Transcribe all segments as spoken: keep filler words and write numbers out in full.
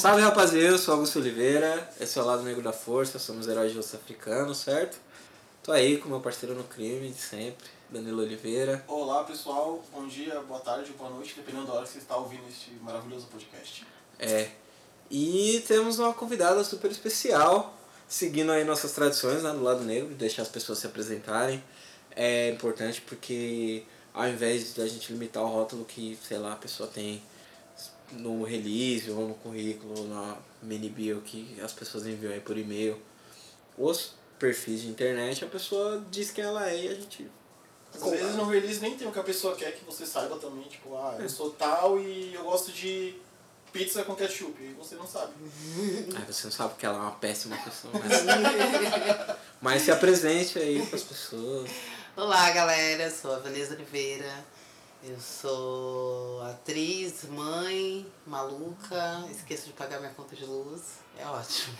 Salve, rapaziada, eu sou Augusto Oliveira, esse é o Lado Negro da Força, somos heróis de osso africano, certo? Tô aí com meu parceiro no crime de sempre, Danilo Oliveira. Olá, pessoal, bom dia, boa tarde, boa noite, dependendo da hora que você está ouvindo este maravilhoso podcast. É, e temos uma convidada super especial, seguindo aí nossas tradições lá do Lado Negro, deixar as pessoas se apresentarem. É importante porque ao invés da gente limitar o rótulo que, sei lá, a pessoa tem no release ou no currículo, na mini bio que as pessoas enviam aí por e-mail, os perfis de internet, a pessoa diz que ela é e a gente... Às compara. Vezes no release nem tem o que a pessoa quer que você saiba também, tipo, ah, eu sou tal e eu gosto de pizza com ketchup, e você não sabe. Ah, você não sabe porque ela é uma péssima pessoa, mas, mas se apresente aí para as pessoas. Olá, galera, eu sou a Vanessa Oliveira. Eu sou atriz, mãe, maluca, esqueço de pagar minha conta de luz, é ótimo.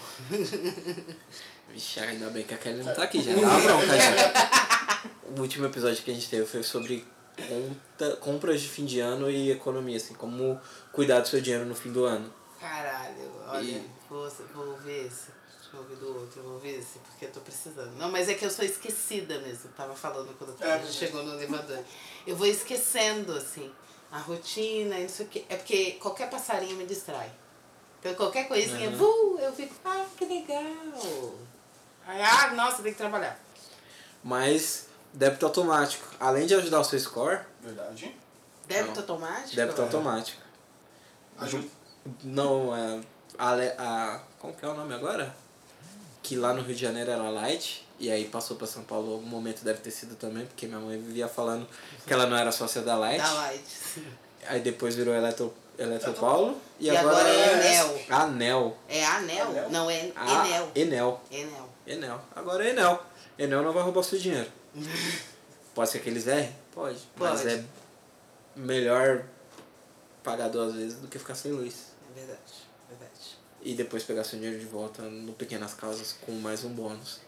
Vixe, ainda bem que a Kelly não tá aqui, já dá uma bronca já. O último episódio que a gente teve foi sobre conta, compras de fim de ano e economia, assim, como cuidar do seu dinheiro no fim do ano. Caralho, olha, e... vou, vou ver esse, deixa eu ouvir do outro, eu vou ver esse, porque eu tô precisando. Não, mas é que eu sou esquecida mesmo, eu tava falando quando a gente chegou no elevador. Eu vou esquecendo, assim, a rotina, isso aqui. É porque qualquer passarinho me distrai. Então, qualquer coisinha, uhum. uh, eu fico, ah, que legal. Aí, ah, nossa, tem que trabalhar. Mas, débito automático, além de ajudar o seu score... Verdade. Débito não. automático? Débito é. automático. Ajuda. Não, é... A, a, como que é o nome agora? Que lá no Rio de Janeiro era Light. E aí passou pra São Paulo, algum momento deve ter sido também, porque minha mãe vivia falando que ela não era sócia da Light. Da Light, sim. Aí depois virou Eletro, Eletropaulo. E, e agora, agora é Enel. Anel. É Anel? Anel? Não, é a, Enel. Enel. Enel. Enel. Agora é Enel. Enel não vai roubar o seu dinheiro. Pode ser que eles errem? Pode. Pode. Mas é melhor pagar duas vezes do que ficar sem luz. É verdade, é verdade. E depois pegar seu dinheiro de volta no Pequenas Casas com mais um bônus.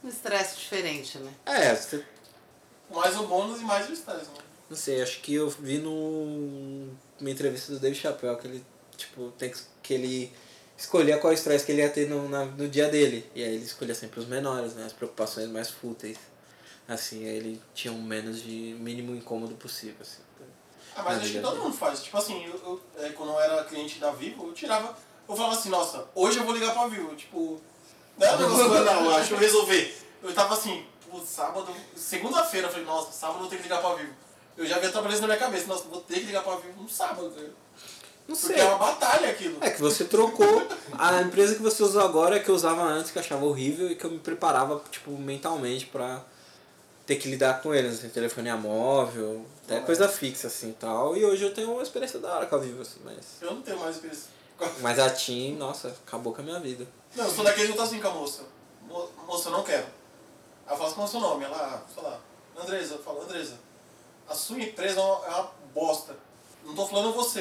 Um estresse diferente, né? É, você... mais o bônus e mais o estresse, né? Não sei, acho que eu vi numa no... entrevista do David Chappelle que ele, tipo, tem que, que ele escolhia qual estresse que ele ia ter no, na, no dia dele. E aí ele escolhia sempre os menores, né? As preocupações mais fúteis. Assim, aí ele tinha um menos de mínimo incômodo possível, assim. Ah, mas acho que todo mundo faz. Tipo assim, eu, eu, quando eu era cliente da Vivo, eu tirava... Eu falava assim, nossa, hoje eu vou ligar pra Vivo, tipo... Não, não, não, acho que eu resolvi. Eu tava assim, pô, sábado, segunda-feira, eu falei, nossa, sábado eu vou ter que ligar pra Vivo. Eu já vi trabalhando na minha cabeça, nossa, vou ter que ligar pra Vivo no sábado. Não sei. Porque é uma batalha aquilo. É que você trocou a empresa que você usou agora, que eu usava antes, que eu achava horrível e que eu me preparava, tipo, mentalmente pra ter que lidar com eles, assim, telefonia móvel, até não, coisa é. fixa, assim, e tal. E hoje eu tenho uma experiência da hora com a Vivo, assim, mas... Eu não tenho mais experiência. Mas a TIM, nossa, acabou com a minha vida. Não, eu sou daquele que tá assim com a moça. Mo- moça, eu não quero. Aí eu falo com o seu nome, ela, sei lá, Andresa, eu falo, Andresa, a sua empresa é uma, é uma bosta. Não tô falando você,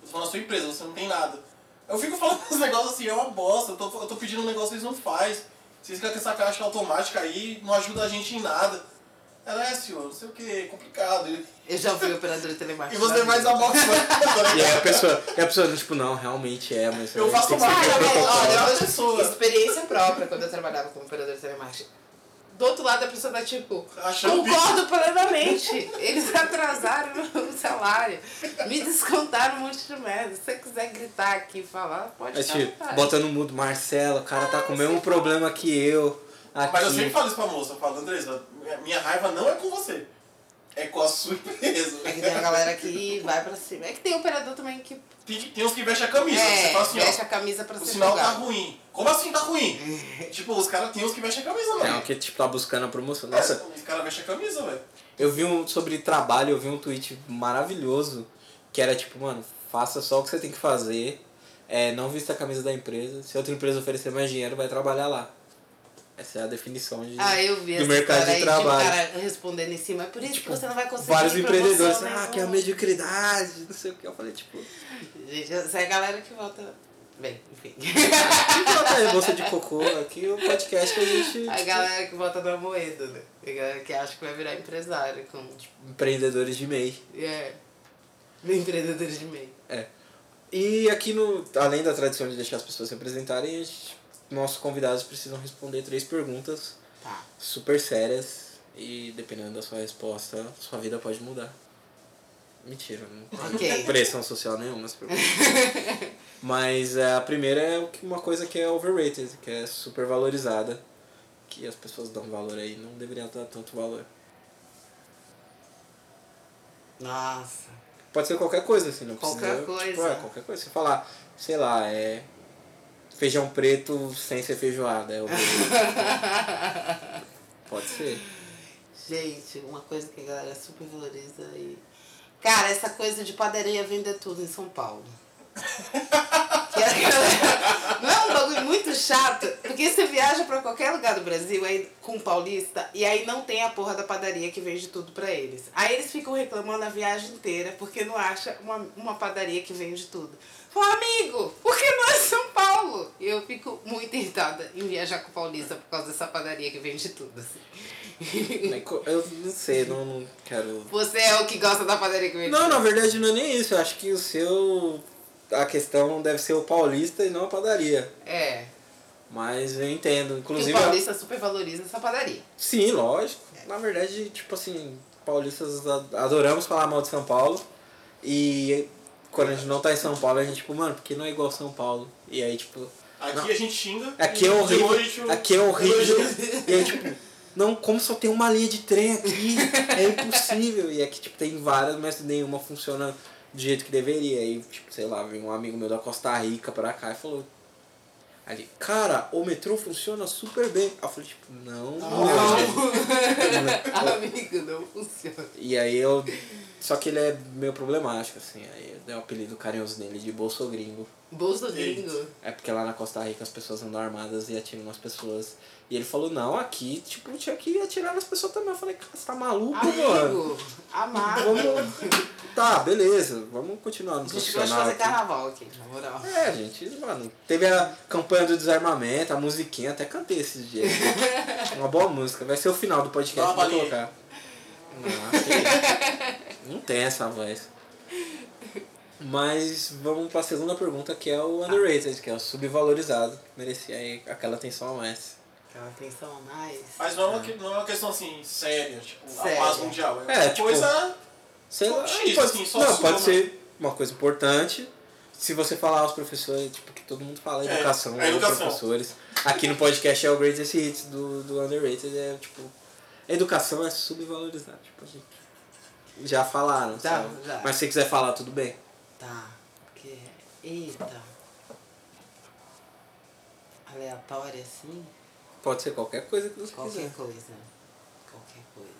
eu tô falando a sua empresa, você não tem nada. Eu fico falando uns negócios assim, é uma bosta, eu tô, eu tô pedindo um negócio que eles não fazem. Vocês ficam com essa caixa automática aí, não ajuda a gente em nada. Ela é, senhor, não sei o que, é complicado. Eu já fui operador de telemarketing. E você é mais abafado. E aí a pessoa, e a pessoa, tipo, não, realmente é, mas... Eu faço uma ah, pessoa. Experiência própria, quando eu trabalhava como operador de telemarketing. Do outro lado, a pessoa tá, tipo, acho concordo plenamente. Eles atrasaram o salário. Me descontaram um monte de merda. Se você quiser gritar aqui e falar, pode falar. É, tipo, bota no mudo, Marcelo, o cara ah, tá com o mesmo problema que eu. Aqui. Mas eu sempre falo isso pra moça, eu falo, Andresa, minha raiva não é com você, é com a sua empresa. É que tem a galera que vai pra cima, é que tem operador também que... Tem, tem uns que vestem a camisa, é, você fala assim, veste a camisa pra o sinal jogar. Tá ruim. Como assim tá ruim? Tipo, os caras tem uns que vestem a camisa, velho. É, o que tipo, tá buscando a promoção, nossa. É, os caras vestem a camisa, velho. Eu vi um, sobre trabalho, eu vi um tweet maravilhoso, que era tipo, mano, faça só o que você tem que fazer, é, não vista a camisa da empresa, se outra empresa oferecer mais dinheiro, vai trabalhar lá. Essa é a definição de, ah, eu vi do mercado de trabalho. De um cara respondendo em cima, é por isso tipo, que você não vai conseguir. Vários empreendedores, ah, mesmo. Que é a mediocridade, não sei o que. Eu falei, tipo. Gente, essa é a galera que volta. Bem, enfim. A bolsa de cocô aqui, o podcast que a gente. A tipo... galera que volta na moeda, né? A galera que acha que vai virar empresário. Como... Tipo, empreendedores de M E I. É. Empreendedores de M E I. É. E aqui, no, além da tradição de deixar as pessoas se apresentarem, gente, nossos convidados precisam responder três perguntas super sérias. E dependendo da sua resposta, sua vida pode mudar. Mentira, não tem okay. pressão social nenhuma essa pergunta. Mas a primeira é uma coisa que é overrated, que é super valorizada, que as pessoas dão valor aí, não deveriam dar tanto valor. Nossa. Pode ser qualquer coisa, assim, não precisa... Qualquer coisa. Tipo, é, qualquer coisa. Você falar, sei lá, é... feijão preto sem ser feijoada. É o Pode ser. Gente, uma coisa que a galera super valoriza aí... Cara, essa coisa de padaria vender tudo em São Paulo. Que a galera... Não é um bagulho muito chato? Porque você viaja pra qualquer lugar do Brasil aí, com um paulista, e aí não tem a porra da padaria que vende tudo pra eles. Aí eles ficam reclamando a viagem inteira porque não acha uma, uma padaria que vende tudo. Fala, amigo, por que não é São Paulo? E eu fico muito irritada em viajar com paulista por causa dessa padaria que vende tudo, assim. Eu não sei, não, não quero... Você é o que gosta da padaria que vende tudo? Não, na verdade não é nem isso. Eu acho que o seu... A questão deve ser o paulista e não a padaria. É. Mas eu entendo. Inclusive, porque o paulista a... super valoriza essa padaria. Sim, lógico. É. Na verdade, tipo assim, paulistas adoramos falar mal de São Paulo. E quando a gente não tá em São Paulo, a gente tipo, mano, porque não é igual São Paulo? E aí, tipo... Aqui não. A gente xinga. Aqui é horrível. Hoje, aqui é horrível. E aí, tipo... Não, como só tem uma linha de trem aqui, é impossível. E aqui, tipo, tem várias, mas nenhuma funciona do jeito que deveria. E, tipo, sei lá, veio um amigo meu da Costa Rica pra cá e falou... Ali, cara, o metrô funciona super bem. Aí eu falei, tipo, não... Não, não. Amigo, não funciona. E aí eu... Só que ele é meio problemático, assim. Aí eu dei o um apelido carinhoso dele de Bolsogringo. Bolsogringo? É porque lá na Costa Rica as pessoas andam armadas e atiram nas pessoas. E ele falou, não, aqui, tipo, tinha que atirar nas pessoas também. Eu falei, cara, você tá maluco, amigo, mano? Amado. Vamos... Tá, beleza, vamos continuar no funcionário. A gente gosta de fazer carnaval aqui, na moral. É, gente, mano, teve a campanha do desarmamento, a musiquinha, até cantei esses dias. Uma boa música, vai ser o final do podcast que eu vou colocar. Não, não tem essa voz. Mas vamos pra segunda pergunta, que é o underrated, que é o subvalorizado. Merecia aí aquela atenção a mais. Aquela atenção a mais. Mas não é uma, não é uma questão assim, séria, tipo, sério? A paz mundial. É, é tipo, coisa... Sei lá, X, pode, assim, só não, pode ser uma coisa importante. Se você falar aos professores, tipo, que todo mundo fala é, educação, é educação. Os professores. Aqui no podcast é o Greatest Hits do, do Underrated, é tipo. Educação é subvalorizada. Tipo, a gente já falaram, tá, sabe? Já. Mas se você quiser falar, tudo bem. Tá. Porque... Eita. Aleatória assim? Pode ser qualquer coisa que você qualquer quiser. Qualquer coisa. Qualquer coisa.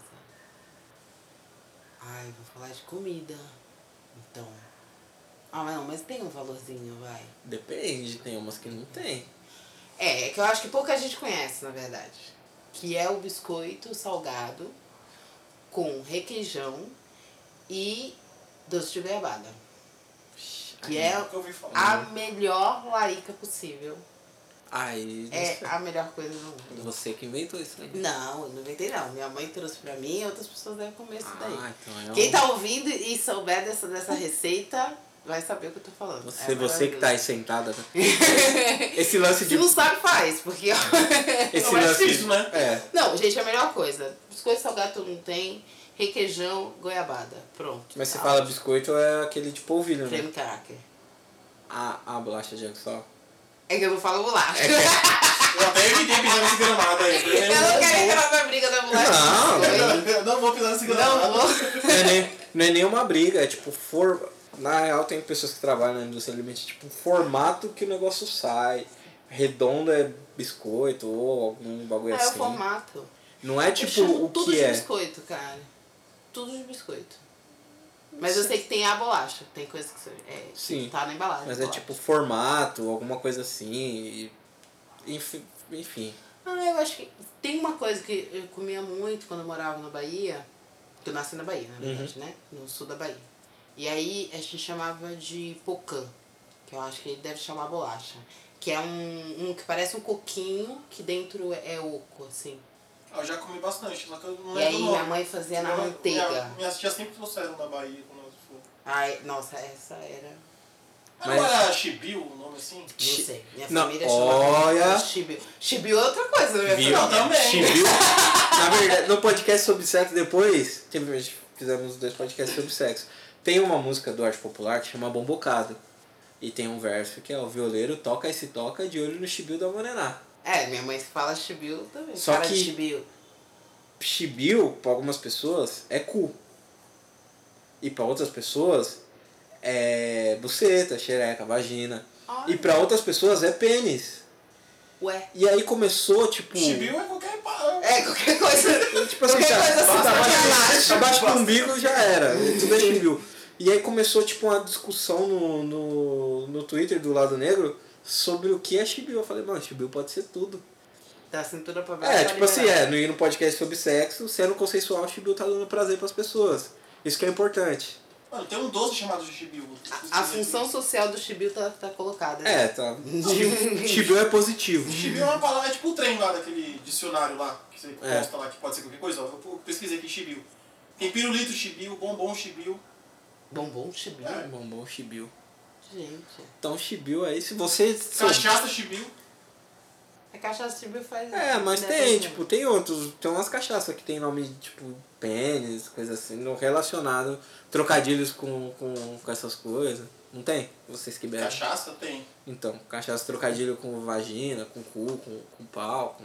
Ai, vou falar de comida. Então. Ah, não, mas tem um valorzinho, vai. Depende, tem umas que não tem. É, é que eu acho que pouca gente conhece, na verdade. Que é o biscoito salgado com requeijão e doce de goiabada. Que é a melhor larica possível. Ai, é a melhor coisa do mundo. Você que inventou isso aí? Não, eu não inventei não. Minha mãe trouxe pra mim e outras pessoas devem comer isso ah, daí. Então é um... Quem tá ouvindo e souber dessa, dessa receita vai saber o que eu tô falando. Você, é você que tá aí sentada. Tá? Esse lance de... Se não sabe, faz. Porque... Esse não lance é preciso, né? É. Não, gente, é a melhor coisa. Biscoito salgado todo mundo tem. Requeijão, goiabada. Pronto. Mas tá. Você fala biscoito é aquele de polvilho, né? Creme cracker. Ah, a bolacha de só. É que eu não falo bolacha. É que... Eu até evitei pisar nesse gramado aí. Eu, eu não quero entrar na briga da bolacha. Não, não, não, não vou pisar nesse gramado. Não, vou. não, é nem, não é nenhuma briga, é tipo, for... na real tem pessoas que trabalham na indústria alimentícia, tipo, formato que o negócio sai. Redondo é biscoito ou algum bagulho ah, assim. É o formato. Não é tipo o que é. Tudo de biscoito, cara. Tudo de biscoito. Mas eu sei que tem a bolacha, tem coisa que, é, que sim, tá na embalagem. Mas é bolacha. Tipo formato, alguma coisa assim, e, enfim, enfim. Ah, eu acho que tem uma coisa que eu comia muito quando eu morava na Bahia, que eu nasci na Bahia, na verdade, uhum. né? No sul da Bahia. E aí a gente chamava de pocã, que eu acho que ele deve chamar bolacha. Que é um, um que parece um coquinho, que dentro é oco, assim. Eu já comi bastante, só que eu não lembro. E aí minha mãe fazia na minha, manteiga. Minhas minha tias sempre trouxeram da Bahia quando eu fui. Ai, nossa, essa era Mas não era Chibiu o nome assim? Não sei. Minha não, família olha... Chibiu. Chibiu é outra coisa. Minha Viu. Família também. Chibiu. Na verdade, no podcast sobre sexo depois, fizemos dois podcasts sobre sexo. Tem uma música do arte popular que chama Bombocado. E tem um verso que é o violeiro toca e se toca de olho no Chibiu da Morená. É, minha mãe fala Chibiu também. Só fala que Chibiu. Chibiu, pra algumas pessoas, é cu. E pra outras pessoas... é buceta, xereca, vagina. Olha. E pra outras pessoas é pênis. Ué. E aí começou, tipo... Chibiu é qualquer pau. É, qualquer coisa. Tipo assim, qualquer coisa tá, assim, tá abaixo do umbigo já era. Tudo é chibiu. E aí começou, tipo, uma discussão no, no, no Twitter do Lado Negro sobre o que é chibiu. Eu falei, mano, chibiu pode ser tudo. Da cintura pra baixo. É, tipo assim, é, no podcast sobre sexo, sendo consensual, chibiu tá dando prazer pras pessoas. Isso que é importante. Mano, tem um doce chamado de chibiu. A, a função social do chibiu tá, tá colocada. Né? É, tá. Chibiu é positivo. Chibiu é uma palavra, é tipo o trem lá daquele dicionário lá, que você é. Posta lá, que pode ser qualquer coisa. Eu pesquisei aqui chibiu. Tem pirulito chibiu, bombom chibiu. Bombom chibiu? É. Bombom chibiu. Gente. Então chibiu aí, se você... Cachaça chibiu. A cachaça chibiu faz... É, mas né, tem, tipo, tem outros. Tem umas cachaças que tem nome, tipo... pênis, coisa assim, não relacionado, trocadilhos com, com, com essas coisas. Não tem? Vocês que bebem. Cachaça tem. Então, cachaça, trocadilho com vagina, com cu, com, com pau, com,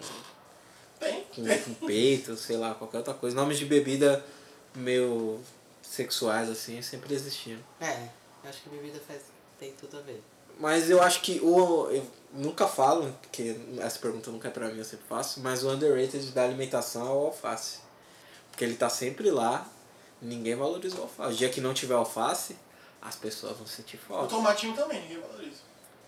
tem. Com, tem. Com peito, sei lá, qualquer outra coisa. Nomes de bebida meio sexuais, assim, sempre existiram. É, eu acho que bebida faz, tem tudo a ver. Mas eu acho que o... eu nunca falo, porque essa pergunta nunca é pra mim, eu sempre faço, mas o underrated da alimentação é o alface. Porque ele tá sempre lá, ninguém valoriza o alface. O dia que não tiver alface, as pessoas vão sentir falta. O tomatinho também, ninguém valoriza.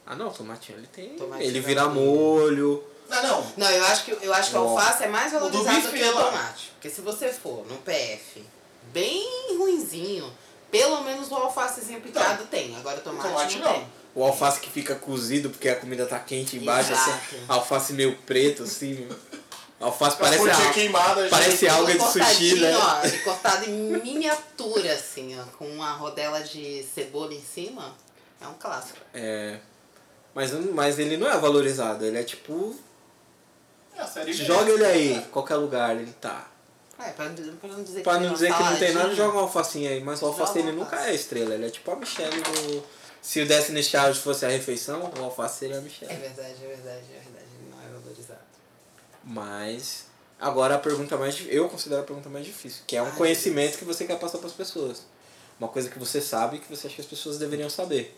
Ah não, o tomatinho ele tem. Tomatinho ele vira molho. Ah não. Não, eu acho que, eu acho que o alface é mais valorizado do que o tomate. Porque se você for no P F bem ruinzinho, pelo menos o alfacezinho picado tem. Agora o tomate, o tomate não, não tem. O alface que fica cozido porque a comida tá quente embaixo, assim, alface meio preto, assim. Alface parece, al... queimada, parece alga de sushi, né? Ó, cortado em miniatura, assim, ó, com uma rodela de cebola em cima. É um clássico. É. Mas, mas ele não é valorizado, ele é tipo... É, sério, joga é. Ele aí, é. Qualquer lugar ele tá. É, pra, pra não dizer, pra que, não dizer que, que não tem nada, joga um alfacinho aí. Mas o alface ele nunca é estrela, ele é tipo a Michelle do... Se o décimo charge fosse a refeição, o alface seria a Michelle. É verdade, é verdade, é verdade. Ele não é valorizado. Mas, agora a pergunta mais... Eu considero a pergunta mais difícil. Que é um Ai, conhecimento Deus. Que você quer passar para as pessoas. Uma coisa que você sabe que você acha que as pessoas deveriam saber.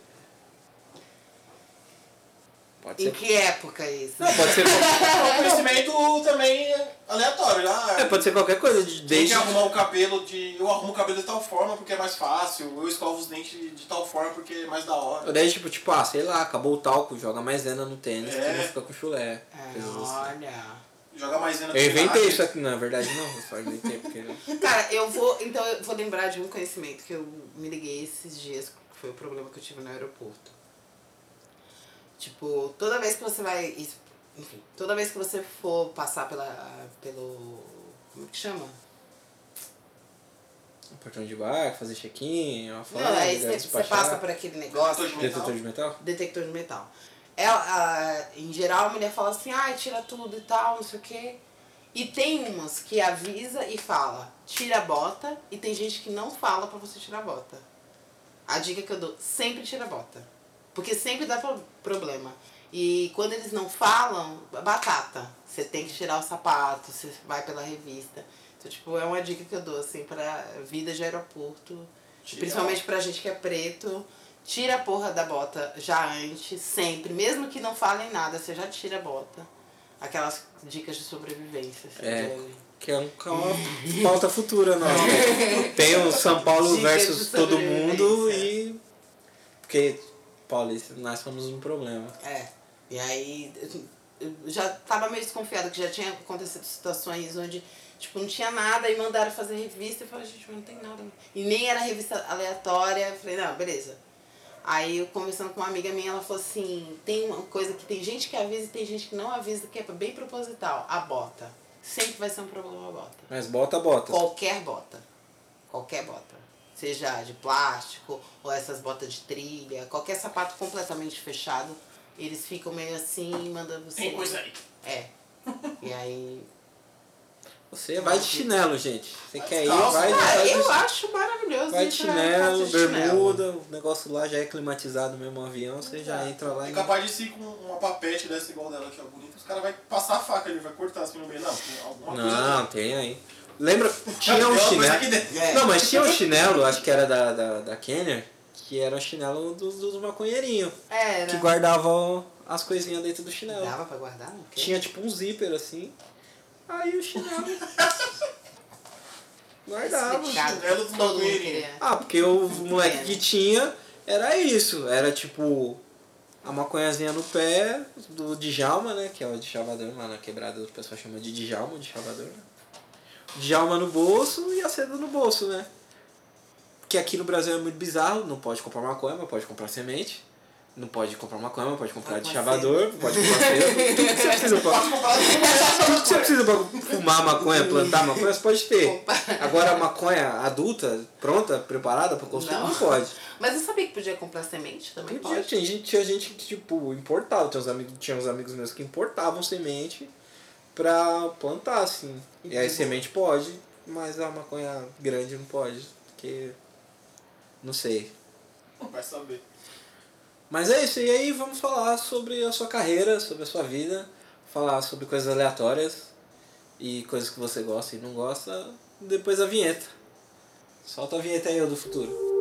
Pode em ser... que época isso? Não, pode ser... É um conhecimento também aleatório. Né? É, pode ser qualquer coisa. De, desde... Tem que arrumar o cabelo de... Eu arrumo o cabelo de tal forma porque é mais fácil. Eu escovo os dentes de tal forma porque é mais da hora. Eu desde tipo, tipo, ah, sei lá, acabou o talco. Joga maisena no tênis é. Que não fica com chulé. É, olha... Assim. Jogar maisena. Eu inventei isso aqui, na verdade não, só inventei porque... Cara, eu vou, então eu vou lembrar de um conhecimento que eu me liguei esses dias, que foi o problema que eu tive no aeroporto. Tipo, toda vez que você vai, enfim, toda vez que você for passar pela, pelo, como é que chama? Um portão de barco, fazer check-in, uma foto. Não, aí você, você passa por aquele negócio. Detector de metal. Detector de metal? Detector de metal. Ela, a, em geral, a mulher fala assim, ai, tira tudo e tal, não sei o quê. E tem umas que avisa e fala, tira a bota, e tem gente que não fala pra você tirar a bota. A dica que eu dou, sempre tira a bota. Porque sempre dá problema. E quando eles não falam, batata. Você tem que tirar o sapato, você vai pela revista. Então, tipo, é uma dica que eu dou, assim, pra vida de aeroporto. Tira. Principalmente pra gente que é preto. Tira a porra da bota já antes, sempre. Mesmo que não falem nada, você já tira a bota. Aquelas dicas de sobrevivência. Assim, é, de... que é uma pauta futura, não. Tem o São Paulo dicas versus todo mundo e... Porque, paulista, nós somos um problema. É, e aí eu já tava meio desconfiada que já tinha acontecido situações onde... Tipo, não tinha nada e mandaram fazer revista. Eu falei, gente, não tem nada. E nem era revista aleatória. Eu falei, não, beleza. Aí, eu conversando com uma amiga minha, ela falou assim, tem uma coisa que tem gente que avisa e tem gente que não avisa, que é bem proposital. A bota. Sempre vai ser um problema a bota. Mas bota, bota. Qualquer bota. Qualquer bota. seja de plástico ou essas botas de trilha, qualquer sapato completamente fechado, eles ficam meio assim, mandando você... Tem coisa aí. É. E aí... Você vai de chinelo, gente. Você mas quer ir, vai de ah, Eu acho maravilhoso. Vai de chinelo, de bermuda, chinelo. O negócio lá já é climatizado mesmo, o avião, você é. já entra lá. É e... capaz de ser com uma papete dessa igual dela, que é bonita, os caras vão passar a faca ali, vai cortar assim no meio. Não, tem alguma não, coisa. Não, tem aí. Lembra, tinha um chinelo. É. Não, mas tinha um chinelo, acho que era da, da, da Kenner, que era o chinelo dos, dos maconheirinhos. É, que guardavam as coisinhas dentro do chinelo. Dava pra guardar? Não? Tinha tipo um zíper assim. Aí o chinelo guardava. Explicado. O chinelo do maconheirinho. Ah, porque o moleque que tinha era isso. Era tipo a maconhazinha no pé do Djalma, né? Que é o Djalvador lá na quebrada, o pessoal chama de Djalma, o Djalvador. Djalma no bolso e a seda no bolso, né? Que aqui no Brasil é muito bizarro. Não pode comprar maconha, mas pode comprar semente. Não pode comprar maconha, mas pode comprar Djalvador, pode comprar seda. Tudo que você precisa pra, tudo que você precisa pra fumar maconha, plantar maconha, você pode ter. Agora a maconha adulta, pronta, preparada pra consumir, não. não pode. Mas eu sabia que podia comprar semente também? Podia, pode. Tinha gente, tinha gente que tipo, importava. Tinha uns, amigos, tinha uns amigos meus que importavam semente pra plantar, assim. E aí semente pode, mas a maconha grande não pode, porque... Não sei. Vai saber. Mas é isso, e aí vamos falar sobre a sua carreira, sobre a sua vida, falar sobre coisas aleatórias e coisas que você gosta e não gosta, depois a vinheta. Solta a vinheta aí, eu do futuro.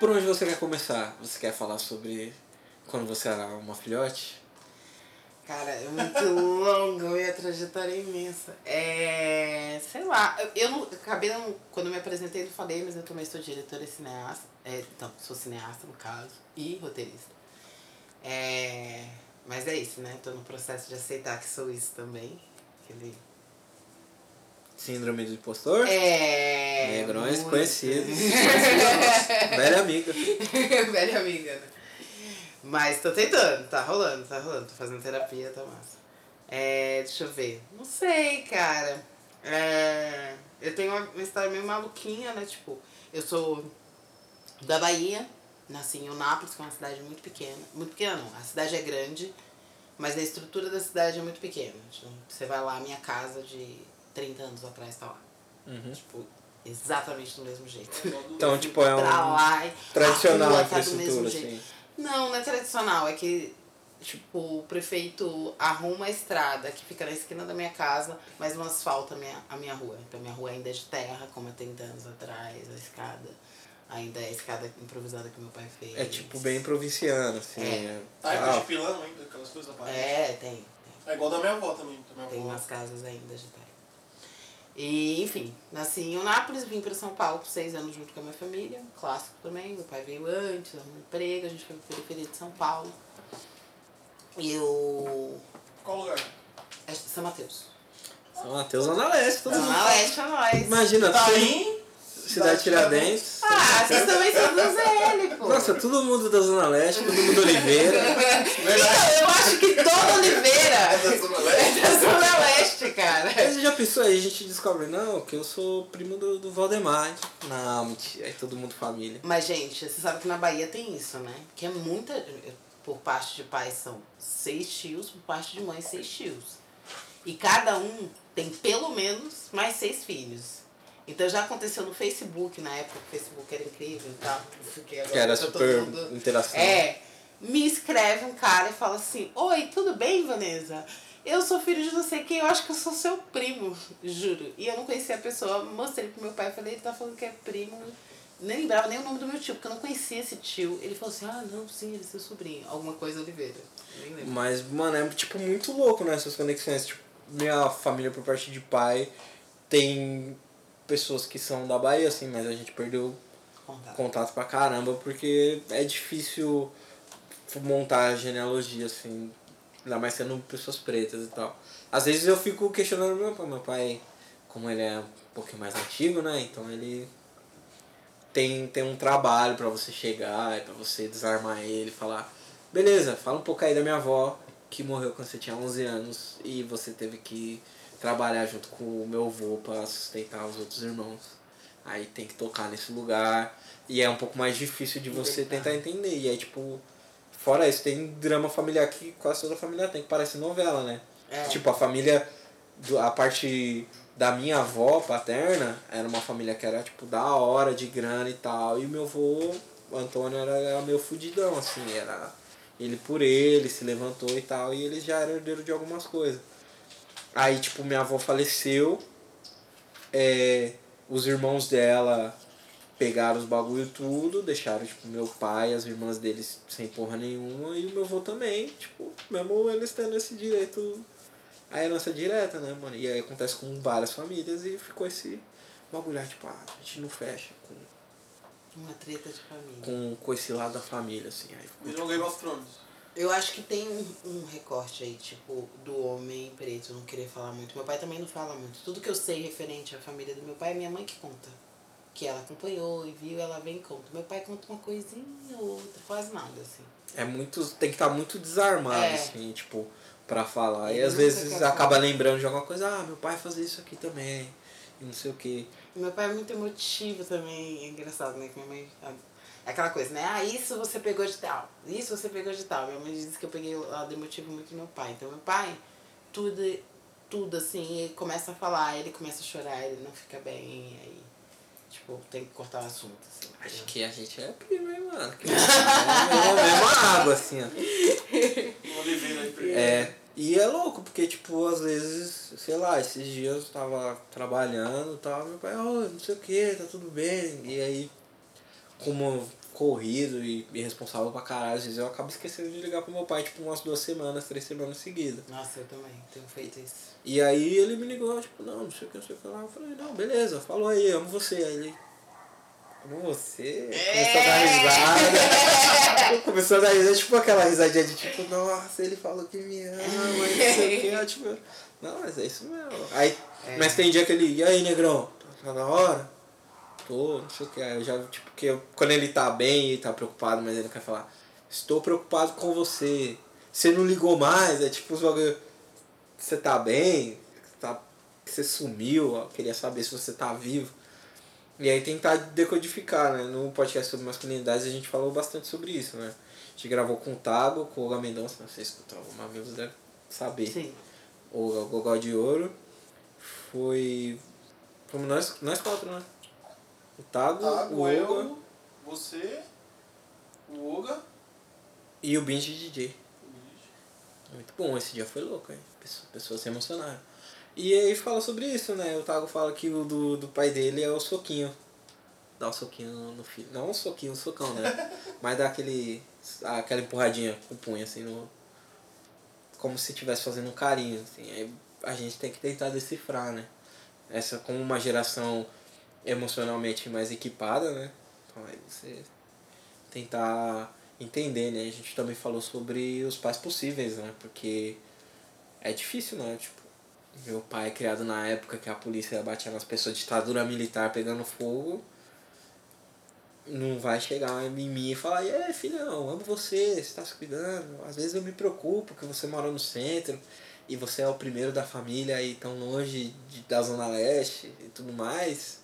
Por onde você quer começar? Você quer falar sobre quando você era uma filhote? Cara, é muito longa e a trajetória é imensa. É, sei lá, eu, eu não, acabei não, quando me apresentei não falei, mas eu também sou diretora e cineasta, é, não, sou cineasta no caso, e roteirista. É, mas é isso, né? Tô no processo de aceitar que sou isso também. Aquele... Síndrome do impostor? É. Negrões muito. Conhecidos. Velha amiga. Velha amiga, né? Mas tô tentando, tá rolando, tá rolando. Tô fazendo terapia, tá massa. É, deixa eu ver. Não sei, cara. É, eu tenho uma, uma história meio maluquinha, né? Tipo, eu sou da Bahia, nasci em Eunápolis, que é uma cidade muito pequena. Muito pequena não, a cidade é grande, mas a estrutura da cidade é muito pequena. Então, você vai lá, a minha casa de... trinta anos atrás tá lá. Uhum. Tipo, exatamente do mesmo jeito. Então, tipo, é um lá, tradicional a tá do mesmo assim. Jeito. Não, não é tradicional. É que, tipo, o prefeito arruma a estrada que fica na esquina da minha casa, mas não asfalta a minha, a minha rua. Então, minha rua ainda é de terra, como há trinta anos atrás, a escada. Ainda é a escada improvisada que meu pai fez. É, tipo, bem provinciano, assim. É. Tá, é ah, de pilão ainda, aquelas coisas da parede. É, tem, tem. É igual da minha avó também. Da minha tem avó. Umas casas ainda de terra. E, enfim, nasci em Eunápolis, vim para São Paulo por seis anos junto com a minha família, clássico também, meu pai veio antes, arrumou um emprego, a gente foi para a periferia de São Paulo. E eu... Qual lugar? É São Mateus. São Mateus, Zona Leste, todo mundo. Zona Leste é nóis. Imagina, tá aí, cidade Tiradentes. Ah, vocês também são do Zé, pô. Nossa, todo mundo da Zona Leste, todo mundo Oliveira. Então, eu acho que todo Oliveira é da Zona Leste, é da Zona Leste, cara. Mas já pensou aí, a gente descobre, não, que eu sou primo do, do Valdemar. Não, mentira, aí todo mundo família. Mas, gente, você sabe que na Bahia tem isso, né? Que é muita... Por parte de pai são seis tios, por parte de mãe seis tios. E cada um tem pelo menos mais seis filhos. Então já aconteceu no Facebook, na época o Facebook era incrível e tal. Que era super mundo... interação. É, me escreve um cara e fala assim, oi, tudo bem, Vanessa? Eu sou filho de não sei quem, eu acho que eu sou seu primo, juro. E eu não conhecia a pessoa, mostrei pro meu pai, falei, ele tá falando que é primo. Nem lembrava nem o nome do meu tio, porque eu não conhecia esse tio. Ele falou assim, ah, não, sim, ele é seu sobrinho. Alguma coisa Oliveira, nem lembro. Mas, mano, é tipo muito louco, né, essas conexões. Tipo, minha família por parte de pai tem... pessoas que são da Bahia, assim, mas a gente perdeu contato. Contato pra caramba, porque é difícil montar a genealogia, assim, ainda mais sendo pessoas pretas e tal. Às vezes eu fico questionando meu pai, meu pai, como ele é um pouquinho mais antigo, né, então ele tem, tem um trabalho pra você chegar, pra você desarmar ele, falar, beleza, fala um pouco aí da minha avó, que morreu quando você tinha onze anos e você teve que trabalhar junto com o meu avô pra sustentar os outros irmãos. Aí tem que tocar nesse lugar e é um pouco mais difícil de você tentar entender. E aí, tipo, fora isso, tem drama familiar que quase toda a família tem, que parece novela, né? É. Tipo, a família, a parte da minha avó paterna era uma família que era, tipo, da hora, de grana e tal. E meu avô, o Antônio, era, era meio fudidão, assim, era ele por ele, se levantou e tal. E ele já era herdeiro de algumas coisas. Aí, tipo, minha avó faleceu, é... os irmãos dela pegaram os bagulho tudo, deixaram, tipo, meu pai, as irmãs deles sem porra nenhuma, e o meu avô também, tipo, mesmo eles tendo esse direito, a herança direta, né, mano? E aí acontece com várias famílias e ficou esse bagulho, tipo, ah, a gente não fecha com... uma treta de família. Com, com esse lado da família, assim. Aí ficou, virou Game of Thrones. Eu acho que tem um, um recorte aí, tipo, do homem preto não querer falar muito. Meu pai também não fala muito. Tudo que eu sei referente à família do meu pai é minha mãe que conta. Que ela acompanhou e viu, ela vem e conta. Meu pai conta uma coisinha ou outra, quase nada, assim. É muito, tem que estar muito desarmado, é. assim, tipo, pra falar. E, e às vezes acaba falar. lembrando de alguma coisa. Ah, meu pai fazia isso aqui também, e não sei o quê. Meu pai é muito emotivo também. É engraçado, né, que minha mãe... aquela coisa, né? Ah, isso você pegou de tal. Isso você pegou de tal. Minha mãe disse que eu peguei o lado emotivo muito do meu pai. Então, meu pai, tudo, tudo assim, ele começa a falar, ele começa a chorar, ele não fica bem, aí, tipo, tem que cortar o assunto, assim. Acho entendeu? que a gente é primo, hein, mano? Que é a mesma água, assim, ó. É, e é louco, porque, tipo, às vezes, sei lá, esses dias eu tava trabalhando e tal, meu pai, oh, não sei o que, tá tudo bem, e aí... como corrido e irresponsável pra caralho, às vezes eu acabo esquecendo de ligar pro meu pai, tipo, umas duas semanas, três semanas seguidas. Nossa, eu também tenho feito isso. E aí ele me ligou, tipo, não, não sei o que, não sei o que lá. Eu falei, não, beleza, falou aí, amo você. Aí ele, amo você? Começou a dar risada. Começou a dar risada, tipo aquela risadinha de, tipo, nossa, ele falou que me ama, e não sei o que, eu, tipo, não, mas é isso mesmo. Aí, é. Mas tem dia que ele, e aí, negrão, tá na hora? Tô, não sei o que, aí eu já, tipo, que eu, quando ele tá bem e tá preocupado, mas ele não quer falar, estou preocupado com você, você não ligou mais, é tipo os bagulho, você tá bem, tá, você sumiu, ó, queria saber se você tá vivo. E aí tentar decodificar, né, no podcast sobre masculinidades a gente falou bastante sobre isso, né, a gente gravou com o Tago, com o Olga Mendonça, não sei se escutou, o Mamilos deve saber. Sim. O Gogó de Ouro, foi, fomos nós, nós quatro, né? O Tago, Tago o Olga, eu, você, o Olga e o Binge D J. Muito bom, esse dia foi louco, hein? Pessoas, pessoas se emocionaram. E aí fala sobre isso, né? O Tago fala que o do, do pai dele é o soquinho. Dá um soquinho no filho. Não um soquinho, um socão, né? Mas dá aquele, aquela empurradinha com o punho, assim, no, como se estivesse fazendo um carinho, assim. Aí a gente tem que tentar decifrar, né? Essa, como uma geração... emocionalmente mais equipada, né? Então aí você tentar entender, né? A gente também falou sobre os pais possíveis, né? Porque é difícil, né? Tipo, meu pai é criado na época que a polícia batia nas pessoas, ditadura militar pegando fogo, não vai chegar em mim e falar, e aí, filhão, amo você, você tá se cuidando. Às vezes eu me preocupo que você mora no centro e você é o primeiro da família e tão longe de, da Zona Leste e tudo mais.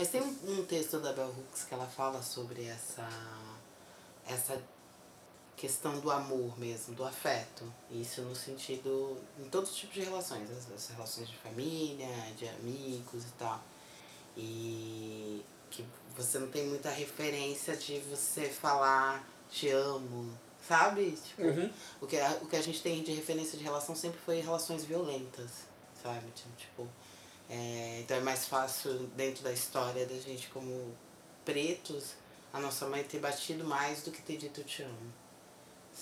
Mas tem um texto da Bell Hooks que ela fala sobre essa, essa questão do amor mesmo, do afeto. Isso no sentido, em todos os tipos de relações, as, as relações de família, de amigos e tal. E que você não tem muita referência de você falar, te amo, sabe? Tipo, uhum. o, que, o que a gente tem de referência de relação sempre foi relações violentas, sabe? Tipo... É, então é mais fácil dentro da história da gente como pretos a nossa mãe ter batido mais do que ter dito eu te amo.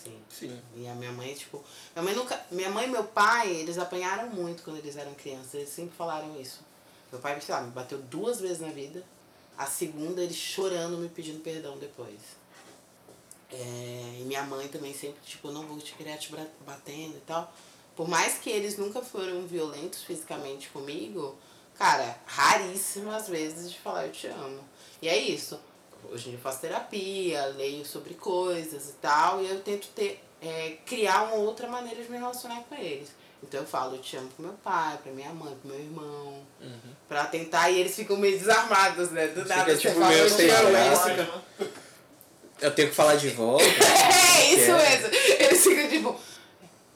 Sim. Sim. E a minha mãe, tipo, minha mãe nunca, minha mãe e meu pai, eles apanharam muito quando eles eram crianças, eles sempre falaram isso. Meu pai, sei lá, me bateu duas vezes na vida. A segunda, ele chorando, me pedindo perdão depois. É, e minha mãe também sempre, tipo, não vou te criar te batendo e tal. Por mais que eles nunca foram violentos fisicamente comigo, cara, raríssimas vezes de falar eu te amo. E é isso. Hoje eu faço terapia, leio sobre coisas e tal, e eu tento ter, é, criar uma outra maneira de me relacionar com eles. Então eu falo, eu te amo pro meu pai, pra minha mãe, pro meu irmão, uhum. pra tentar, e eles ficam meio desarmados, né? Do nada, você fala, eu te amo. Eu tenho que falar de volta. É, isso mesmo. Eles ficam tipo,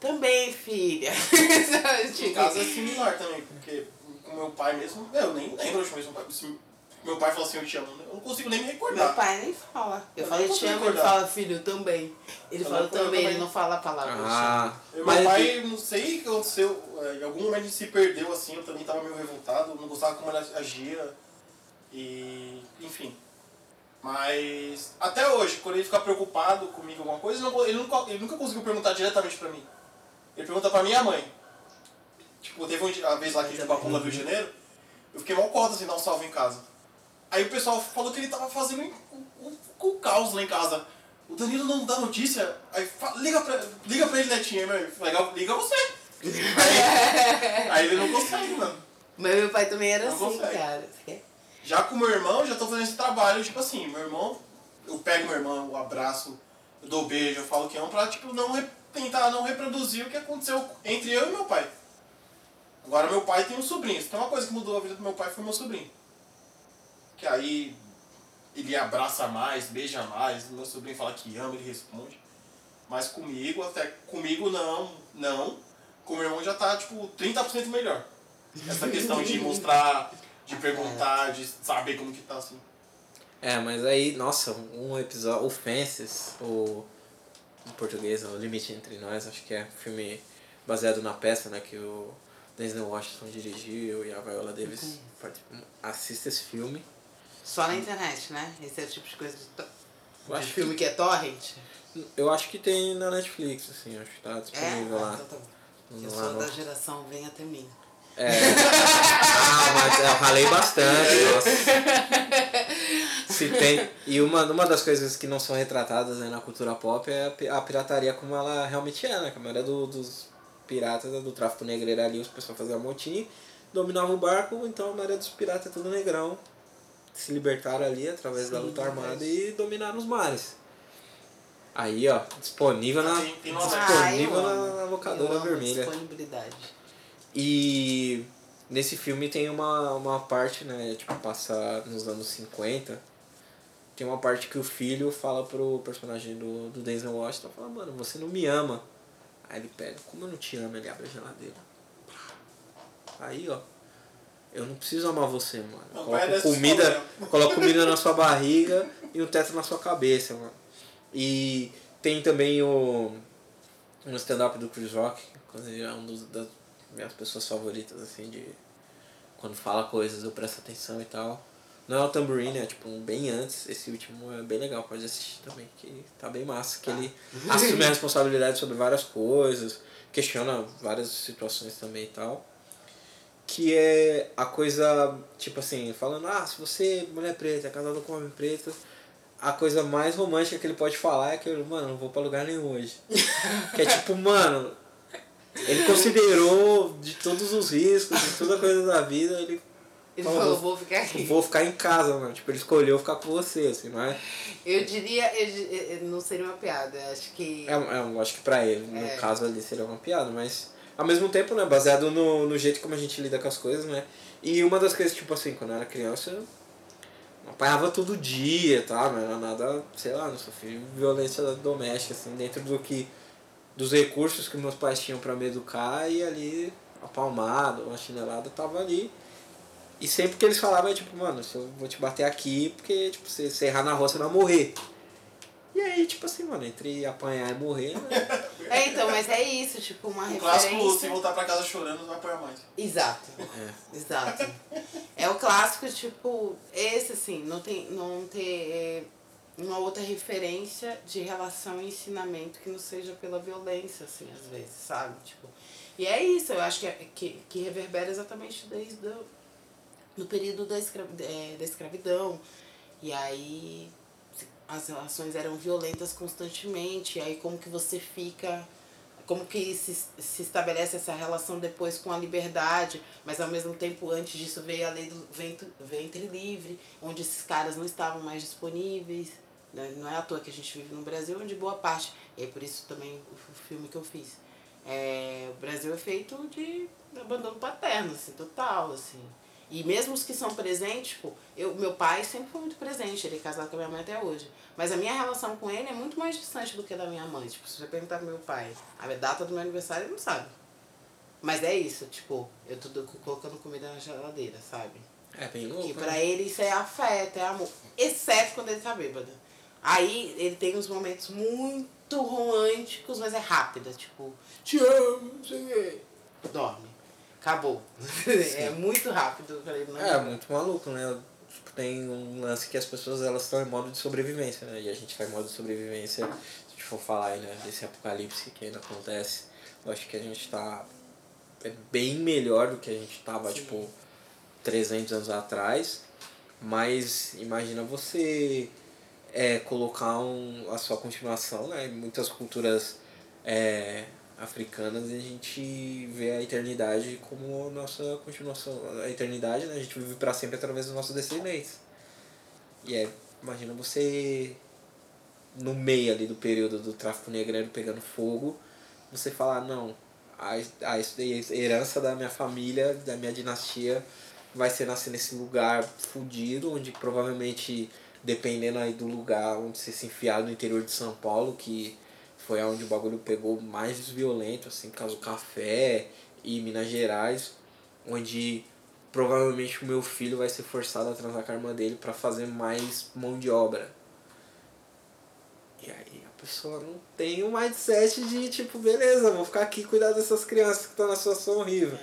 também, filha. No caso é similar também, porque o meu pai mesmo, eu nem lembro de mesmo pai assim. Meu pai fala assim, eu te amo. Eu não consigo nem me recordar. Meu pai nem fala. Eu, eu falo, eu te amo, ele fala, filho, eu também. Ele eu fala, eu também, também, ele não fala a palavra. Ah, meu mas pai, que... não sei o que aconteceu, em algum momento ele se perdeu, assim, eu também tava meio revoltado, não gostava como ele agia, e enfim. Mas, até hoje, quando ele fica preocupado comigo alguma coisa, ele, não, ele, nunca, ele nunca conseguiu perguntar diretamente pra mim. Ele pergunta pra minha mãe. Tipo, teve uma vez lá que a gente bateu no Rio de Janeiro, eu fiquei mal corda, assim, dar um salve em casa. Aí o pessoal falou que ele tava fazendo um, um, um caos lá em casa. O Danilo não dá notícia, aí fala, liga, pra, liga pra ele, netinha, meu. Legal, liga você. Aí, aí ele não consegue, mano. Mas meu pai também era não assim, consegue. Cara. Já com o meu irmão, já tô fazendo esse trabalho, tipo assim, meu irmão, eu pego meu irmão, eu abraço, eu dou um beijo, eu falo que é um pra, tipo, não re, tentar não reproduzir o que aconteceu entre eu e meu pai. Agora meu pai tem um sobrinho, então uma coisa que mudou a vida do meu pai foi meu sobrinho. Que aí ele abraça mais, beija mais, meu sobrinho fala que ama, ele responde. Mas comigo, até comigo não, não. Com meu irmão já tá tipo trinta por cento melhor. Essa questão de mostrar, de perguntar, de saber como que tá assim. É, mas aí, nossa, um episódio, o Fences, o em português, O Limite Entre Nós, acho que é um filme baseado na peça, né, que o Denzel Washington dirigiu e a Viola Davis participou. Assista esse filme. Só na internet, né? Esse é o tipo de coisa de, to... eu acho de filme que... que é torrent? Eu acho que tem na Netflix, assim, acho que tá disponível é? lá. Ah, então tá bom. Eu lá sou no... da geração, vem até mim. É. Ah, mas eu ralei bastante, nossa. Se tem... E uma, uma das coisas que não são retratadas, né, na cultura pop é a pirataria como ela realmente é, né? A maioria do, dos piratas do tráfico negreiro ali, os pessoal faziam motim, dominavam o barco, então a maioria dos piratas é tudo negrão. Se libertaram ali através Sim, da luta armada e dominaram os mares. Aí, ó, disponível na, tem, tem disponível na, na locadora vermelha. Disponibilidade. E nesse filme tem uma, uma parte, né, tipo, passa nos anos cinquenta, tem uma parte que o filho fala pro personagem do, do Denzel Washington, fala, mano, você não me ama. Aí ele pega, como eu não te amo, ele abre a geladeira. Aí, ó. Eu não preciso amar você, mano. Eu coloco comida, coloco comida na sua barriga e um teto na sua cabeça, mano. E tem também o um stand-up do Chris Rock, que é um dos, das minhas pessoas favoritas, assim, de quando fala coisas eu presto atenção e tal. Não é o Tambourine, é tipo um bem antes, esse último é bem legal, pode assistir também, que tá bem massa, que ele assume a responsabilidade sobre várias coisas, questiona várias situações também e tal. Que é a coisa, tipo assim, falando, ah, se você é mulher preta, é casada com homem preto, a coisa mais romântica que ele pode falar é que, mano, não vou pra lugar nenhum hoje. Que é tipo, mano, ele considerou de todos os riscos, de toda coisa da vida, ele... Ele falou, falou vou ficar aqui. Vou ficar em casa, mano. Tipo, ele escolheu ficar com você, assim, mas... Eu diria, eu, eu, não seria uma piada, acho que... É, eu acho que pra ele, no é. caso ali, seria uma piada, mas... Ao mesmo tempo, né, baseado no, no jeito como a gente lida com as coisas, né, e uma das coisas, tipo assim, quando eu era criança, eu apanhava todo dia, tá, não era nada, sei lá, não sofri violência doméstica, assim, dentro do que, dos recursos que meus pais tinham pra me educar, e ali, a palmada, uma chinelada, tava ali, e sempre que eles falavam, é tipo, mano, eu vou te bater aqui, porque, tipo, se você errar na rua, você vai morrer. E aí, tipo assim, mano, entre apanhar e morrer, né? É, então, mas é isso, tipo, uma o referência... O clássico, se voltar pra casa chorando, não vai apanhar mais. Exato, é. exato. É o clássico, tipo, esse, assim, não tem, não ter uma outra referência de relação e ensinamento que não seja pela violência, assim, às vezes, sabe? Tipo, e é isso, eu acho que, que, que reverbera exatamente desde... Do... no período da, escravi é, da escravidão. E aí as relações eram violentas constantemente. E aí como que você fica... Como que se, se estabelece essa relação depois com a liberdade, mas ao mesmo tempo antes disso veio a lei do ventre, ventre livre, onde esses caras não estavam mais disponíveis. Né? Não é à toa que a gente vive no Brasil, onde boa parte, e é por isso também o filme que eu fiz, é, o Brasil é feito de abandono paterno, assim, total. Assim. E mesmo os que são presentes, tipo, eu, meu pai sempre foi muito presente, ele é casado com a minha mãe até hoje. Mas a minha relação com ele é muito mais distante do que a da minha mãe. Tipo, se você perguntar pro meu pai a data do meu aniversário, ele não sabe. Mas é isso, tipo, eu tô colocando comida na geladeira, sabe? É bem louco. E pra ele isso é afeto, é amor. Exceto quando ele tá bêbado. Aí ele tem uns momentos muito românticos, mas é rápida, tipo, te amo, não sei o quê. Dorme. Acabou. É muito rápido. Falei, não, é, não. Muito maluco, né? Tipo, tem um lance que as pessoas, elas estão em modo de sobrevivência, né? E a gente tá em modo de sobrevivência, se a gente for falar aí, né, desse apocalipse que ainda acontece. Eu acho que a gente tá bem melhor do que a gente tava, sim, tipo, trezentos anos atrás. Mas imagina você é, colocar um, a sua continuação, né? Muitas culturas... É, africanas, e a gente vê a eternidade como a nossa continuação. A eternidade, né? A gente vive para sempre através dos nossos descendentes. E é, imagina você no meio ali do período do tráfico negreiro pegando fogo, você falar, não, a, a, a herança da minha família, da minha dinastia, vai ser nascer nesse lugar fudido, onde provavelmente, dependendo aí do lugar onde você se enfiar, no interior de São Paulo, que... Foi onde o bagulho pegou mais violento, assim, caso Café e Minas Gerais, onde provavelmente o meu filho vai ser forçado a transar com a irmã dele pra fazer mais mão de obra. E aí a pessoa não tem o mindset de, tipo, beleza, vou ficar aqui e cuidar dessas crianças que estão na situação horrível.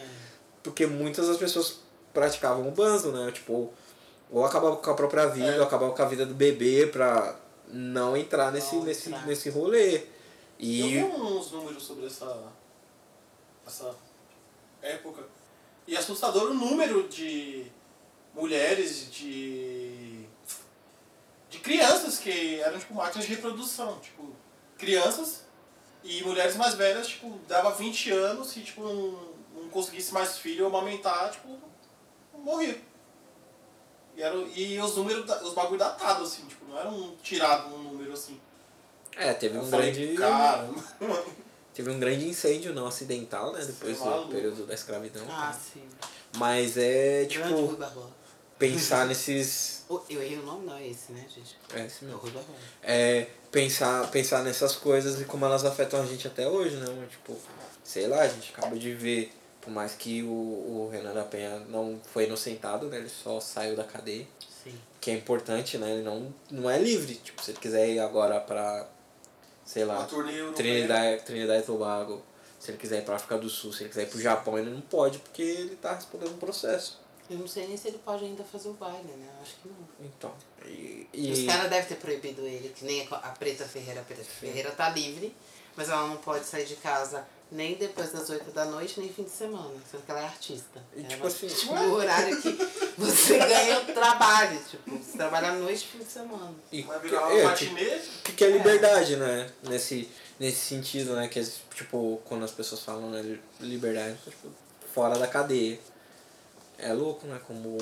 Porque muitas das pessoas praticavam o bando, né? Tipo, ou acabavam com a própria vida, ou acabavam com a vida do bebê pra não entrar nesse, não, nesse, entrar. nesse rolê. E... Eu vi uns números sobre essa, essa época. E é assustador o número de mulheres, de, de crianças que eram tipo máquinas de reprodução. Tipo, crianças e mulheres mais velhas, tipo, dava vinte anos e tipo, não, não conseguisse mais filho ou amamentar, tipo, morria. E, era, e os números, os bagulho datados, assim, tipo, não era um tirado um número assim. É, teve eu um falei, grande. Cara, teve um grande incêndio não acidental, né? Depois do período da escravidão. Ah, né? Sim. Mas é tipo. Grande pensar nesses. Eu errei o nome, não é esse, né, gente? É esse mesmo. É pensar, pensar nessas coisas e como elas afetam a gente até hoje, né? Tipo, sei lá, a gente acaba de ver, por mais que o, o Renan da Penha não foi inocentado, né? Ele só saiu da cadeia. Sim. Que é importante, né? Ele não, não é livre. Tipo, se ele quiser ir agora pra. Sei lá, Trinidad, Trinidad e Tobago, se ele quiser ir para a África do Sul, se ele quiser ir para o Japão, ele não pode, porque ele está respondendo um processo. Eu não sei nem se ele pode ainda fazer o baile, né? Acho que não. Então, e... e... Os caras devem ter proibido ele, que nem a Preta Ferreira. A Preta Ferreira tá livre, mas ela não pode sair de casa nem depois das oito da noite, nem fim de semana, sendo que ela é artista. E, ela tipo vai, assim... Tipo, o horário que você ganha o trabalho, tipo, você trabalha à noite e fim de semana. E vai virar uma matinê? Que, que é liberdade, é. Né? Nesse, nesse sentido, né? Que, tipo, quando as pessoas falam, né, liberdade, tipo, fora da cadeia. É louco, né? Como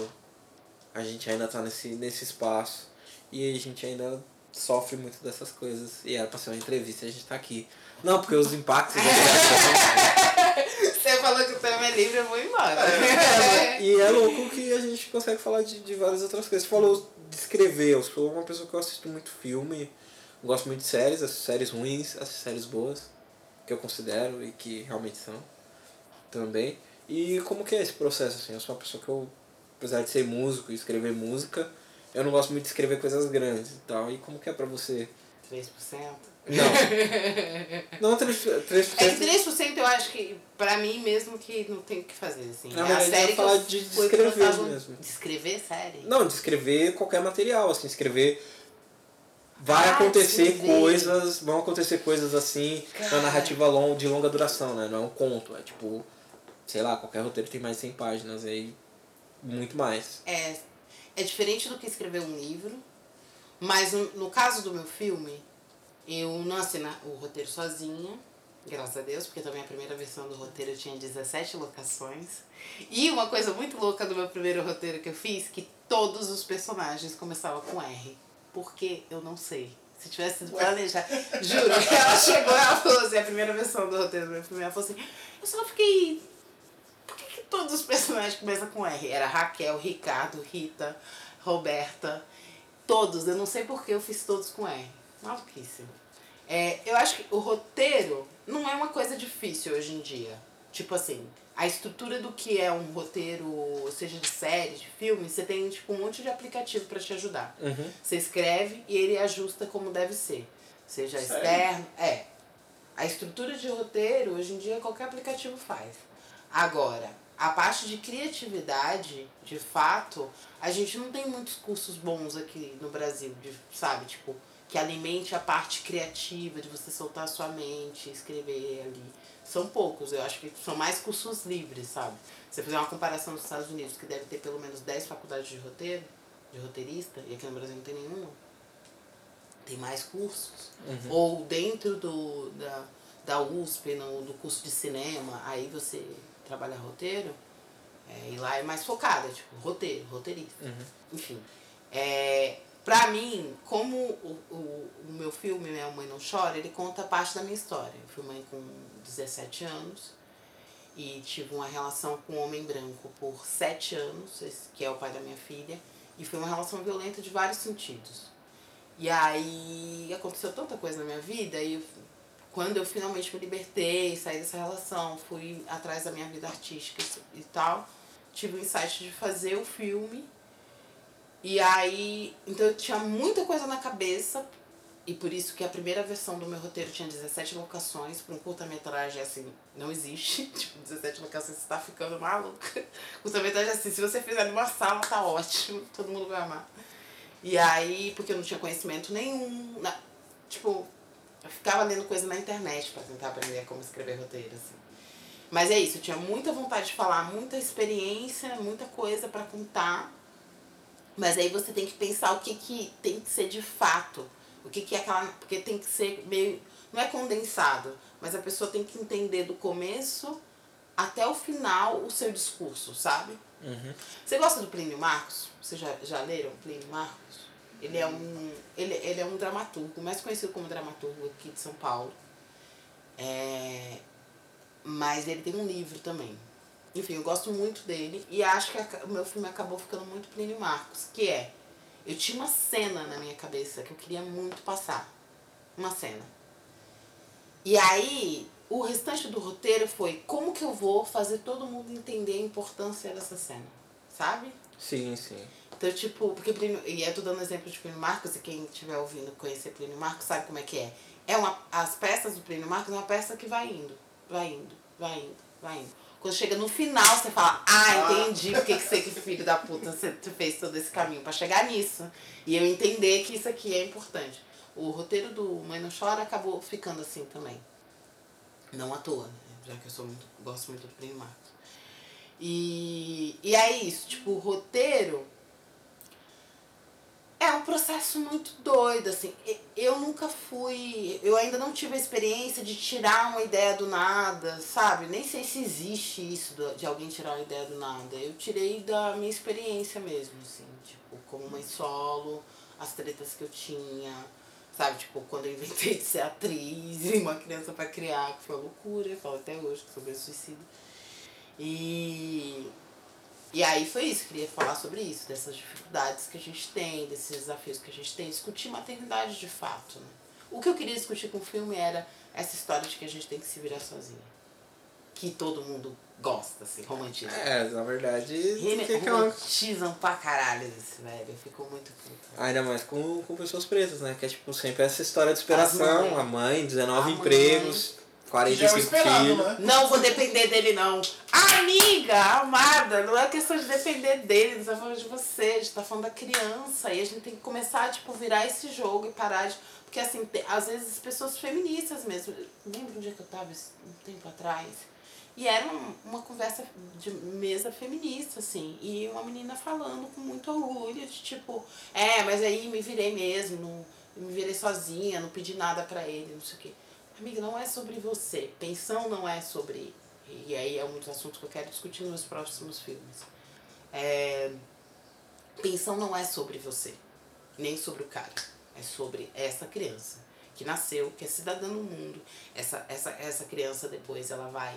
a gente ainda tá nesse, nesse espaço e a gente ainda... sofre muito dessas coisas. E era pra ser uma entrevista, a gente tá aqui. Não, porque os impactos... Você falou que o tema é livre, eu vou embora. É, e é louco que a gente consegue falar de, de várias outras coisas. Você falou de escrever. Eu sou uma pessoa que eu assisto muito filme, gosto muito de séries, assisto séries ruins, assisto séries boas, que eu considero e que realmente são também. E como que é esse processo, assim? Eu sou uma pessoa que eu, apesar de ser músico e escrever música... Eu não gosto muito de escrever coisas grandes e tal. E como que é pra você? três por cento? Não. Não três por cento. É que três por cento eu acho que, pra mim mesmo, que não tem o que fazer, assim. Não, é a série que eu de escrever mesmo. De escrever série? Não, de escrever qualquer material, assim. Escrever... Vai ah, acontecer escrever. coisas... Vão acontecer coisas, assim, cara. Na narrativa long, de longa duração, né? Não é um conto. É tipo... Sei lá, qualquer roteiro tem mais de cem páginas aí... muito mais. É, é diferente do que escrever um livro, mas no, no caso do meu filme, eu não assinei o roteiro sozinha, graças a Deus, porque também a primeira versão do roteiro eu tinha dezessete locações. E uma coisa muito louca do meu primeiro roteiro que eu fiz, que todos os personagens começavam com R. Por quê? Eu não sei. Se tivesse sido planejado, juro, ela chegou, ela falou assim, a primeira versão do roteiro do meu filme, ela falou assim, eu só fiquei, por que, que todos os personagens começam com R? Era Raquel, Ricardo, Rita, Roberta, todos, eu não sei por que eu fiz todos com R. Maluquíssimo. É, eu acho que o roteiro não é uma coisa difícil hoje em dia. Tipo assim, a estrutura do que é um roteiro, seja de série, de filme, você tem tipo um monte de aplicativo pra te ajudar. Uhum. Você escreve e ele ajusta como deve ser. Seja Sério? externo, é. A estrutura de roteiro, hoje em dia, qualquer aplicativo faz. Agora, a parte de criatividade, de fato, a gente não tem muitos cursos bons aqui no Brasil, de, sabe, tipo, que alimente a parte criativa, de você soltar a sua mente, escrever ali. São poucos, eu acho que são mais cursos livres, sabe? Se você fizer uma comparação nos Estados Unidos, que deve ter pelo menos dez faculdades de roteiro, de roteirista, e aqui no Brasil não tem nenhuma, tem mais cursos. Uhum. Ou dentro do, da, da U S P, no, do curso de cinema, aí você trabalha roteiro, é, e lá é mais focada, tipo, roteiro, roteirista. Uhum. Enfim, é, pra mim, como o, o, o meu filme, Minha Mãe Não Chora, ele conta parte da minha história. Eu fui mãe com dezessete anos e tive uma relação com um homem branco por sete anos, que é o pai da minha filha, e foi uma relação violenta de vários sentidos. E aí aconteceu tanta coisa na minha vida, e eu, quando eu finalmente me libertei, saí dessa relação, fui atrás da minha vida artística e tal, tive o insight de fazer o filme. E aí, então eu tinha muita coisa na cabeça. E por isso que a primeira versão do meu roteiro tinha dezessete locações. Para um curta-metragem, assim, não existe. Tipo, dezessete locações, você tá ficando maluca. Curta-metragem, assim, se você fizer numa sala, tá ótimo. Todo mundo vai amar. E aí, porque eu não tinha conhecimento nenhum. Na, tipo, eu ficava lendo coisa na internet para tentar aprender como escrever roteiro, assim. Mas é isso, eu tinha muita vontade de falar, muita experiência, muita coisa para contar. Mas aí você tem que pensar o que, que tem que ser de fato. O que, que é aquela... Porque tem que ser meio... Não é condensado, mas a pessoa tem que entender do começo até o final o seu discurso, sabe? Uhum. Você gosta do Plínio Marcos? Vocês já, já leram Plínio Marcos? Ele é, um, ele, ele é um dramaturgo, mais conhecido como dramaturgo aqui de São Paulo. É, mas ele tem um livro também. Enfim, eu gosto muito dele e acho que a, o meu filme acabou ficando muito Plínio Marcos, que é... Eu tinha uma cena na minha cabeça que eu queria muito passar. Uma cena. E aí, o restante do roteiro foi como que eu vou fazer todo mundo entender a importância dessa cena, sabe? Sim, sim. Então, tipo, porque Plínio... E eu tô dando exemplo de Plínio Marcos, e quem estiver ouvindo conhecer Plínio Marcos sabe como é que é. É uma... As peças do Plínio Marcos é uma peça que vai indo, vai indo, vai indo, vai indo. Quando chega no final, você fala, ah, entendi porque que você, que filho da puta, você fez todo esse caminho pra chegar nisso. E eu entender que isso aqui é importante. O roteiro do Mãe Não Chora acabou ficando assim também. Não à toa, né? Já que eu sou muito, gosto muito do Plínio Marcos. E, e é isso, tipo, o roteiro é um processo muito doido, assim. Eu nunca fui... Eu ainda não tive a experiência de tirar uma ideia do nada, sabe? Nem sei se existe isso, de alguém tirar uma ideia do nada. Eu tirei da minha experiência mesmo, assim. Tipo, como mãe solo, as tretas que eu tinha, sabe? Tipo, quando eu inventei de ser atriz e uma criança pra criar, que foi uma loucura. Eu falo até hoje sobre o suicídio. E... E aí foi isso, queria falar sobre isso, dessas dificuldades que a gente tem, desses desafios que a gente tem, discutir maternidade de fato, né? O que eu queria discutir com o filme era essa história de que a gente tem que se virar sozinha. Que todo mundo gosta, assim, romantiza. É, na verdade... Fica... Romantizam pra caralho isso, velho, ficou muito puto. Ainda mais com, com pessoas pretas, né? Que é tipo sempre essa história de esperação, a mãe, dezenove a empregos... Mãe. quarenta e cinco né? Não vou depender dele, não. Amiga, amada, não é questão de depender dele, não tá falando de você, a gente tá falando da criança. E a gente tem que começar a tipo, virar esse jogo e parar de... Porque, assim, tem, às vezes as pessoas feministas mesmo... Lembra um dia que eu tava um tempo atrás? E era um, uma conversa de mesa feminista, assim. E uma menina falando com muito orgulho, de tipo... É, mas aí me virei mesmo, não, me virei sozinha, não pedi nada pra ele, não sei o quê. Amiga, não é sobre você. Pensão não é sobre... E aí é um dos assuntos que eu quero discutir nos meus próximos filmes. É, pensão não é sobre você, nem sobre o cara. É sobre essa criança que nasceu, que é cidadã no mundo. Essa, essa, essa criança depois, ela vai...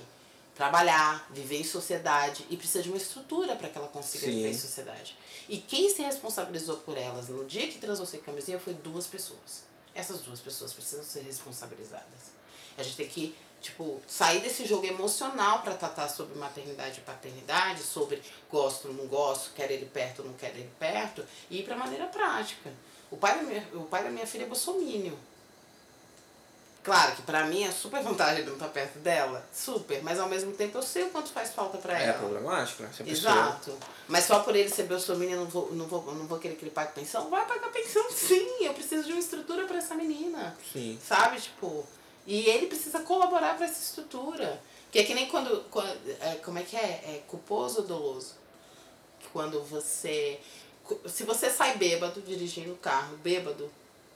trabalhar, viver em sociedade e precisa de uma estrutura para que ela consiga Sim. viver em sociedade. E quem se responsabilizou por elas no dia que transou sem camisinha foi duas pessoas. Essas duas pessoas precisam ser responsabilizadas. A gente tem que, tipo, sair desse jogo emocional para tratar sobre maternidade e paternidade, sobre gosto, não gosto, quero ele perto, não quero ele perto, e ir para maneira prática. O pai da minha, o pai da minha filha é bolsominion. Claro que pra mim é super vantagem de não estar perto dela, super, mas ao mesmo tempo eu sei o quanto faz falta pra é ela. É problemático, né? Exato. Mas só por ele ser bolsominion eu não vou, não, vou, não vou querer que ele pague pensão? Vai pagar pensão sim, eu preciso de uma estrutura pra essa menina. Sim. Sabe, tipo, e ele precisa colaborar pra essa estrutura. Que é que nem quando, quando é, como é que é? É culposo ou doloso? Quando você, se você sai bêbado dirigindo o carro, bêbado,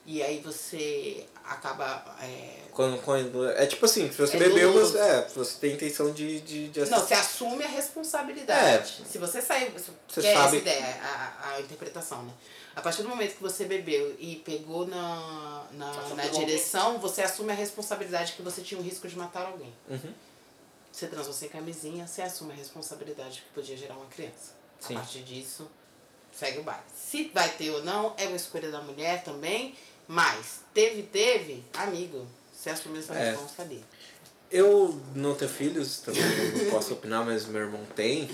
e aí você acaba... É, quando, quando, é tipo assim, se você é bebeu, você, é, você tem intenção de... de, de assist... Não, você assume a responsabilidade. É. Se você sair... Você que sabe... é essa ideia, a, a interpretação, né? A partir do momento que você bebeu e pegou na, na, na direção, você assume a responsabilidade que você tinha o risco de matar alguém. Uhum. Você transou sem camisinha, você assume a responsabilidade que podia gerar uma criança. Sim. A partir disso, segue o baile. Se vai ter ou não, é uma escolha da mulher também... Mas, teve, teve, amigo, se assumiu essa responsabilidade. Eu não tenho filhos, também não posso opinar, mas meu irmão tem.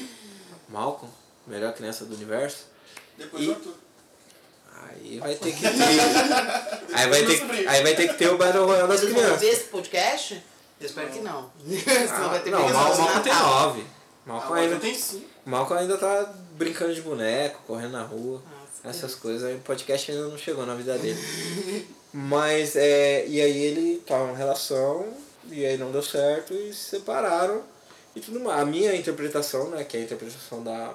Malcolm, melhor criança do universo. Depois e... tu. Aí vai ter que ter. aí, vai ter que... aí vai ter que ter o Battle Royale das crianças. Você vai ver esse podcast? Eu espero que não. Senão vai ter não, Malcolm tem nove. Malcolm ainda tem cinco. Malcolm ainda tá brincando de boneco, correndo na rua. Ah. Essas coisas, o podcast ainda não chegou na vida dele. Mas, é, e aí ele tava numa relação, e aí não deu certo, e se separaram, e tudo mais. A minha interpretação, né, que é a interpretação da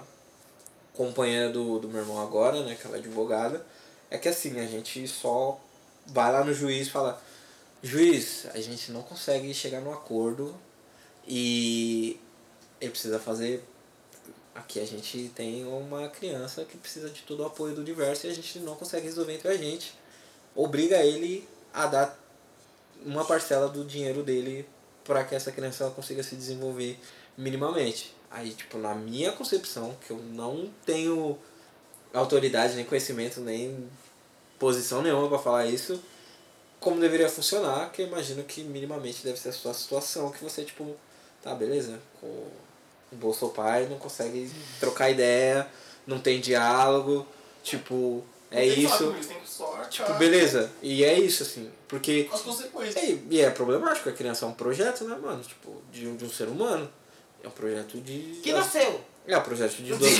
companheira do, do meu irmão agora, né, que ela é advogada, é que assim, a gente só vai lá no juiz e fala, juiz, a gente não consegue chegar num acordo, e ele precisa fazer... Aqui a gente tem uma criança que precisa de todo o apoio do universo e a gente não consegue resolver entre a gente. Obriga ele a dar uma parcela do dinheiro dele para que essa criança consiga se desenvolver minimamente. Aí, tipo, na minha concepção, que eu não tenho autoridade, nem conhecimento, nem posição nenhuma para falar isso, como deveria funcionar, que eu imagino que minimamente deve ser a sua situação, que você, tipo, tá, beleza, com... Bolsa o pai, não consegue trocar ideia, não tem diálogo, tipo, é isso. Tipo, beleza, e é isso, assim, porque... As consequências. É, e é problemático, a criança é um projeto, né, mano? Tipo, de, de um ser humano. É um projeto de... Que nasceu! É um projeto de duas...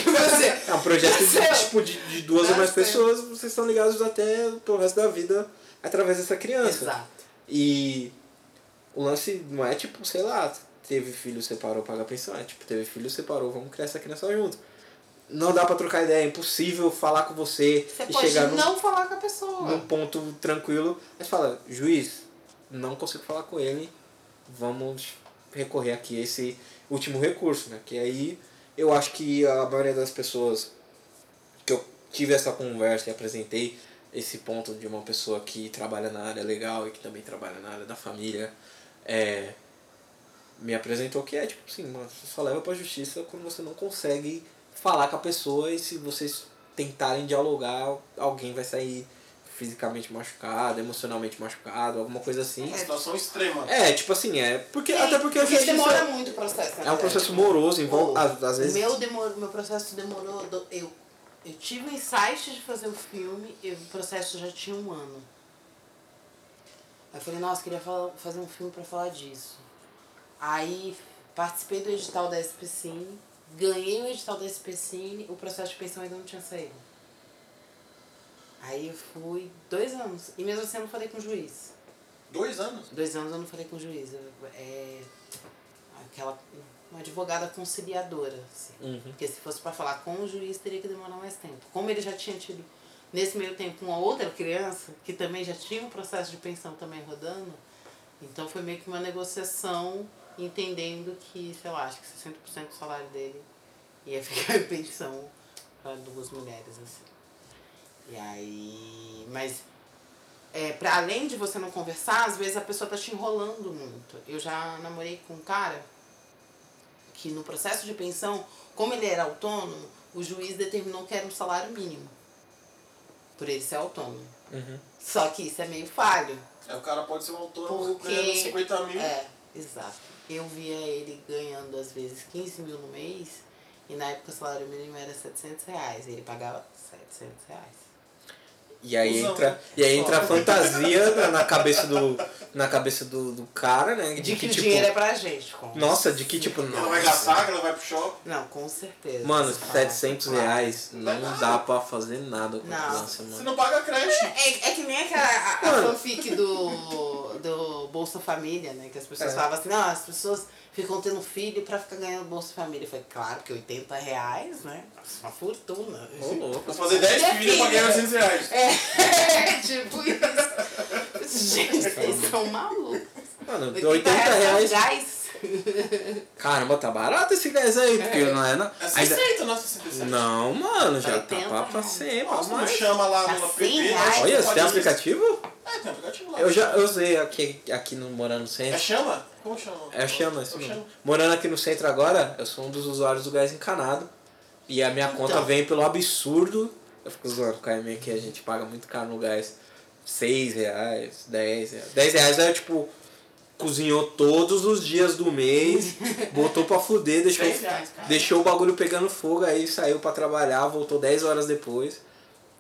é um projeto de, tipo, de, de duas ou mais pessoas, vocês estão ligados até pelo resto da vida através dessa criança. Exato. E o lance não é, tipo, sei lá... Teve filho, separou, paga pensão. É tipo, teve filho, separou, vamos criar essa criança junto. Não dá pra trocar ideia, é impossível falar com você, você e chegar num, não falar com a pessoa. Num ponto tranquilo. Mas fala, juiz, não consigo falar com ele, vamos recorrer aqui a esse último recurso, né? Que aí eu acho que a maioria das pessoas que eu tive essa conversa e apresentei esse ponto de uma pessoa que trabalha na área legal e que também trabalha na área da família, é... me apresentou que é tipo assim, mano, você só leva pra justiça quando você não consegue falar com a pessoa e se vocês tentarem dialogar, alguém vai sair fisicamente machucado, emocionalmente machucado, alguma coisa assim. É uma situação extrema. É, tipo assim, é. Porque, Sim, até porque, porque a justiça... demora muito o processo. É um processo moroso, envolve, oh, às vezes... Meu, demor, meu processo demorou... Do, eu, eu tive o insight de fazer o filme e o processo já tinha um ano. Aí eu falei, nossa, queria falar, fazer um filme pra falar disso. Aí participei do edital da SPCine, ganhei o edital da SPCine, o processo de pensão ainda não tinha saído. Aí eu fui dois anos, e mesmo assim eu não falei com o juiz. Dois anos? Dois anos eu não falei com o juiz. É, aquela uma advogada conciliadora. Assim. Uhum. Porque se fosse para falar com o juiz, teria que demorar mais tempo. Como ele já tinha tido, nesse meio tempo, uma outra criança, que também já tinha um processo de pensão também rodando, então foi meio que uma negociação, entendendo que, sei lá, acho que sessenta por cento do salário dele ia ficar em pensão para duas mulheres, assim. E aí... Mas... É, pra além de você não conversar, às vezes a pessoa tá te enrolando muito. Eu já namorei com um cara que no processo de pensão, como ele era autônomo, o juiz determinou que era um salário mínimo. Por ele ser autônomo. Uhum. Só que isso é meio falho. É, o cara pode ser um autônomo ganhando cinquenta mil. É, exato. Eu via ele ganhando às vezes quinze mil no mês e na época o salário mínimo era setecentos reais. E ele pagava setecentos reais. E aí Usão, entra, né? e aí entra a fantasia na, na cabeça, do, na cabeça do, do cara, né? De, de que, que o tipo, dinheiro é pra gente. Com nossa, de que tipo... Ela vai gastar, ela vai pro shopping? Não, com certeza. Mano, setecentos reais não, não dá pra fazer nada com a criança, mano. Você não paga creche. É, é que nem aquela a, a fanfic do, do Bolsa Família, né? Que as pessoas é. falavam assim, não, as pessoas ficam tendo filho pra ficar ganhando Bolsa Família. Eu falei, claro que oitenta reais, né? Uma fortuna. Ô, louco. Posso fazer dez filhos pra ganhar oitocentos reais. É. É, tipo isso. Gente, vocês são malucos. Mano, oitenta reais. reais. Caramba, tá barato esse gás aí, porque é. não é. Não. É sessenta, não é sessenta. Não, mano, já tá pra, pra sempre. Nossa, não chama lá no app. Olha, você tem aplicativo? É, tem aplicativo lá. Eu já eu usei aqui, aqui no Morando no Centro. É chama? Como chama? É chama, assim. Chama. Morando aqui no centro agora, eu sou um dos usuários do gás encanado. E a minha então. conta vem pelo absurdo. Eu fico zoando com a minha aqui, a gente paga muito caro no gás. seis reais, dez reais. dez reais é tipo, cozinhou todos os dias do mês, botou pra fuder, deixou, reais, deixou o bagulho pegando fogo, aí saiu pra trabalhar, voltou dez horas depois.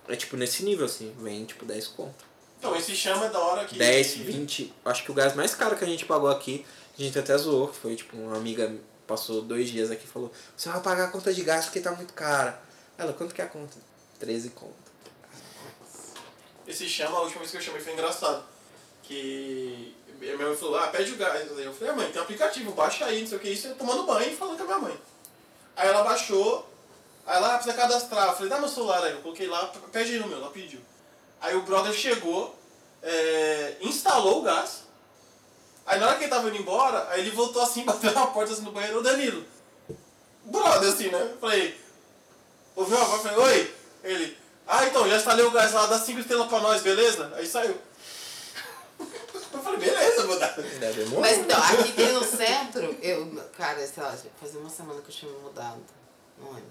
É tipo nesse nível assim, vem tipo dez conto. Então esse chama é da hora aqui. dez, vinte, acho que o gás mais caro que a gente pagou aqui, a gente até zoou, que foi tipo uma amiga passou dois dias aqui e falou, você vai pagar a conta de gás porque tá muito cara. Ela, quanto que é a conta? treze conto. Esse chama, a última vez que eu chamei foi engraçado. Que minha mãe falou, ah, pede o gás. Eu falei, ah, mãe, tem um aplicativo, baixa aí, não sei o que, isso, eu tomando banho e falando com a minha mãe. Aí ela baixou, aí ela ah, precisa cadastrar. Eu falei, dá meu celular aí, eu coloquei lá, pede aí no meu, ela pediu. Aí o brother chegou, é, instalou o gás. Aí na hora que ele tava indo embora, aí ele voltou assim, bateu na porta assim no banheiro, o Danilo. Brother assim, né? Eu falei, ouviu a voz? Falei, oi. Ele, ah, então, já instalei o gás lá, dá cinco estrelas pra nós, beleza? Aí saiu. Eu falei, beleza, vou dar. Mas então, aqui tem no centro, eu, cara, sei lá, fazia uma semana que eu tinha me mudado, não lembro.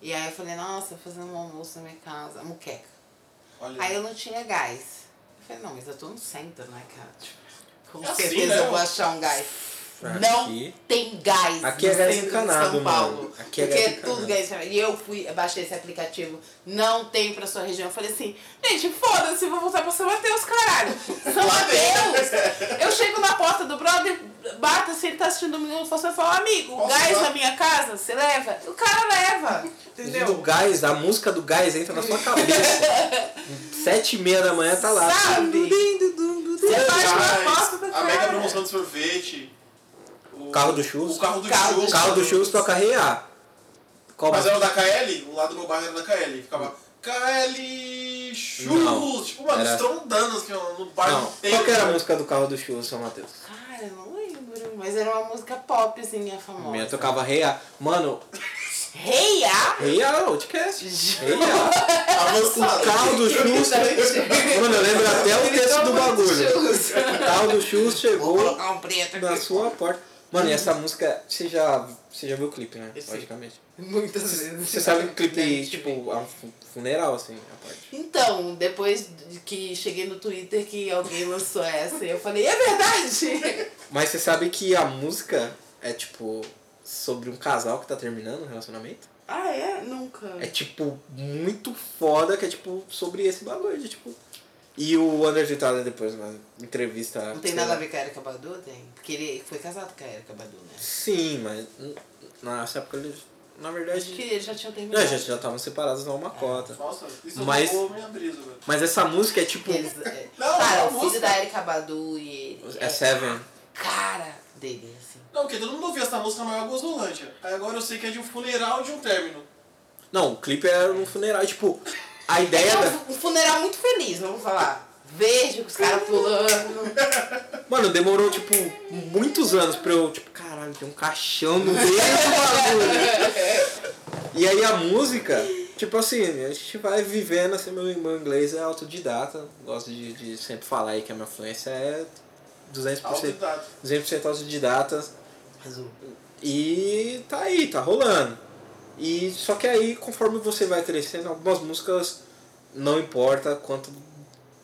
E aí eu falei, nossa, fazendo um almoço na minha casa, muqueca. Olha. Aí eu não tinha gás. Eu falei, não, mas eu tô no centro, né, cara? Tipo, com é certeza assim, né? Eu vou achar um gás. Não aqui. Tem gás. Aqui é gás encanado, mano. Aqui é porque é tudo gás. E eu fui, baixei esse aplicativo. Não tem pra sua região. Eu falei assim, gente, foda-se, vou voltar pra São Mateus, caralho. São Mateus. Eu chego na porta do brother, bato assim, ele tá assistindo o Minuto Falso, eu falo, amigo, o gás usar? Na minha casa, você leva? O cara leva. Entendeu? O gás, a música do gás entra na sua cabeça. Sete e meia da manhã tá lá. Sabe? Você bate na porta do cara. A mega promoção de sorvete. O carro do Chus? O carro do Chus. O carro do Chus toca R A. Mas era da K L? O lado do meu bairro era da K L. Ficava K L Chus. Tipo, mano, era... estrondando assim, no bairro inteiro. Qual que era a música do carro do Chus, São Mateus? Cara, eu não lembro. Mas era uma música pop, assim, a famosa. Minha tocava R A. Mano... Reia? Reia, podcast. Reia. O carro do Chus. Mano, eu lembro até o texto do bagulho. O carro do Chus chegou na sua porta. Mano, e essa música, você já, você já viu o clipe, né? Esse, logicamente. Muitas vezes. Você sabe que o clipe, tipo, a funeral, assim, a parte. Então, depois que cheguei no Twitter que alguém lançou essa, eu falei, é verdade! Mas você sabe que a música é, tipo, sobre um casal que tá terminando um relacionamento? Ah, é? Nunca. É, tipo, muito foda, que é, tipo, sobre esse bagulho, de, tipo... E o Anderson Tyler depois, na entrevista... Não tem nada a ver com a Erika Badu, tem? Porque ele foi casado com a Erika Badu, né? Sim, mas nessa época eles... Na verdade... Acho que eles já tinham terminado. Não, já já estavam separados na uma cota. Nossa, isso mas, não minha brisa, velho. Mas essa música é tipo... Eles, é, não, cara, não, o filho da Erika Badu e... É Seven. Cara, dele, assim. Não, porque todo mundo ouvia essa música na maior gozolândia. Aí agora eu sei que é de um funeral de um término. Não, o clipe era um funeral, tipo... A ideia é um, da... um funeral muito feliz, não vou falar. Vejo os caras pulando. Mano, demorou, tipo, muitos anos pra eu, tipo, caralho, tem um caixão no meio do bagulho. E aí a música, tipo assim, a gente vai vivendo, assim, meu inglês é autodidata. Gosto de, de sempre falar aí que a minha fluência é duzentos por cento autodidata. duzentos por cento autodidata. E tá aí, tá rolando. E só que aí, conforme você vai crescendo, algumas músicas, não importa quanto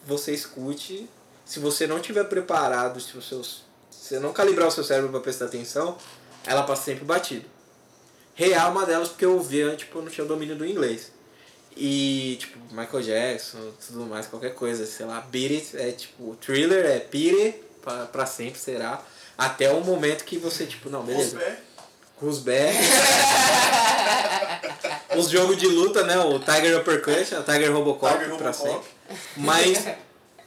você escute, se você não tiver preparado, se você, se você não calibrar o seu cérebro pra prestar atenção, ela passa sempre batido. Real, uma delas, porque eu ouvia, tipo, eu não tinha o domínio do inglês. E, tipo, Michael Jackson, tudo mais, qualquer coisa, sei lá, Beat It é, tipo, Thriller é Beat It, pra, pra sempre será, até o momento que você, tipo, não, beleza. Os back. Os jogos de luta, né? O Tiger Uppercut, o Tiger Robocop, Tiger pra Robocop. Sempre. Mas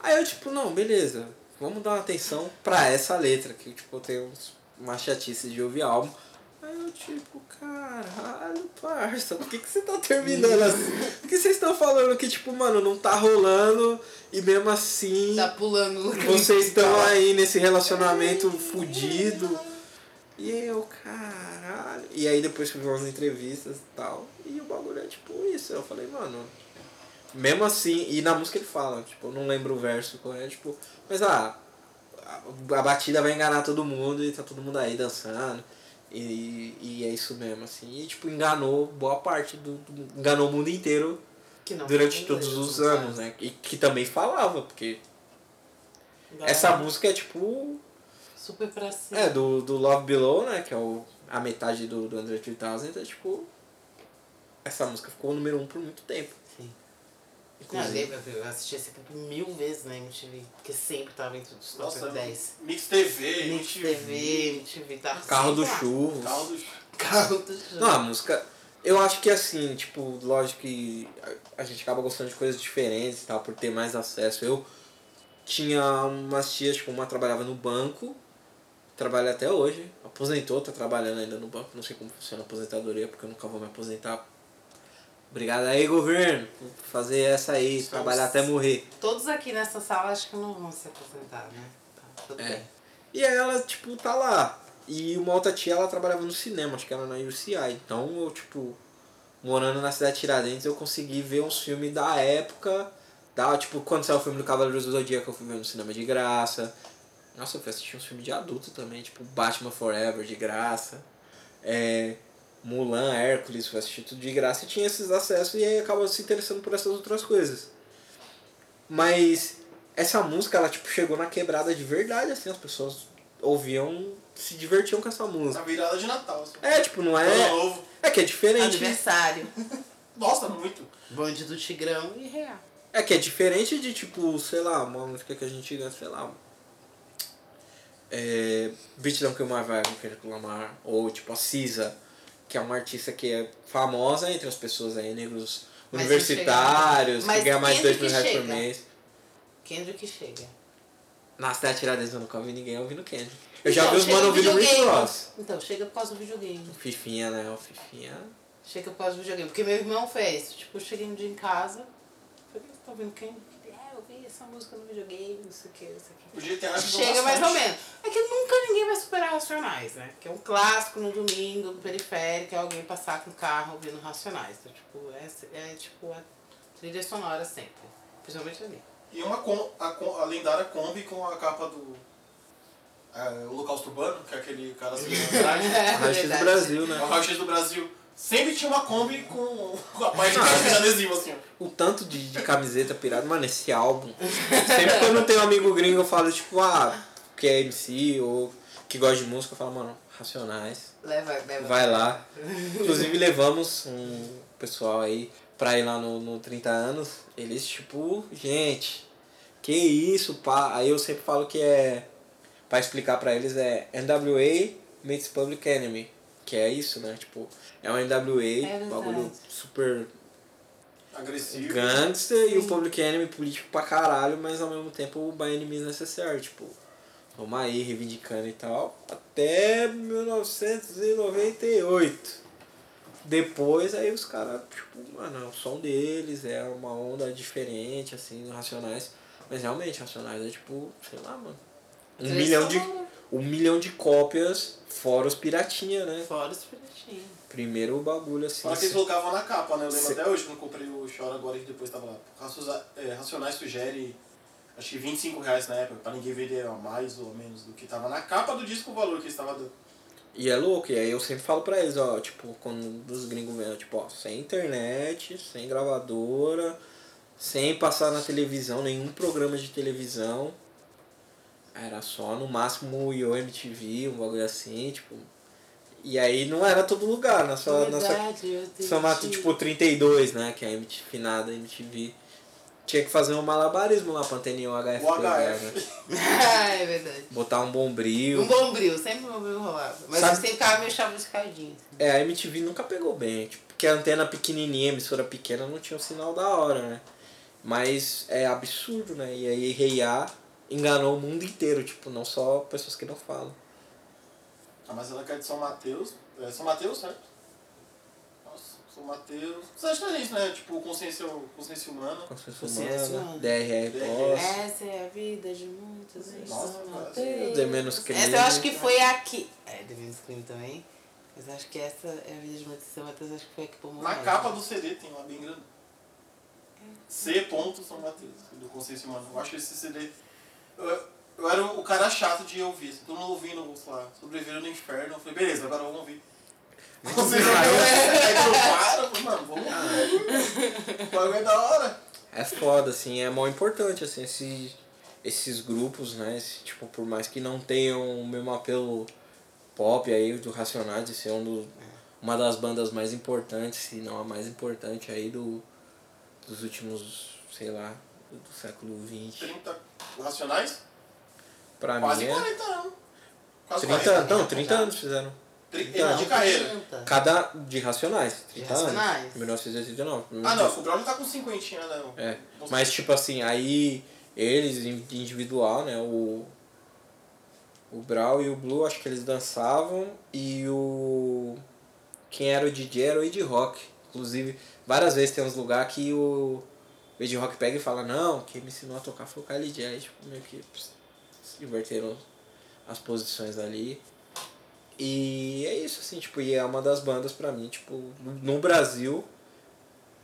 aí eu tipo, não, beleza. Vamos dar uma atenção pra essa letra, que tipo, eu tenho uma chatice de ouvir álbum. Aí eu tipo, caralho, parça, por que, que você tá terminando assim? Por que vocês estão falando que tipo, mano, não tá rolando e mesmo assim tá pulando. Vocês estão aí nesse relacionamento fudido. E eu, caralho... E aí depois que eu vi umas entrevistas e tal... E o bagulho é tipo isso... Eu falei, mano... Mesmo assim... E na música ele fala... Tipo, eu não lembro o verso... É, tipo, mas ah... A, a batida vai enganar todo mundo... E tá todo mundo aí dançando... E, e é isso mesmo, assim... E tipo, enganou boa parte do... do enganou o mundo inteiro... Que não, durante todos os anos, né? E que também falava... Porque... Enganado. Essa música é tipo... Super pra cima. É, do, do Love Below, né? Que é o, a metade do, do Under dois mil, é tipo... Essa música ficou o número um por muito tempo. Sim. Inclusive, não, eu assisti esse clipe mil vezes na M T V, porque sempre tava entre os top dez. Mix T V, Mix T V, M T V, tá? Carro do Churros. Carro do Churros. Carro do Churros. Não, a música... Eu acho que assim, tipo, lógico que a gente acaba gostando de coisas diferentes e tal, por ter mais acesso. Eu tinha umas tias, tipo, uma trabalhava no banco... Trabalha até hoje, aposentou, tá trabalhando ainda no banco, não sei como funciona a aposentadoria, porque eu nunca vou me aposentar. Obrigado aí, governo, por fazer essa aí, Estamos trabalhar até morrer. Todos aqui nessa sala acho que não vão se aposentar, né? Tá, tudo é. Bem. E ela, tipo, tá lá. E uma outra tia, ela trabalhava no cinema, acho que era na U C I. Então, eu, tipo, morando na cidade de Tiradentes, eu consegui ver uns filmes da época, da, tipo, quando saiu o filme do Cavaleiros do Zodíaco, eu fui ver no cinema de graça. Nossa, eu fui assistir uns filmes de adulto também, tipo Batman Forever, de graça. É, Mulan, Hércules, fui assistir tudo de graça e tinha esses acessos e aí acabou se interessando por essas outras coisas. Mas essa música, ela tipo chegou na quebrada de verdade, assim, as pessoas ouviam, se divertiam com essa música. Na virada de Natal. Assim. É, tipo, não é... É que é diferente. Aniversário. Nossa, muito. Bonde do Tigrão e Real. É que é diferente de, tipo, sei lá, uma música que a gente ganha, sei lá... É, Beat Don't Kill My Vibe, Kendrick Lamar, ou tipo a Cisa, que é uma artista que é famosa entre as pessoas aí, negros mas universitários, que ganha mais dois mil reais por mês. Kendrick chega. Na cidade Tiradentes eu nunca vi ninguém ouvindo Kendrick. Eu já então, vi os mano ouvindo Rick Ross. Então, chega por causa do videogame. Fifinha, né? O Fifinha. Chega por causa do videogame. Porque meu irmão fez, tipo, eu cheguei um dia em casa, por que você tá ouvindo Kendrick? Essa música no videogame, não sei o que, não sei o que. O G T A chega mais ou menos. É que nunca ninguém vai superar Racionais, né? Que é um clássico no domingo, no periférico, é alguém passar com o carro ouvindo Racionais. Então, tipo, é, é tipo a trilha sonora sempre. Principalmente ali. E uma com, a, a lendária Kombi com a capa do é, Holocausto Urbano, que é aquele cara assim. É, o Raio-X do Brasil, né? É o Raio-X do Brasil. Sempre tinha uma Kombi com a parte de camiseta adesiva, assim. O tanto de, de camiseta pirada, mano, esse álbum. Sempre quando eu tenho um amigo gringo, eu falo, tipo, ah, que é M C ou que gosta de música, eu falo, mano, Racionais. Leva, leva. Vai lá. Inclusive, levamos um pessoal aí pra ir lá no, no trinta anos. Eles, tipo, gente, que isso, pá. Aí eu sempre falo que é, pra explicar pra eles, é N W A meets Public Enemy. Que é isso, né? Tipo, é um N W A, é bagulho super agressivo, gangster, e o Public Enemy político pra caralho, mas ao mesmo tempo o by any means necessary, tipo, Vamos aí, reivindicando e tal, até mil novecentos e noventa e oito. Depois, aí os caras, tipo, mano, o som deles é uma onda diferente, assim, do Racionais. Mas realmente, Racionais é tipo, sei lá, mano, um milhão de, um milhão de cópias, fora os piratinha, né? Fora os piratinha. Primeiro o bagulho, assim. Fora que eles colocavam na capa, né? Eu lembro se... até hoje, quando eu comprei o Chora Agora, que depois tava lá. Racionais sugere... Acho que vinte e cinco reais na época, pra ninguém vender mais ou menos do que tava na capa do disco, o valor que eles estavam dando. E é louco, e aí eu sempre falo pra eles, ó, tipo, quando os gringos vêm, tipo, ó, sem internet, sem gravadora, sem passar na televisão, nenhum programa de televisão. Era só, no máximo, o I O M T V, um bagulho assim, tipo... E aí não era todo lugar, na sua... Verdade, na sua, Mato, tipo, trinta e dois, né, que é a M T V, finada M T V. Tinha que fazer um malabarismo lá pra anteninha H F. O H F. Ah, é verdade. Botar um bombril. Um bombril, sempre um bombril rolava. Mas sabe... sempre ficava meio chamuscadinho. É, a M T V nunca pegou bem. Tipo, porque a antena pequenininha, a emissora pequena, não tinha o sinal da hora, né? Mas é absurdo, né? E aí Rei A enganou o mundo inteiro, tipo, não só pessoas que não falam. Ah, mas ela cai de São Mateus. É São Mateus, certo? São Mateus. Você acha que é isso, né? Tipo, consciência, consciência humana. Consciência humana. D R R pós. Essa é a vida de muitos. Nossa, de menos crime. Essa eu acho que foi aqui. É, de menos crime também. Mas acho que essa é a vida de muitos. São Mateus, acho que foi aqui por morrer. Na capa do C D tem lá, bem grande. C. São Mateus, do Consciência Humana. Eu acho esse C D. Eu, eu era o cara chato de ouvir. Todo mundo ouvindo, sei lá, Sobrevivendo no Inferno. Eu falei, beleza, agora vamos ouvir. Você não é que eu paro, mano, vamos lá. Foi bem da hora. É foda, assim, é mó importante, assim, esses, esses grupos, né? Esse, tipo, por mais que não tenham o mesmo apelo pop aí do Racionais, de ser um do, uma das bandas mais importantes, se não a mais importante aí do, dos últimos, sei lá, do século vinte. trinta Racionais? Pra quase mim. É... quarenta anos. Quase trinta, quarenta, não, trinta anos fizeram. trinta anos de carreira. Cada de Racionais. trinta de Racionais. Anos. mil novecentos e oitenta e nove. Ah, não. O Brown já tá com cinquentinha, né? É. Mas, tipo assim, aí eles, individual, né? O, o Brown e o Blue, acho que eles dançavam. E o... Quem era o D J era o Ed Rock. Inclusive, várias vezes tem uns lugares que o, o Ed Rock pega e fala, não, quem me ensinou a tocar foi o Kylie J. Tipo, meio que pss, inverteram as posições ali. E é isso, assim, tipo, e é uma das bandas pra mim, tipo, no Brasil,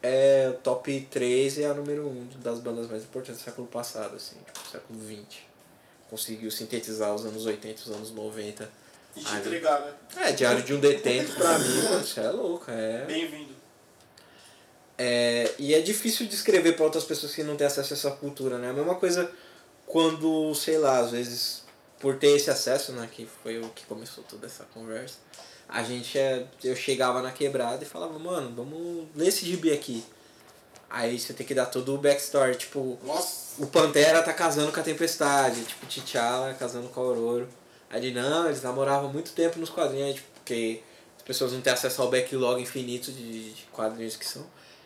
é o top três é a número um das bandas mais importantes do século passado, assim, tipo, século vinte. Conseguiu sintetizar os anos oitenta, os anos noventa. E te entregar, né? É, Diário de um Detento pra mim, mano, isso é louco, é... Bem-vindo. É, e é difícil de escrever pra outras pessoas que não têm acesso a essa cultura, né? A mesma coisa quando, sei lá, às vezes... Por ter esse acesso, né, que foi o que começou toda essa conversa, a gente, eu chegava na quebrada e falava, mano, vamos ler esse gibi aqui. Aí você tem que dar todo o backstory, tipo, nossa, o Pantera tá casando com a Tempestade, tipo, T'Challa casando com a Ororo. Aí ele, não, eles namoravam muito tempo nos quadrinhos, tipo, porque as pessoas não têm acesso ao backlog infinito de, de quadrinhos que são.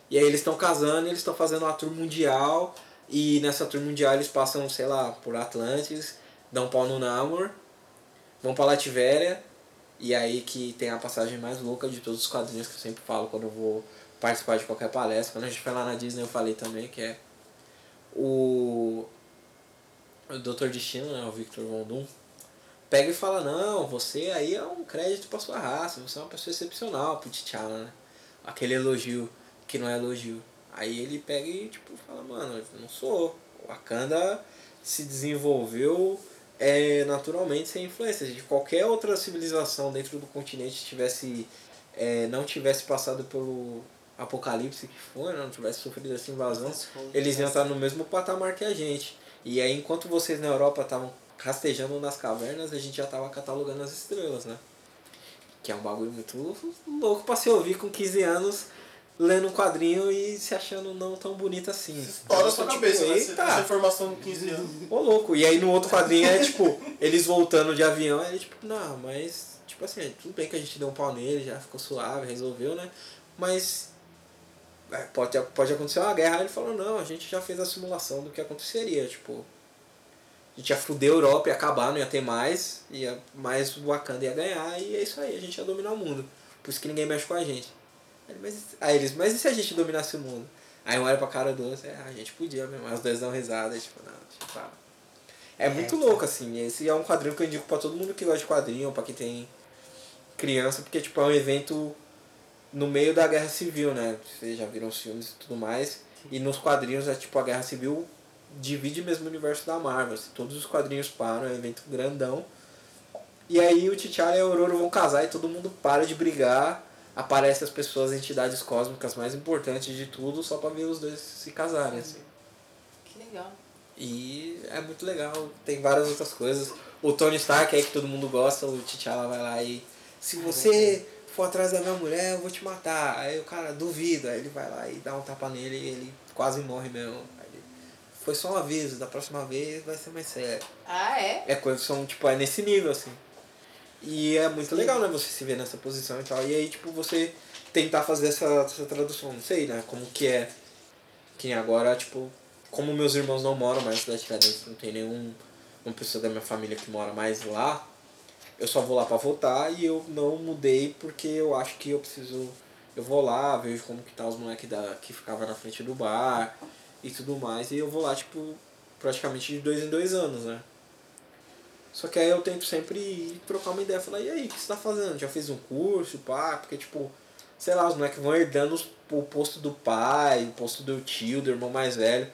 E aí eles estão casando, eles estão fazendo uma tour mundial, e nessa tour mundial eles passam, sei lá, por Atlantis... Dão um pau no Namor, vão pra Lativéria, e aí que tem a passagem mais louca de todos os quadrinhos que eu sempre falo quando eu vou participar de qualquer palestra. Quando a gente foi lá na Disney eu falei também, que é o, o doutor Destino, né, o Victor Von Doom, pega e fala, não, você aí é um crédito pra sua raça, você é uma pessoa excepcional pro T'Challa, né? Aquele elogio que não é elogio. Aí ele pega e tipo fala, mano, eu não sou, o Wakanda se desenvolveu... É, naturalmente sem influência de qualquer outra civilização dentro do continente tivesse, é, não tivesse passado pelo apocalipse que foi, não tivesse sofrido essa invasão, eles iam estar no mesmo patamar que a gente. E aí enquanto vocês na Europa estavam rastejando nas cavernas, a gente já estava catalogando as estrelas, né? Que é um bagulho muito louco pra se ouvir com quinze anos lendo um quadrinho e se achando não tão bonito assim. Estoura sua cabeça, tipo, né? Essa formação com quinze anos. Ô, louco. E aí no outro quadrinho é tipo, eles voltando de avião, aí tipo, não, mas, tipo assim, tudo bem que a gente deu um pau nele, já ficou suave, resolveu, né? Mas é, pode, pode acontecer uma guerra. Aí ele falou, não, a gente já fez a simulação do que aconteceria, tipo, a gente ia fuder a Europa, ia acabar, não ia ter mais, ia, mas o Wakanda ia ganhar e é isso aí, a gente ia dominar o mundo. Por isso que ninguém mexe com a gente. Ele, mas, aí eles, mas e se a gente dominasse o mundo? Aí um olha pra cara do outro, é, a gente podia mesmo, mas os dois dão risada, tipo, não, tipo, tá. É muito é, louco, assim, esse é um quadrinho que eu indico pra todo mundo que gosta de quadrinho, pra quem tem criança, porque, tipo, é um evento no meio da Guerra Civil, né? Vocês já viram os filmes e tudo mais, e nos quadrinhos é, tipo, a Guerra Civil divide mesmo o universo da Marvel, assim, todos os quadrinhos param, é um evento grandão, e aí o T'Challa e a Ororo vão casar e todo mundo para de brigar, aparecem as pessoas, as entidades cósmicas mais importantes de tudo, só pra ver os dois se casarem, assim. Que legal. E é muito legal, tem várias outras coisas. O Tony Stark aí que todo mundo gosta, o T'Challa vai lá e... Se você for atrás da minha mulher, eu vou te matar. Aí o cara duvida, aí ele vai lá e dá um tapa nele e ele quase morre mesmo. Aí ele, foi só um aviso, da próxima vez vai ser mais sério. Ah, é? É coisa, são, tipo, é nesse nível, assim. E é muito legal, né, você se ver nessa posição e tal. E aí, tipo, você tentar fazer essa, essa tradução, não sei, né, como que é. Que agora, tipo... Como meus irmãos não moram mais na cidade de Tiradentes, não tem nenhuma pessoa da minha família que mora mais lá, eu só vou lá pra votar e eu não mudei porque eu acho que eu preciso... Eu vou lá, vejo como que tá os moleques que ficavam na frente do bar e tudo mais, e eu vou lá, tipo, praticamente de dois em dois anos, né? Só que aí eu tento sempre ir trocar uma ideia, falar, e aí, o que você tá fazendo? Já fez um curso, pá? Porque, tipo... Sei lá, os moleques vão herdando o posto do pai, o posto do tio, do irmão mais velho.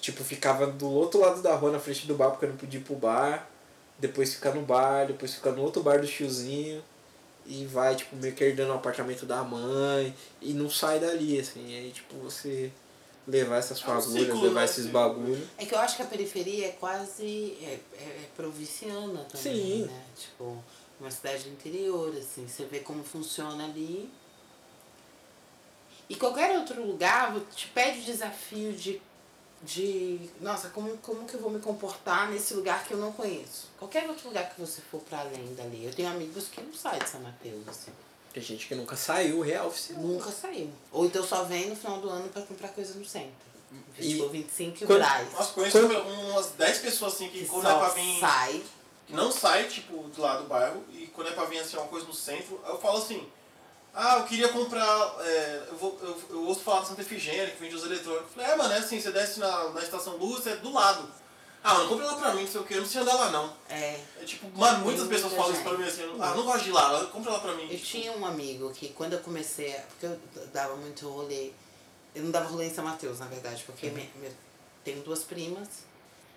Tipo, ficava do outro lado da rua, na frente do bar, porque eu não podia ir pro bar. Depois ficar no bar, depois ficar no outro bar do tiozinho. E vai, tipo, meio que herdando o apartamento da mãe. E não sai dali, assim. E aí, tipo, você levar essas fagulhas, é um levar esses bagulhos. É que eu acho que a periferia é quase... É, é, é provinciana também, sim, né? Tipo, uma cidade do interior, assim. Você vê como funciona ali. E qualquer outro lugar te pede o desafio de... de, nossa, como, como que eu vou me comportar nesse lugar que eu não conheço? Qualquer outro lugar que você for pra além dali. Eu tenho amigos que não saem de São Mateus, assim. Tem gente que nunca saiu, real oficial. Nunca saiu. Ou então só vem no final do ano pra comprar coisa no centro. E tipo, vinte e cinco quando, reais. Nós conhecemos umas dez pessoas, assim, que, que quando é pra vir... sai. Que não sai, tipo, do lado do bairro. E quando é pra vir, assim, uma coisa no centro, eu falo assim... Ah, eu queria comprar, é, eu, vou, eu, eu ouço falar de Santa Efigênia, que vende os eletrônicos. Falei, é, mano, é assim, você desce na, na estação Luz, é do lado. Ah, eu não compre lá pra mim, não sei o que, eu não sei andar lá, não. É. É tipo, mano, muitas pessoas falam isso pra mim assim, ah, não gosto de ir lá, compra lá pra mim. Eu tipo. Tinha um amigo que quando eu comecei, porque eu dava muito rolê, eu não dava rolê em São Mateus, na verdade, porque uhum. minha, minha, tenho duas primas,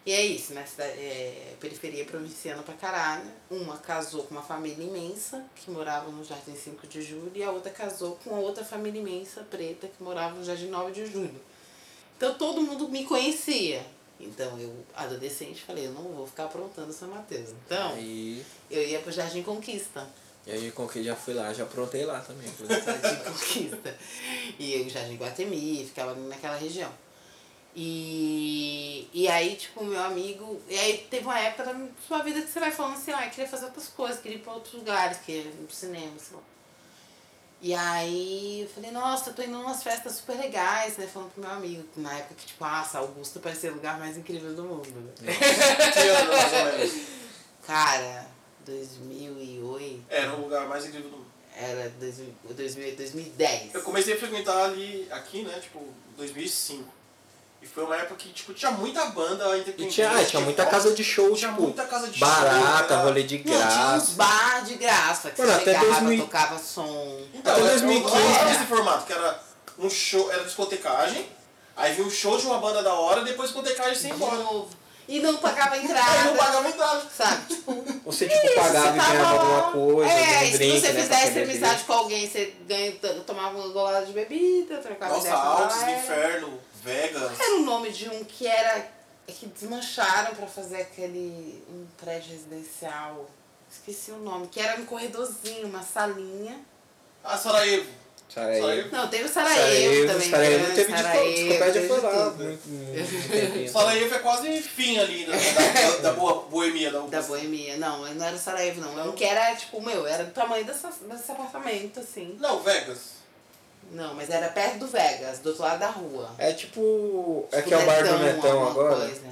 e é isso, né, cidade, é, periferia provinciana pra caralho. Uma casou com uma família imensa, que morava no Jardim cinco de julho, e a outra casou com outra família imensa, preta, que morava no Jardim nove de julho. Então todo mundo me conhecia. Então eu, adolescente, falei, eu não vou ficar aprontando São Mateus. Então, aí... eu ia pro Jardim Conquista. E aí já fui lá, já aprontei lá também. Jardim Conquista. E eu, Jardim Guatemi, ficava naquela região. E, e aí, tipo, meu amigo... E aí teve uma época da sua vida que você vai falando assim, ah, eu queria fazer outras coisas, queria ir pra outros lugares, queria ir pro cinema, sei lá. E aí eu falei, nossa, eu tô indo umas festas super legais, né? Falando pro meu amigo, na época que, tipo, nossa, Augusto parecia o lugar mais incrível do mundo. Cara, dois mil e oito... Era o lugar mais incrível do mundo. Era dois mil e oito, dois mil e dez. Eu comecei a frequentar ali, aqui, né, tipo, dois mil e cinco. E foi uma época que, tipo, tinha muita banda independente. E tinha, tinha, tinha muita casa de show, tinha tipo, muita casa de barata, show, rolê de graça. Não, tinha uns bar de graça, que mano, você até pegava, dois mil... tocava som. Então, até dois mil e quinze. Era esse formato, que era um show, era discotecagem, aí vinha um show de uma banda da hora, depois discotecagem sem embora. Novo. E não pagava entrada. E não pagava entrada. Sabe, tipo... Você, tipo, isso, pagava e ganhava alguma coisa, é, um drink, se você né, fizesse amizade com alguém, você ganha, tomava uma golada de bebida, trocava ideia. Nossa, Altos do Inferno. Vegas. Era o nome de um que era... Que desmancharam pra fazer aquele... Um prédio residencial... Esqueci o nome. Que era um corredorzinho, uma salinha. Ah, Sarajevo. Sarajevo. Não, teve o Sarajevo também. Sarajevo né? teve Sarajevo, de foi lá. Sarajevo é quase fim ali da, da, da, da boa, boemia. Da, da boemia. Não, não era Sarajevo não. Não. O que era, tipo, meu, era do tamanho dessa, desse apartamento, assim. Não, Vegas. Não, mas era perto do Vegas, do outro lado da rua. É tipo... É que é o bar do Netão agora. Coisa.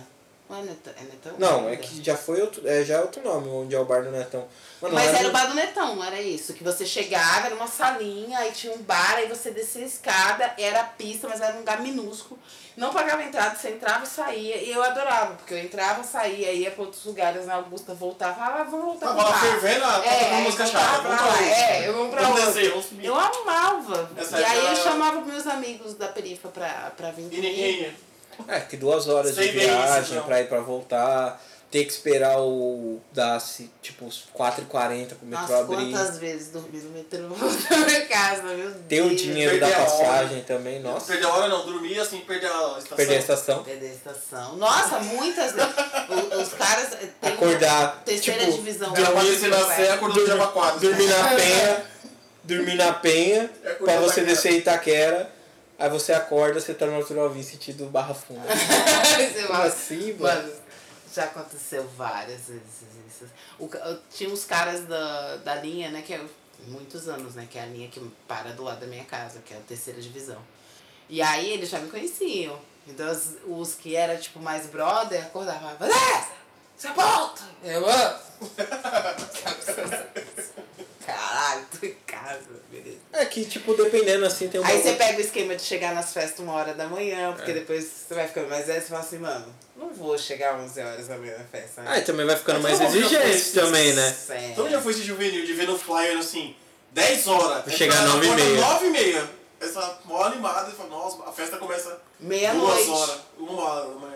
Ué, Netão, é Netão? Não, é que já foi outro, é, já é outro nome, onde é o bar do Netão. Mano, mas era, era o bar do Netão, não era isso? Que você chegava, era uma salinha, aí tinha um bar, aí você descia a escada, era a pista, mas era um lugar minúsculo. Não pagava entrada, você entrava e saía, e eu adorava, porque eu entrava, saía, ia pra outros lugares na Augusta, voltava, ah, vamos voltar pra lá. Fervendo, tá tocando música chata, vamos pra lá. É, eu vamos pra lá. Eu amava. Essa e aí era... eu chamava meus amigos da perifa pra, pra vir comigo. É, que duas horas sei de viagem isso, pra ir pra voltar, ter que esperar o dar-se, tipo, quatro e quarenta pro metrô Nossa, abrir. Quantas vezes dormi no metrô na minha casa, meu Deus. Ter o dinheiro da passagem também, nossa. Perder a hora não, dormir assim, perder a estação. Perder a estação. Perder a estação. Nossa, muitas vezes. os, os caras têm acordar, terceira tipo, divisão. Dormir se nascer, acordou já pra quatro. Dormir na penha, dormir na penha, é pra você descer em Itaquera. Aí você acorda, você tá no natural vinte sentido barra funda. assim, mano. Já aconteceu várias vezes. O, tinha uns caras da, da linha, né? Que é muitos anos, né? Que é a linha que para do lado da minha casa, que é a terceira divisão. E aí eles já me conheciam. Então os, os que eram tipo mais brother acordavam. Vanessa! Você volta! Eu amo! Caralho, tô em casa, beleza. É que, tipo, dependendo, assim, tem um... Aí você pega o esquema de chegar nas festas uma hora da manhã, porque é. Depois você vai ficando mais velho, você fala assim, mano, não vou chegar onze horas da manhã na festa. Né? Ah, e também vai ficando mas mais exigente também, né? Sério. Então já foi esse juvenil de ver no flyer, assim, dez horas. Vou chegar às nove e meia. Essa mó animada, e fala, nossa, a festa começa... Meia-noite. Duas horas, uma hora da manhã.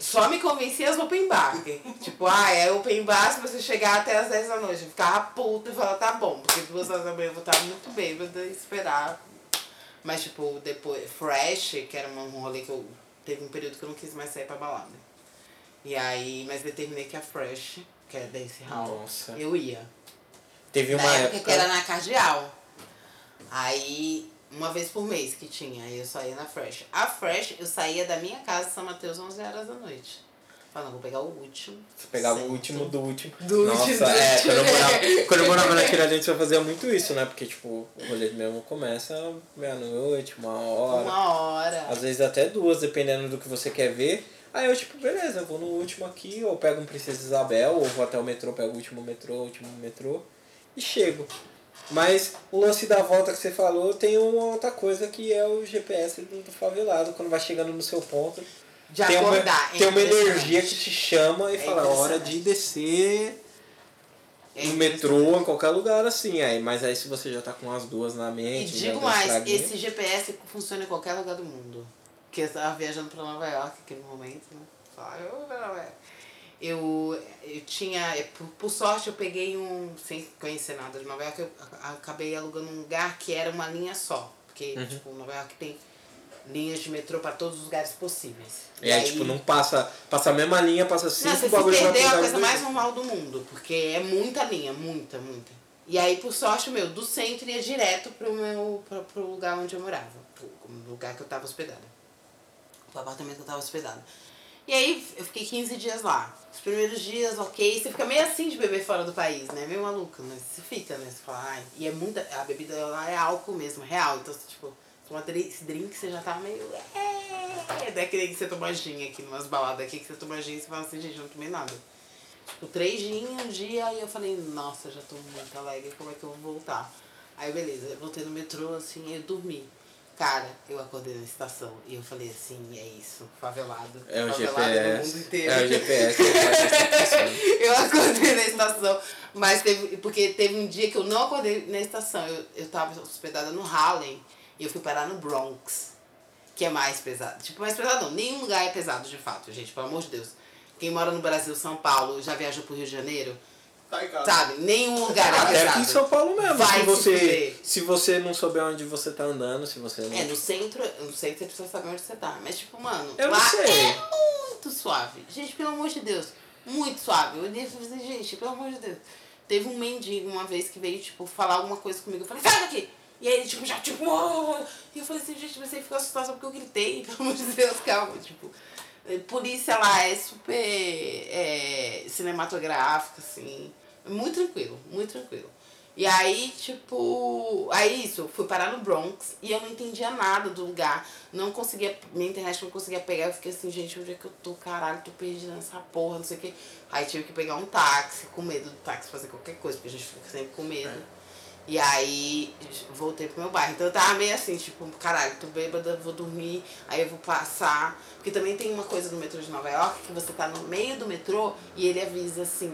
Só me convencia as open bar. Tipo, ah, é open bar se você chegar até as dez da noite. Eu ficava puta e falava, tá bom, porque duas horas da manhã eu vou estar muito bêbada e esperar. Mas, tipo, depois, Fresh, que era um rolê que eu. Teve um período que eu não quis mais sair pra balada. E aí, mas determinei que a Fresh, que era desse round, eu ia. Teve uma época, época que era na Cardeal. Aí. Uma vez por mês que tinha, aí eu só ia na Fresh. A Fresh, eu saía da minha casa, São Mateus, onze horas da noite. Falando, vou pegar o último. Você pegava o último do último. Do Nossa, último. Nossa, é, quando eu morava, quando eu morava na Tiradentes, eu fazia muito isso, né? Porque, tipo, o rolê mesmo começa meia-noite, uma hora. Uma hora. Às vezes até duas, dependendo do que você quer ver. Aí eu, tipo, beleza, eu vou no último aqui, ou pego um Princesa Isabel, ou vou até o metrô, pego o último metrô, o último metrô, e chego. Mas o lance da volta que você falou tem uma outra coisa que é o G P S do favelado, quando vai chegando no seu ponto. De tem acordar. Uma, tem uma energia que te chama e é fala, hora de descer é no metrô, em qualquer lugar assim. Aí, mas aí se você já tá com as duas na mente... E digo mais, traguinha. Esse G P S funciona em qualquer lugar do mundo. Porque eu tava viajando pra Nova York naquele momento, né? Só eu pra Nova York. Eu, eu tinha, por, por sorte eu peguei um, sem conhecer nada de Nova York, eu acabei alugando um lugar que era uma linha só, porque uhum. Tipo, Nova York tem linhas de metrô pra todos os lugares possíveis. É, e aí, tipo, não passa, passa a mesma linha, passa cinco não, bagulhos. Você se perdeu é a coisa mais normal do mundo, porque é muita linha, muita, muita. E aí, por sorte, meu, do centro ia direto pro, meu, pro, pro lugar onde eu morava, pro, pro lugar que eu tava hospedada, pro apartamento que eu tava hospedada. E aí, eu fiquei quinze dias lá. Os primeiros dias, ok. Você fica meio assim de beber fora do país, né? Meio maluca, né? Você fica, né? Você fala, ai... E é muita... A bebida lá é álcool mesmo, real. Então, você, tipo, toma esse drink, você já tá meio... É, é que você toma gin aqui, numas baladas aqui, que você toma gin e você fala assim, gente, eu não tomei nada. Tipo, três gin um dia, e eu falei, nossa, já tô muito alegre, como é que eu vou voltar? Aí, beleza, eu voltei no metrô, assim, eu dormi. Cara, eu acordei na estação e eu falei assim, é isso, favelado. É o G P S. No mundo inteiro. É o G P S. Eu acordei na estação, mas teve, porque teve um dia que eu não acordei na estação. Eu, eu tava hospedada no Harlem e eu fui parar no Bronx, que é mais pesado. Tipo, mais pesado não, nenhum lugar é pesado de fato, gente, pelo amor de Deus. Quem mora no Brasil, São Paulo, já viajou pro Rio de Janeiro... Tá em casa. Sabe, nenhum lugar é até aqui em São Paulo mesmo. Vai se você se, se você não souber onde você tá andando, se você não... É, no centro, no centro você precisa saber onde você tá. Mas tipo, mano, eu lá sei. É muito suave. Gente, pelo amor de Deus, muito suave. Eu olhei e falei, gente, pelo amor de Deus. Teve um mendigo uma vez que veio, tipo, falar alguma coisa comigo. Eu falei, sai daqui! E aí ele, tipo, já, tipo... Oh! E eu falei assim, gente, você ficou assustado só porque eu gritei. Pelo amor de Deus, calma, tipo... Polícia lá é super é, cinematográfica, assim, muito tranquilo, muito tranquilo. E aí, tipo... Aí isso, fui parar no Bronx e eu não entendia nada do lugar. Não conseguia... Minha internet não conseguia pegar. Eu fiquei assim, gente, onde é que eu tô? Caralho, tô perdida nessa porra, não sei o quê. Aí tive que pegar um táxi, com medo do táxi fazer qualquer coisa, porque a gente fica sempre com medo. E aí, voltei pro meu bairro. Então eu tava meio assim, tipo, caralho, tô bêbada, vou dormir, aí eu vou passar. Porque também tem uma coisa no metrô de Nova York, que você tá no meio do metrô e ele avisa assim...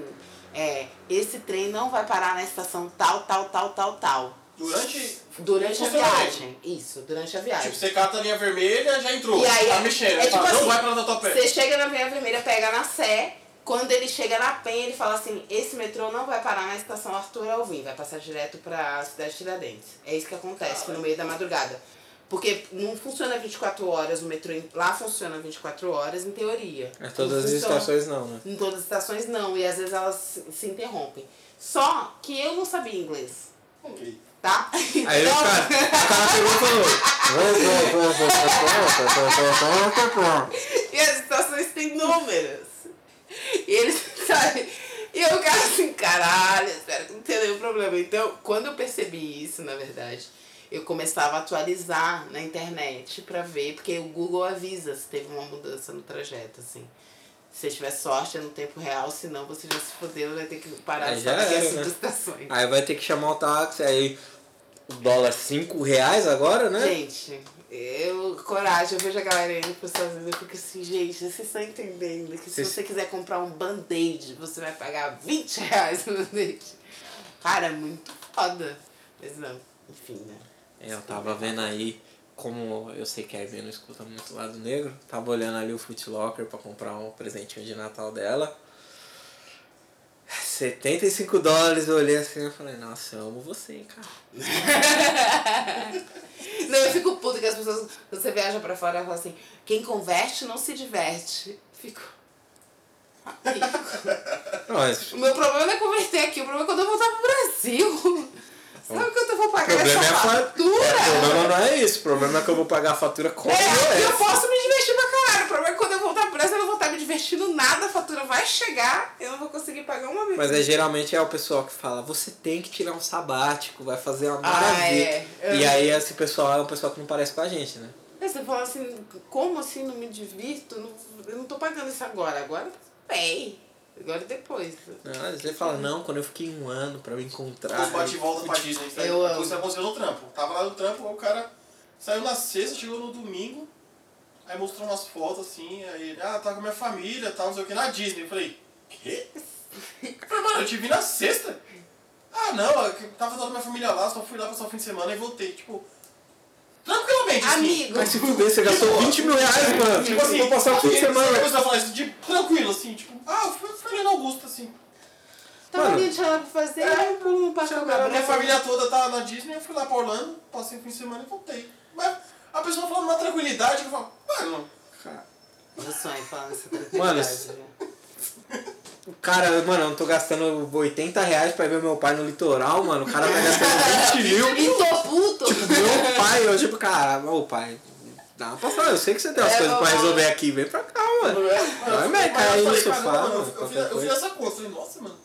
É, esse trem não vai parar na estação tal, tal, tal, tal, tal. Durante? Durante a viagem. Isso, durante a viagem. Tipo, você cata a linha vermelha, já entrou. E aí, tá mexendo. É, é, tipo não assim, vai parar na tua pé. Você chega na linha vermelha, pega na Sé. Quando ele chega na Penha, ele fala assim, esse metrô não vai parar na estação Arthur Alvim. Vai passar direto pra cidade de Tiradentes. É isso que acontece, ah, no meio da madrugada. Porque não funciona vinte e quatro horas, o metrô lá funciona vinte e quatro horas, em teoria. Em todas as estações não, né? Em todas as estações não, e às vezes elas se, se interrompem. Só que eu não sabia inglês. Okay. Tá? Aí então... o cara, o cara pegou e falou... E as estações têm números. E eles, sabe... E eu cara assim, caralho, espero que não tenha nenhum problema. Então, quando eu percebi isso, na verdade... Eu começava a atualizar na internet pra ver, porque o Google avisa se teve uma mudança no trajeto, assim. Se você tiver sorte, é no tempo real, senão você já se fodeu, vai ter que parar de fazer essas estações. Aí vai ter que chamar o táxi, aí o dólar cinco reais agora, né? Gente, eu, coragem, eu vejo a galera indo pros Estados Unidos, eu fico assim, gente, vocês estão entendendo que se, se você quiser comprar um band-aid, você vai pagar vinte reais no band-aid. Cara, é muito foda. Mas não, enfim, né? Eu tava vendo aí, como eu sei que a Ivy não escuta muito Lado Negro, tava olhando ali o Foot Locker pra comprar um presentinho de Natal dela. setenta e cinco dólares, eu olhei assim e falei, nossa, eu amo você, hein, cara. Não, eu fico puta que as pessoas, você viaja pra fora e fala assim, quem converte não se diverte. Fico... Mas... O meu problema não é converter aqui, o problema é quando eu voltar pro Brasil. Sabe quanto eu vou pagar essa é fatura? É, o problema não é isso. O problema é que eu vou pagar a fatura com é, violência. Eu posso me divertir pra caralho. O problema é que quando eu voltar pra essa, eu não vou estar me divertindo nada. A fatura vai chegar, eu não vou conseguir pagar uma vez. Mas é, geralmente é o pessoal que fala, você tem que tirar um sabático, vai fazer uma maravilha. Ah, é. E aí esse pessoal é um pessoal que não parece com a gente, né? Aí você fala assim, como assim não me divirto? Não, eu não tô pagando isso agora. Agora, bem... Agora e depois. Não, você fala, não, quando eu fiquei um ano pra me encontrar. Os bate e volta pra Disney. Eu amo. Você aconteceu no trampo. Tava lá no trampo, o cara saiu na sexta, chegou no domingo, aí mostrou umas fotos assim, aí, ah, tava com a minha família, tava não sei o que, na Disney. Eu falei, quê? Eu falei, mano, eu te vi na sexta? Ah, não, eu tava toda minha família lá, só fui lá passar o fim de semana e voltei, tipo... Tranquilamente, assim. Amigo. Mas se fuder, você gastou vinte mil reais, mano. Tipo assim, vou passar o fim de semana. Você começou a falar isso de tranquilo, assim, tipo, ah, eu fui ali no Augusto, assim. Tava ali, tinha lá pra fazer, aí pum, passou o cara. Minha família toda tá na Disney, eu fui lá pra Orlando, passei o fim de semana e voltei. Mas a pessoa falando uma tranquilidade, eu falo, mano, cara. Eu sonho falando essa tranquilidade. Mano, cara, mano, eu não tô gastando oitenta reais pra ver meu pai no litoral, mano. O cara tá gastando vinte mil. E tô puto. Tipo, meu pai, eu tipo, cara, ô pai, dá uma passada. Eu sei que você tem umas é, coisas pra resolver mano. Aqui. Vem pra cá, mano. Vai me cair no sofá, mano. Eu, eu, eu fiz essa conta. Falei, nossa, mano.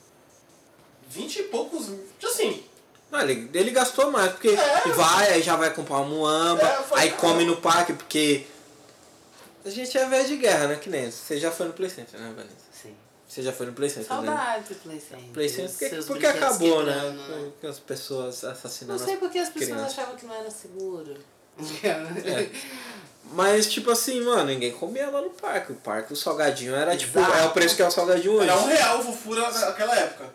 vinte e poucos. Assim. Não, ele, ele gastou mais, porque é, vai, aí já vai comprar uma muamba, é, aí come no parque, porque. A gente é velho de guerra, né? Que nem. Você já foi no Play Center, né, Vanessa? Sim. Você já foi no Play Center? Saudade do Play Center. Play Center porque, porque acabou, né? Porque as pessoas assassinaram. Não sei porque as pessoas crianças. Achavam que não era seguro. É. Mas, tipo assim, mano, ninguém comia lá no parque. O parque, o salgadinho era, exato. Tipo, é o preço que é o salgadinho hoje. Era um real o fofura naquela época.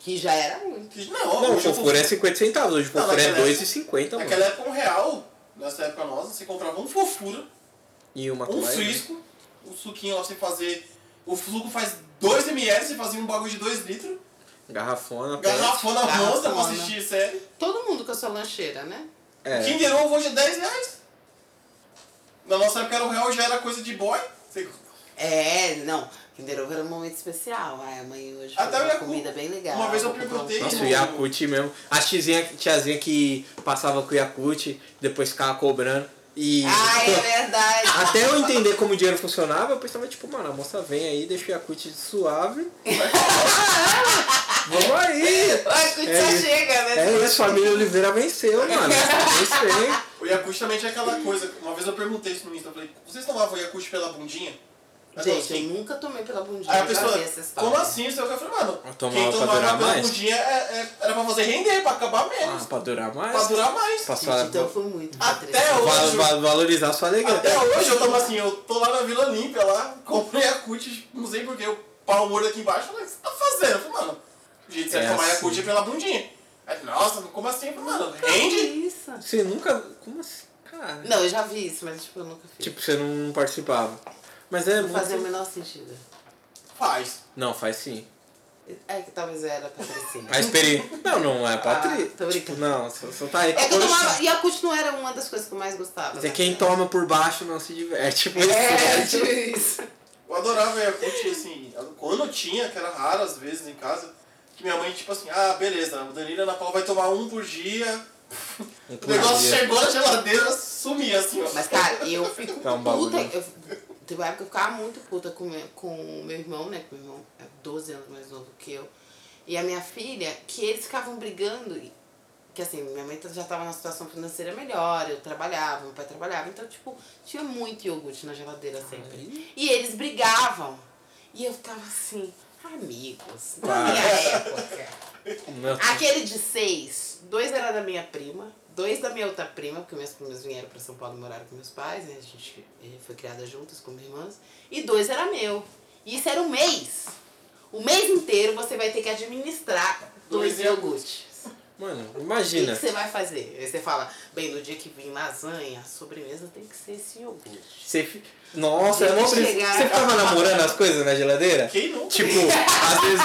Que já era muito. Que, não, não o fofura é cinquenta centavos. Hoje o fofura é dois e cinquenta. Naquela época, um real, nessa época nossa, você comprava um fofura, e uma um frisco, um suquinho lá pra você fazer... O suco faz dois mililitros, você fazia um bagulho de dois litros. Garrafona. Garrafona monstro pra assistir série. Todo mundo com a sua lancheira, né? É. O Kinder Ovo hoje é dez reais. Na nossa época era um real, já era coisa de boy. Você... É, não. Kinder Ovo era um momento especial. Ai, a mãe hoje até fez uma comida bem legal. Uma vez eu perguntei... Nossa, o Yakult mesmo. A tiazinha, tiazinha que passava com o Yakult, depois ficava cobrando. E, ah, tipo, é verdade. Até eu entender como o dinheiro funcionava, eu pensava, tipo, mano, a moça vem aí, deixa o Yakult suave. Vamos aí! O Yakult é, só chega, né? É isso, a família Oliveira venceu, mano. Venceu. O Yakult também tinha aquela coisa. Uma vez eu perguntei isso no Insta, eu falei, vocês tomavam o Yakult pela bundinha? Eu gente, assim, eu nunca tomei pela bundinha. Aí a pessoa, como assim? Eu falei, mano, quem tomava pela bundinha é, é, era pra fazer render, pra acabar menos. Ah, pra durar mais? Pra durar mais. Pra gente, falar, então foi muito. Até hoje. Pra valorizar a sua alegria. Até hoje eu tomo assim, eu tô lá na Vila Olímpia, lá, comprei Yakult, não sei porquê, o pau morto aqui embaixo, eu falei, o que você tá fazendo? Eu falei, mano, o jeito que você vai tomar Yakult é pela bundinha. Aí, nossa, como assim? Eu falei, mano, rende? Isso. Você nunca, como assim? Cara. Não, eu já vi isso, mas tipo, eu nunca fiz. Tipo, você não participava. Mas é não muito... fazia o menor sentido. Faz. Não, faz sim. É que talvez eu era patricinha. A experiência... Não, não é patrícia. Ah, tô brincando. Tipo, não, só, só tá aí. É que eu tomava... E a Yakult não era uma das coisas que eu mais gostava. Mas é quem toma por baixo não se diverte. Tipo, é, isso. Tipo isso. Eu adorava a Yakult, assim... Quando eu tinha, que era raro às vezes em casa, que minha mãe, tipo assim, ah, beleza, o Danilo Ana Paula vai tomar um por dia... Um por o negócio dia. Chegou na geladeira, sumia, assim, ó. Mas, cara, eu fico tá um puta... Eu... Teve uma época que eu ficava muito puta com meu, com meu irmão, né? Que meu irmão é doze anos mais novo que eu. E a minha filha, que eles ficavam brigando. E, que assim, minha mãe já tava numa situação financeira melhor, eu trabalhava, meu pai trabalhava. Então, tipo, tinha muito iogurte na geladeira sempre. Ai. E eles brigavam. E eu ficava assim, amigos, na minha época. Aquele de seis, dois era da minha prima. Dois da minha outra prima, porque minhas primas vieram para São Paulo e moraram com meus pais, né? A gente foi criada juntas como irmãs. E dois era meu. E isso era um mês. O mês inteiro você vai ter que administrar dois iogurtes. Mano, imagina. O que, que você vai fazer? Aí você fala, bem, no dia que vem lasanha, a sobremesa tem que ser esse iogurte. Você fi... Nossa, eu não preciso. Você ficava namorando as coisas na geladeira? Quem não? Tipo, às vezes,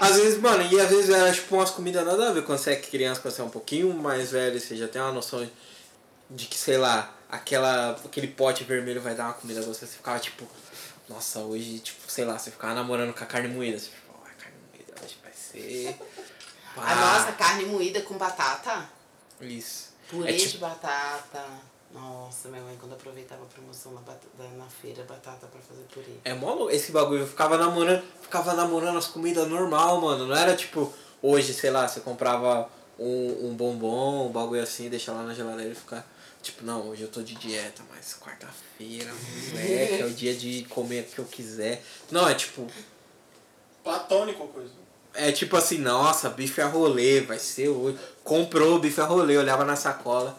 às vezes, mano, e às vezes era tipo umas comidas nada a ver. Quando você é criança, quando você é um pouquinho mais velho, você já tem uma noção de que, sei lá, aquela, aquele pote vermelho vai dar uma comida gostosa. Você ficava tipo, nossa, hoje, tipo, sei lá, você ficava namorando com a carne moída. Você ficava, ó, a carne moída hoje vai ser... Pá. A nossa carne moída com batata. Isso. Purê é tipo... de batata. Nossa, minha mãe, quando aproveitava a promoção na, batata, na feira, batata pra fazer purê. É mó esse bagulho. Eu ficava namorando, ficava namorando as comidas normal, mano. Não era tipo, hoje, sei lá, você comprava um, um bombom, um bagulho assim, deixa lá na geladeira e ficar... Tipo, não, hoje eu tô de dieta, mas quarta-feira, moleque, é o dia de comer o que eu quiser. Não, é tipo... Platônico, coisa. É tipo assim, nossa, bife a rolê, vai ser hoje. Comprou bife a rolê, olhava na sacola.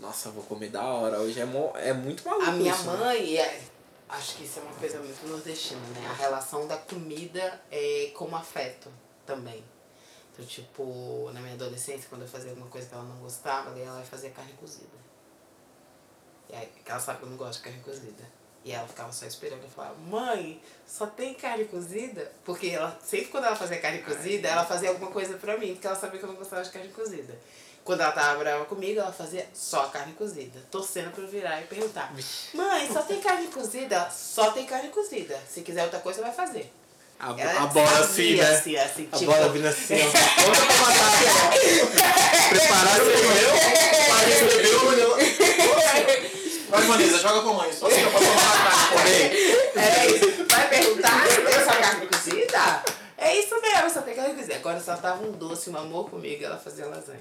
Nossa, vou comer da hora. Hoje é, mo- é muito maluco. A minha isso, mãe, né? é, acho que isso é uma coisa muito nordestina, né? A relação da comida é como afeto também. Então, tipo, na minha adolescência, quando eu fazia alguma coisa que ela não gostava, daí ela fazia carne cozida. E aí, ela sabe que eu não gosto de carne cozida. E ela ficava só esperando, eu falava, mãe, só tem carne cozida? Porque ela sempre quando ela fazia carne cozida, ela fazia alguma coisa pra mim, porque ela sabia que eu não gostava de carne cozida. Quando ela tava brava comigo, ela fazia só carne cozida, torcendo pra eu virar e perguntar, mãe, só tem carne cozida? Ela, só tem carne cozida, se quiser outra coisa, vai fazer. A, ela a bola assim, né? Assim, assim, a tipo... bola vindo assim, ó. Preparar, você comeu? Parece que vai, Vanessa, joga pra mãe. Só se eu passar uma carne comer. É isso. Vai perguntar se tem essa carne cozida? É isso mesmo, só tem carne cozida. Agora só tava um doce, um amor comigo, ela fazia lasanha.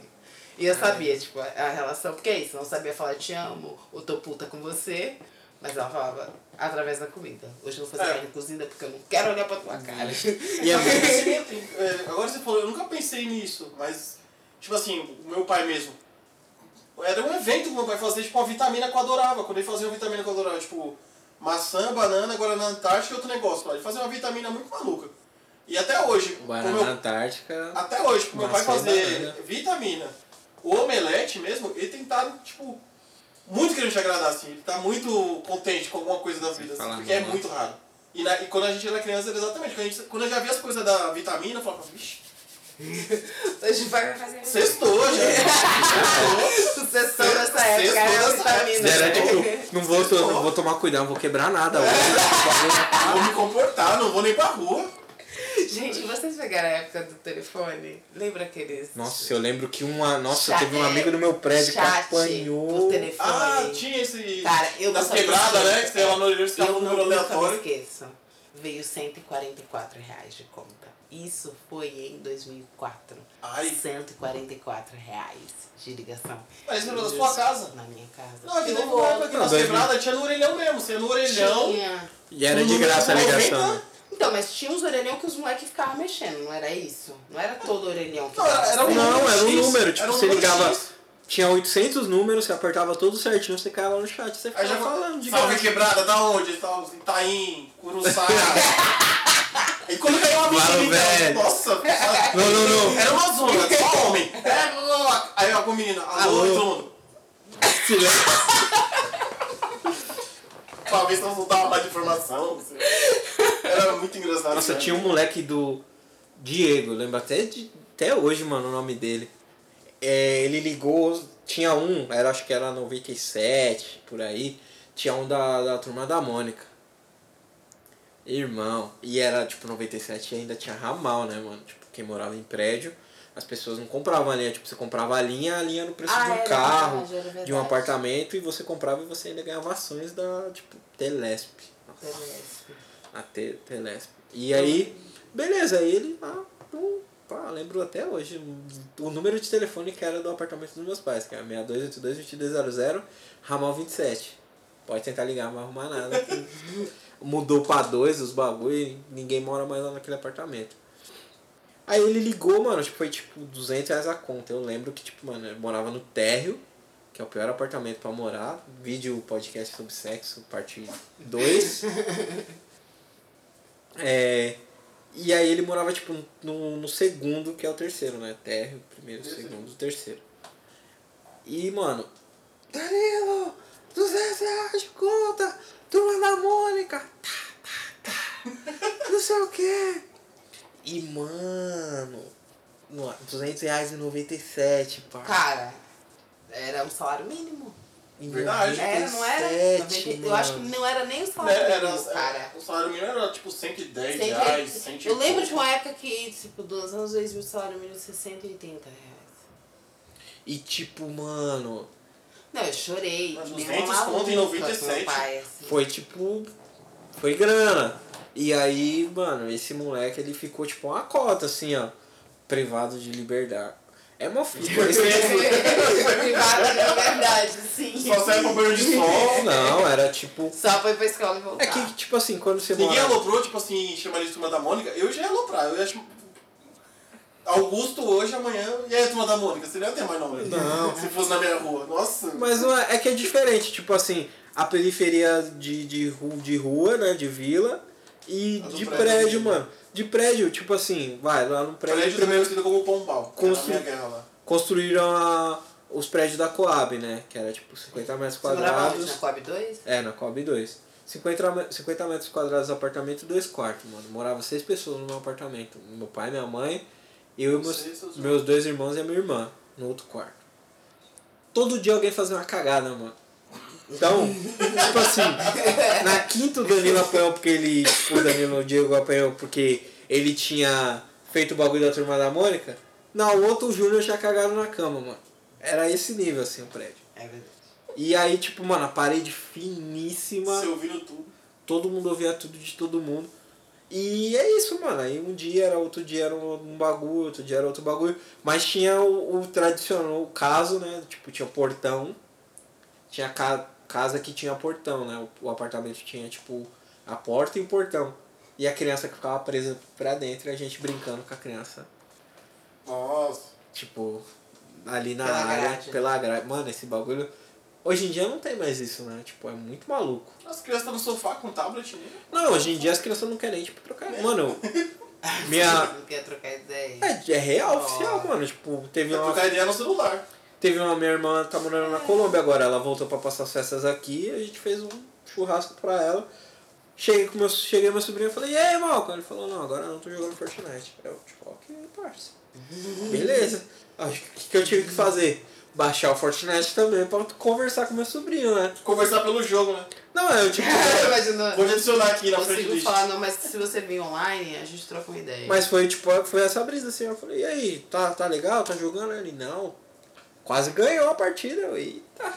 E eu sabia, tipo, a relação, porque é isso, não sabia falar te amo, ou tô puta com você, mas ela falava através da comida. Hoje eu vou fazer é. carne cozida porque eu não quero olhar pra tua cara. E a sempre, é, agora você falou, eu nunca pensei nisso, mas, tipo assim, o meu pai mesmo. Era um evento que meu pai fazia, tipo, uma vitamina que eu adorava. Quando ele fazia uma vitamina que eu adorava, tipo, maçã, banana, Guaraná Antártica e outro negócio lá. Ele fazia uma vitamina muito maluca. E até hoje... Guaraná meu... Antártica... Até hoje, pro meu pai fazer vitamina, o omelete mesmo, ele tem estado, tipo, muito querendo te agradar, assim. Ele tá muito contente com alguma coisa da vida, assim, porque é muito raro. E, na... e quando a gente era criança, era exatamente. Quando, a gente... quando eu já via as coisas da vitamina, eu falava, vixi... Hoje vai fazer sextou já. Sextou nessa época. Era vitamina. Era tipo, não vou, to, não vou tomar cuidado, não vou quebrar nada. Vou, vou, vou me comportar, não vou nem pra rua. Gente, vocês pegaram a época do telefone? Lembra aqueles? Nossa, eu lembro que uma. Nossa, Chate, teve um amigo no meu prédio que apanhou. Ah, tinha esse. Cara, eu das quebradas, né? Que você ia lá no aleatório. Eu não esqueço. Veio cento e quarenta e quatro reais de conta. Isso foi em dois mil e quatro. Ai. cento e quarenta e quatro reais de ligação. Mas não na sua casa? Na minha casa. Não, aqui dentro da época, aqui na quebrada, tinha no orelhão mesmo. Tinha no orelhão. Tinha. E era de graça a ligação. Então, mas tinha uns orelhão que os moleques ficavam mexendo, não era isso? Não era todo orelhão que não, era, era um não, era um número. Tipo, um você ligava... X. Tinha oitocentos números, você apertava tudo certinho, você caia lá no chat, você ficava já falando de salve quebrada, da onde? Itaim, Curuçá... E quando caiu uma menina, então, nossa, não, não, não. Era uma zona, só homem. Era... Aí alguma menina, alô, alô. Dono. Silêncio. Talvez não soltava mais de informação. Era muito engraçado. Nossa, né? Tinha um moleque do Diego, lembra até, de... até hoje, mano, o nome dele. É, ele ligou, tinha um, era, acho que era noventa e sete, por aí. Tinha um da, da turma da Mônica. Irmão, e era tipo noventa e sete e ainda tinha ramal, né, mano? Tipo, quem morava em prédio, as pessoas não compravam a linha. Tipo, você comprava a linha, a linha era o preço ah, de um carro, verdade, verdade. de um apartamento, e você comprava e você ainda ganhava ações da, tipo, Telesp. Telesp. A te, Telesp. E aí, beleza, aí ele, ah, pá, lembro até hoje o número de telefone que era do apartamento dos meus pais, que era seis dois oito dois, dois dois zero zero, ramal vinte e sete. Pode tentar ligar, não vai arrumar nada. Mudou pra dois os bagulho e ninguém mora mais lá naquele apartamento. Aí ele ligou, mano, tipo, foi tipo duzentos reais a conta. Eu lembro que, tipo, mano, eu morava no térreo, que é o pior apartamento pra morar. Vídeo, podcast sobre sexo, parte dois. É, e aí ele morava, tipo, no, no segundo, que é o terceiro, né? Térreo, primeiro, segundo, terceiro. E, mano, Danilo, duzentos reais de conta! Turma da Mônica, tá, tá, tá, não sei o que. E, mano, duzentos reais e noventa e sete, pá. Cara, era um salário mínimo. Verdade. Era, não era? noventa, eu acho que não era nem o salário era, mínimo, era, cara. O salário mínimo era tipo cento e dez reais, cento e oitenta. Eu lembro de uma época que, tipo, dos anos dois mil, o salário mínimo era cento e oitenta reais. E, tipo, mano... Não, eu chorei. Mas duzentos conto em noventa e sete. Pai, assim. Foi tipo... Foi grana. E aí, mano, esse moleque, ele ficou tipo uma cota, assim, ó. Privado de liberdade. É uma foda. Privado de liberdade, sim. Só saiu pra banho de sol. Não, era tipo... Só foi pra escola e voltar. É que, tipo assim, quando você ninguém mora... aloprou, tipo assim, chamaria de turma da Mônica. Eu já ia aloprar, eu acho... Augusto hoje, amanhã... E aí a turma da Mônica? Você não ia ter mais nome. Não. Se fosse na minha rua. Nossa. Mas não é, é que é diferente. Tipo assim, a periferia de, de, de rua, né? De vila. E de prédio, prédio mano. De prédio, tipo assim... Vai, lá no prédio... Prédio primeiro conhecido como Pombal. Constru... Construíram a, os prédios da Coab, né? Que era tipo cinquenta metros quadrados. Você na Coab dois? É, na Coab dois. cinquenta metros quadrados apartamento, dois quartos, mano. Morava seis pessoas no meu apartamento. Meu pai, minha mãe... Eu e meus, meus dois irmãos e a minha irmã, no outro quarto. Todo dia alguém fazia uma cagada, mano. Então, tipo assim, na quinta o Danilo apanhou porque ele... O Danilo, o Diego apanhou porque ele tinha feito o bagulho da turma da Mônica. Na outra o Júnior já cagaram na cama, mano. Era esse nível, assim, o prédio. É verdade. E aí, tipo, mano, a parede finíssima. Você ouviu tudo. Todo mundo ouvia tudo de todo mundo. E é isso, mano. Aí um dia era, outro dia era um bagulho, outro dia era outro bagulho. Mas tinha o, o tradicional, o caso, né? Tipo, tinha o portão. Tinha ca, casa que tinha portão, né? O, o apartamento tinha, tipo, a porta e o portão. E a criança que ficava presa pra dentro e a gente brincando com a criança. Nossa. Tipo, ali na pela área, grade. pela grade. Mano, esse bagulho... Hoje em dia não tem mais isso, né? Tipo, é muito maluco. As crianças estão no sofá com tablet, né? Não, hoje em dia as crianças não querem, tipo, trocar. É. Mano, minha... Não quer trocar ideia. É, é real, oh. oficial, mano. Tipo, teve uma... trocar ideia no celular. Teve uma... Minha irmã tá morando na Colômbia agora. Ela voltou pra passar as festas aqui. A gente fez um churrasco pra ela. Cheguei com meu... Cheguei meu sobrinho e falei, e aí, Malco? Ele falou, não, agora não, tô jogando Fortnite. Eu, tipo, ok, parça. Beleza. Acho que o que eu tive que fazer? Baixar o Fortnite também pra conversar com meu sobrinho, né? Conversar pelo jogo, né? Não, eu tipo... vou adicionar aqui na frente do falar, não, mas se você vir online, a gente troca uma ideia. Mas foi tipo, foi essa brisa assim, eu falei, e aí, tá, tá legal? Tá jogando? Ele, não. Quase ganhou a partida, eu, eita.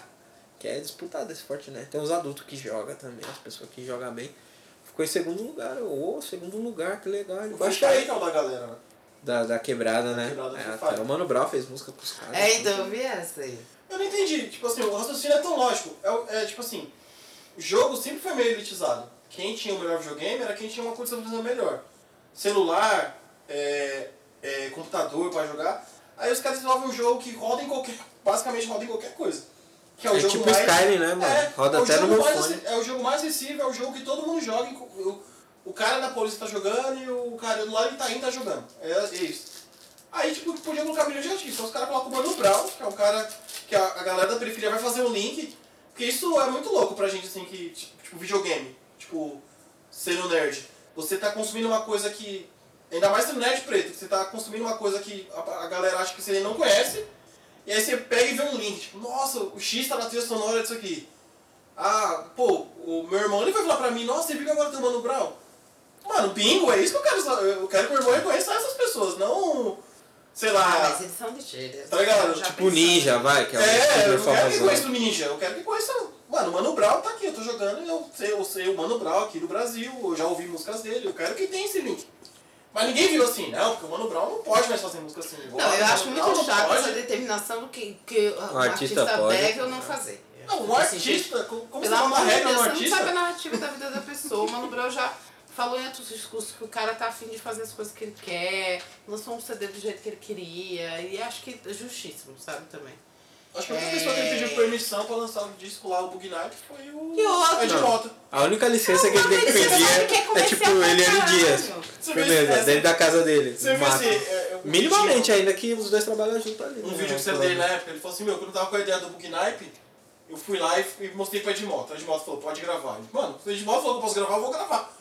Quer disputar desse Fortnite. Tem uns adultos que jogam também, as pessoas que jogam bem. Ficou em segundo lugar. Ô, oh, segundo lugar, que legal. Ele vai cair então da galera, né? Da, da quebrada, né? Da quebrada é, até faz. O Mano Brown fez música pros caras. É, assim. Então eu vi essa aí. Eu não entendi. Tipo assim, o raciocínio é tão lógico. É, é tipo assim, o jogo sempre foi meio elitizado. Quem tinha o melhor videogame era quem tinha uma condição de visão melhor. Celular, é, é, computador pra jogar. Aí os caras desenvolvem um jogo que roda em qualquer... Basicamente roda em qualquer coisa. Que é o é jogo tipo mais, Skyrim, né, mano? É, roda é até no meu fone. É o jogo mais acessível, é o jogo que todo mundo joga. O, o cara da polícia tá jogando e o cara do lado de Itaim tá jogando. É, é isso. Aí, tipo, podia colocar milhões de artistas. Então os caras colocam o Mano Brown, que é um cara que a, a galera da periferia vai fazer um link. Porque isso é muito louco pra gente, assim, que... Tipo, videogame. Tipo, sendo nerd. Você tá consumindo uma coisa que... Ainda mais sendo nerd preto. Você tá consumindo uma coisa que a, a galera acha que você não conhece. E aí você pega e vê um link, tipo, nossa, o X tá na trilha sonora disso aqui. Ah, pô, o meu irmão, ele vai falar pra mim, nossa, você viu que agora tem o Mano Brown? Mano, bingo, é isso que eu quero, eu quero que o meu irmão reconheça essas pessoas, não, sei lá... Ah, mas eles são ligeiros. Tá ligado? Tipo o Ninja, vai, que é o... É, eu não quero que conheça o Ninja, eu quero que conheça... Mano, o Mano Brown tá aqui, eu tô jogando, eu sei, eu sei o Mano Brown aqui no Brasil, eu já ouvi músicas dele, eu quero que tenha esse link. Mas ninguém viu assim, não, porque o Mano Brown não pode mais fazer música assim. Não, eu acho muito Brown, chato essa determinação do que, que o, o artista, artista pode, deve ou não fazer. Não, um artista, como você dá uma regra no artista? Você não sabe a narrativa da vida da pessoa. O Mano Brown já falou em outros discursos que o cara tá afim de fazer as coisas que ele quer, lançou um C D do jeito que ele queria, e acho que é justíssimo, sabe, também. Acho que a única é... pessoa que ele pediu permissão pra lançar o disco lá, o Bug Night, foi o... E outro? Ed Mota. A única licença não, que ele tem que pedir é, é tipo ele e Hélio Dias. Firmeza, assim, dentro da casa dele. Você viu assim, é, eu, minimamente, eu, ainda que os dois trabalham juntos ali. Um né, vídeo que você deu na época, ele falou assim, meu, quando eu tava com a ideia do Bug Night, eu fui lá e, e mostrei pro Ed Mota. O Ed Mota falou, pode gravar. Ele, mano, se o Ed Mota falou que eu posso gravar, eu vou gravar.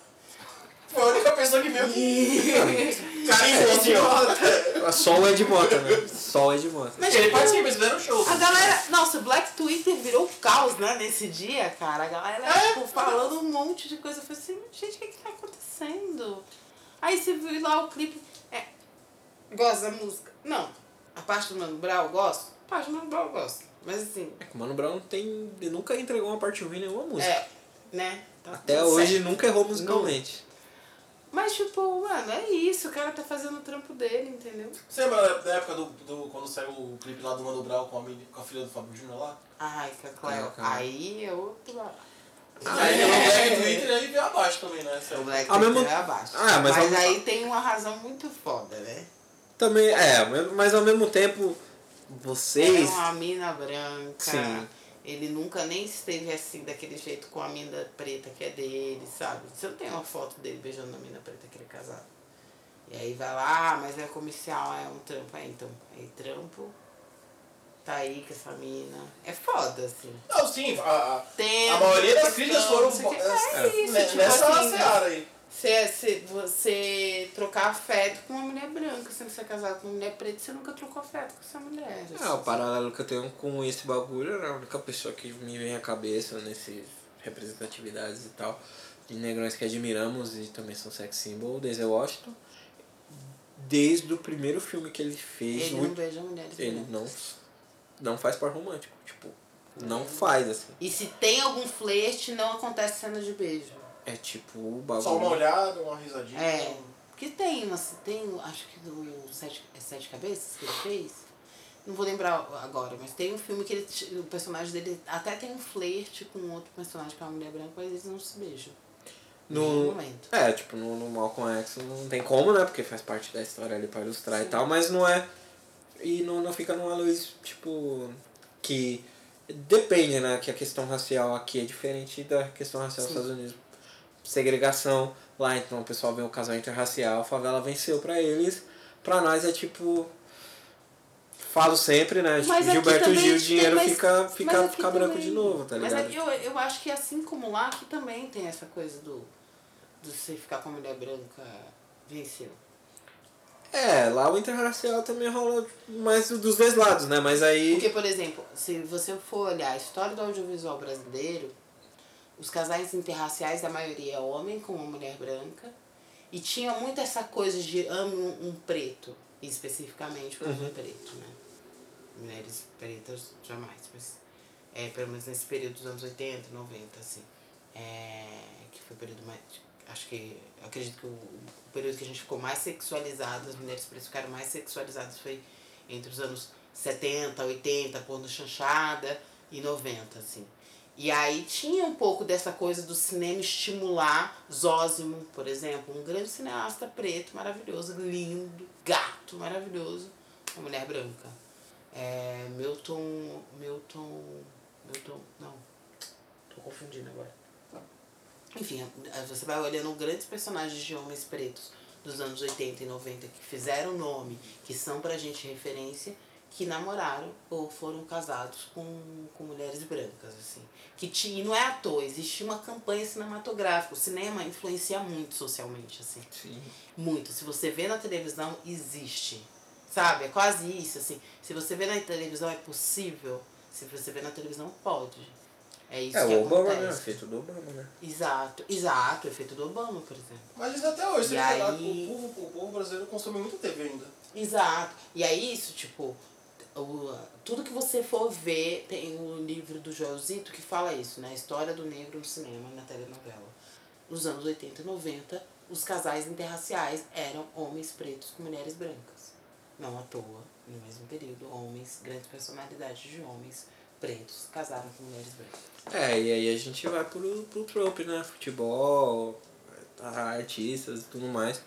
Foi a única pessoa que veio. Carinho, só o Ed Mota, né? Só o Ed Mota. Mas ele participa, eles fizeram um show. A galera. Nossa, o Black Twitter virou caos, né? Nesse dia, cara. A galera é, tipo, falando um monte de coisa. Eu falei assim, gente, o que, que tá acontecendo? Aí você viu lá o clipe. É. Gosta da música? Não. A parte do Mano Brown eu gosto? A parte do Mano Brown eu gosto. Mas assim. É que o Mano Brown não tem. Ele nunca entregou uma parte ruim em nenhuma música. É. Né? Tá até hoje certo. Nunca errou musicalmente. Não. Mas, tipo, mano, é isso. O cara tá fazendo o trampo dele, entendeu? Você lembra da época do, do, quando saiu o clipe lá do Mano Brown com a, com a filha do Fábio Júnior lá? Ai, que é claro. Aí é outro... Aí o Black Twitter aí veio abaixo também, né? O Black Twitter veio abaixo. Ah, mas mas ao... aí tem uma razão muito foda, né? Também, é. Mas ao mesmo tempo, vocês... É uma mina branca. Sim. Ele nunca nem esteve assim, daquele jeito, com a mina preta que é dele, sabe? Você não tem uma foto dele beijando a mina preta que ele é casado. E aí vai lá, ah, mas é comercial, é um trampo. É, então, aí trampo, tá aí com essa mina. É foda, assim. Não, sim, a, a, a maioria das trilhas foram... É, é isso, é, tipo nessa assim, seara aí. Você, você, você trocar afeto com uma mulher branca, se você é casado com uma mulher preta, você nunca trocou afeto com essa mulher. É, assim. O paralelo que eu tenho com esse bagulho, a única pessoa que me vem à cabeça nessas representatividades e tal, de negrões que admiramos e também são sex symbol, Denzel Washington, desde o primeiro filme que ele fez... Ele muito, não beija mulheres Ele não, não faz par romântico, tipo, não faz, assim. E se tem algum flerte, não acontece cena de beijo. É tipo o bagulho. Só uma olhada, uma risadinha. É. Porque tem, mas tem, acho que do Sete, Sete Cabeças que ele fez. Não vou lembrar agora, mas tem um filme que ele, o personagem dele até tem um flerte com outro personagem que é uma mulher branca, mas eles não se beijam. No momento. É, tipo, no, no Malcolm X não tem como, né? Porque faz parte da história ali pra ilustrar. Sim. E tal, mas não é. E não, não fica numa luz, tipo. Que. Depende, né? Que a questão racial aqui é diferente da questão racial dos Estados Unidos. Segregação lá, então o pessoal vê o casamento interracial, a favela venceu pra eles, pra nós é tipo, falo sempre, né, tipo, Gilberto Gil, o dinheiro mas, fica, fica, fica branco também. De novo, tá ligado? Mas aqui, eu, eu acho que assim como lá, aqui também tem essa coisa do, do se ficar com a mulher branca venceu. É, lá o interracial também rola mais dos dois lados, né, mas aí... Porque, por exemplo, se você for olhar a história do audiovisual brasileiro, os casais interraciais, a maioria é homem com uma mulher branca. E tinha muito essa coisa de amo um, um preto, especificamente um uhum. preto, né? Mulheres pretas jamais, mas é, pelo menos nesse período dos anos oitenta, noventa, assim. É, que foi o período mais, acho que, eu acredito que o, o período que a gente ficou mais sexualizado, as mulheres pretas ficaram mais sexualizadas foi entre os anos setenta, oitenta, porno chanchada e noventa, assim. E aí tinha um pouco dessa coisa do cinema estimular Zósimo, por exemplo, um grande cineasta preto, maravilhoso, lindo, gato, maravilhoso, uma mulher branca. É, Milton, Milton, Milton, não, tô confundindo agora. Enfim, você vai olhando grandes personagens de homens pretos dos anos oitenta e noventa que fizeram nome, que são pra gente referência, que namoraram ou foram casados com, com mulheres brancas, assim. Que tinha, e não é à toa, existia uma campanha cinematográfica. O cinema influencia muito socialmente, assim. Sim. Muito. Se você vê na televisão, existe. Sabe? É quase isso, assim. Se você vê na televisão, é possível. Se você vê na televisão, pode. É isso é, que o acontece. Obama, né? O efeito do Obama, né? Exato, exato, o efeito do Obama, por exemplo. Mas até hoje, e aí... o, povo, o povo brasileiro consome muito T V ainda. Exato. E é isso, tipo... O, tudo que você for ver, tem um livro do Joelzito que fala isso, né? A história do negro no cinema e na telenovela. Nos anos oitenta e noventa, os casais interraciais eram homens pretos com mulheres brancas. Não à toa, no mesmo período, homens, grandes personalidades de homens pretos casaram com mulheres brancas. É, e aí a gente vai pro, pro trope, né? Futebol, artistas e tudo mais.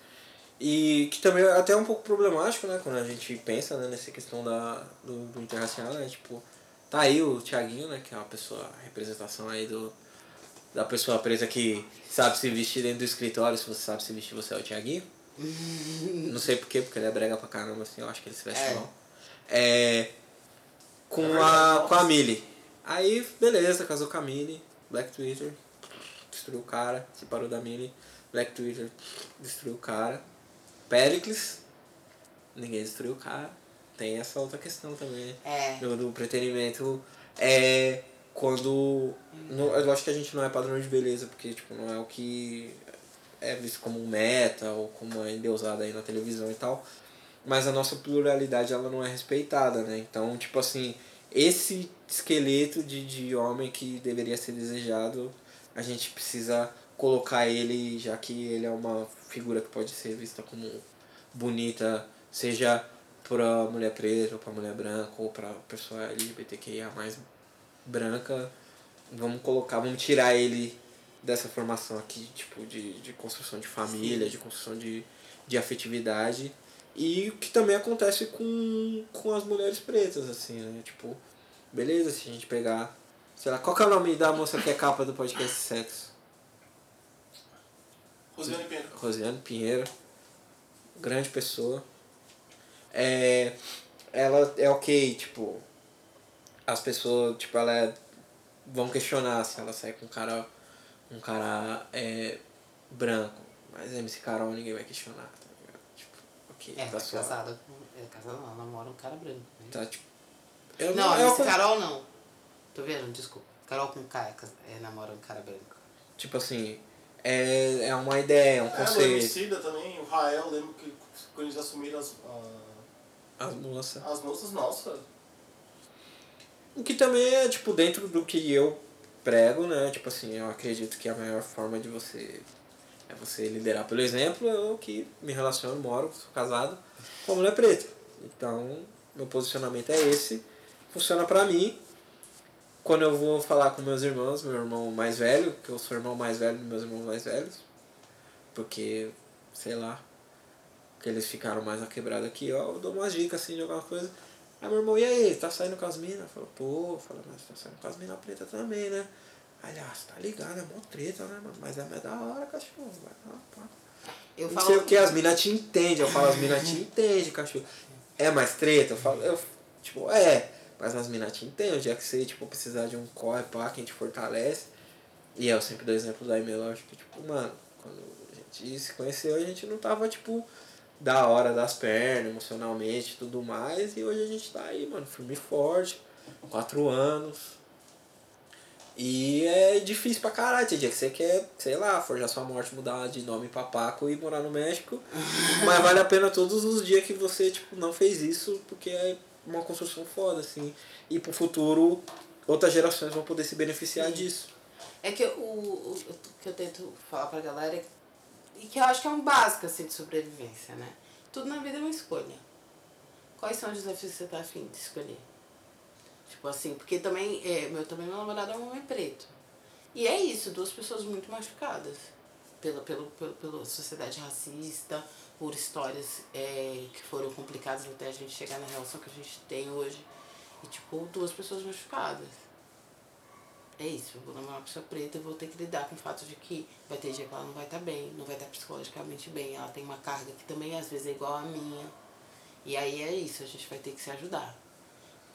E que também é até um pouco problemático, né, quando a gente pensa, né, nessa questão da, do, do interracial, né, tipo, tá aí o Thiaguinho, né, que é uma pessoa, a representação aí do, da pessoa presa que sabe se vestir dentro do escritório, se você sabe se vestir, você é o Thiaguinho. Não sei porquê, porque ele é brega pra caramba, assim, eu acho que ele se veste é. mal. É, com, a, com a Millie. Aí, beleza, casou com a Millie, Black Twitter, destruiu o cara, separou da Millie, Black Twitter, destruiu o cara. Péricles, ninguém destruiu o cara. Tem essa outra questão também. É. Do, do entretenimento. É. Quando. Não, eu acho que a gente não é padrão de beleza, porque tipo, não é o que é visto como meta ou como é endeusado aí na televisão e tal. Mas a nossa pluralidade, ela não é respeitada, né? Então, tipo assim, esse esqueleto de, de homem que deveria ser desejado, a gente precisa colocar ele, já que ele é uma figura que pode ser vista como bonita, seja pra mulher preta, ou pra mulher branca, ou pra pessoa L G B T Q I A mais branca. Vamos colocar, vamos tirar ele dessa formação aqui, tipo, de, de construção de família, de construção de, de afetividade. E o que também acontece com, com as mulheres pretas, assim, né? Tipo, beleza, se a gente pegar, sei lá, qual que é o nome da moça que é capa do podcast Sexo? Rosiane Pinheiro. Rosiane Pinheiro, grande pessoa. É, ela é ok, tipo, as pessoas, tipo, ela é, vão questionar se ela sai com um cara, um cara é, branco, mas M C Carol ninguém vai questionar, tá ligado? Tipo, ok. Ela tá é sua... casada, ela é casada não, ela namora um cara branco. Né? Tá, tipo, eu não, não M C eu... Carol não, tô vendo, desculpa, Carol com K é, é, namora um cara branco. Tipo assim... É, é uma ideia, é um é, conceito. O Emicida também, o Rael, lembro que quando eles assumiram as... A, as moças. As moças, nossa. O que também é, tipo, dentro do que eu prego, né? Tipo assim, eu acredito que a maior forma de você... É você liderar pelo exemplo. Eu que me relaciono, moro, sou casado com mulher preta. Então, meu posicionamento é esse. Funciona pra mim. Quando eu vou falar com meus irmãos, meu irmão mais velho, que eu sou o irmão mais velho dos meus irmãos mais velhos, porque, sei lá, que eles ficaram mais na quebrada aqui, ó, eu dou umas dicas assim de alguma coisa. Aí meu irmão, e aí, tá saindo com as minas? Eu falo, pô, fala, mas tá saindo com as minas preta também, né? Aliás, tá ligado, é mó treta, né, mano? Mas é mais da hora, cachorro, vai lá, pá. Eu não falo... sei o que, as minas te entendem, eu falo, as minas te entendem, cachorro. É mais treta? Eu falo, eu, tipo, é... Mas nas minas te entendem, o dia que você tipo, precisar de um corre, pá, que a gente fortalece. E eu sempre dou exemplo da Emel, eu acho que, tipo, mano, quando a gente se conheceu, a gente não tava, tipo, da hora das pernas, emocionalmente e tudo mais. E hoje a gente tá aí, mano, firme e forte, quatro anos. E é difícil pra caralho, tem dia que você quer, sei lá, forjar sua morte, mudar de nome pra Paco e morar no México. Mas vale a pena todos os dias que você, tipo, não fez isso, porque é... uma construção foda, assim. E pro futuro, outras gerações vão poder se beneficiar Sim. disso. É que o, o, o que eu tento falar pra galera é que e que eu acho que é um básico assim, de sobrevivência, né? Tudo na vida é uma escolha. Quais são os desafios que você tá afim de escolher? Tipo assim, porque também, é, meu, também meu namorado é um homem preto. E é isso, duas pessoas muito machucadas pela, pela, pela, pela sociedade racista, por histórias é, que foram complicadas até a gente chegar na relação que a gente tem hoje. E tipo, duas pessoas machucadas. É isso, eu vou namorar uma pessoa preta e vou ter que lidar com o fato de que vai ter dia que ela não vai estar bem, não vai estar psicologicamente bem, ela tem uma carga que também às vezes é igual à minha. E aí é isso, a gente vai ter que se ajudar.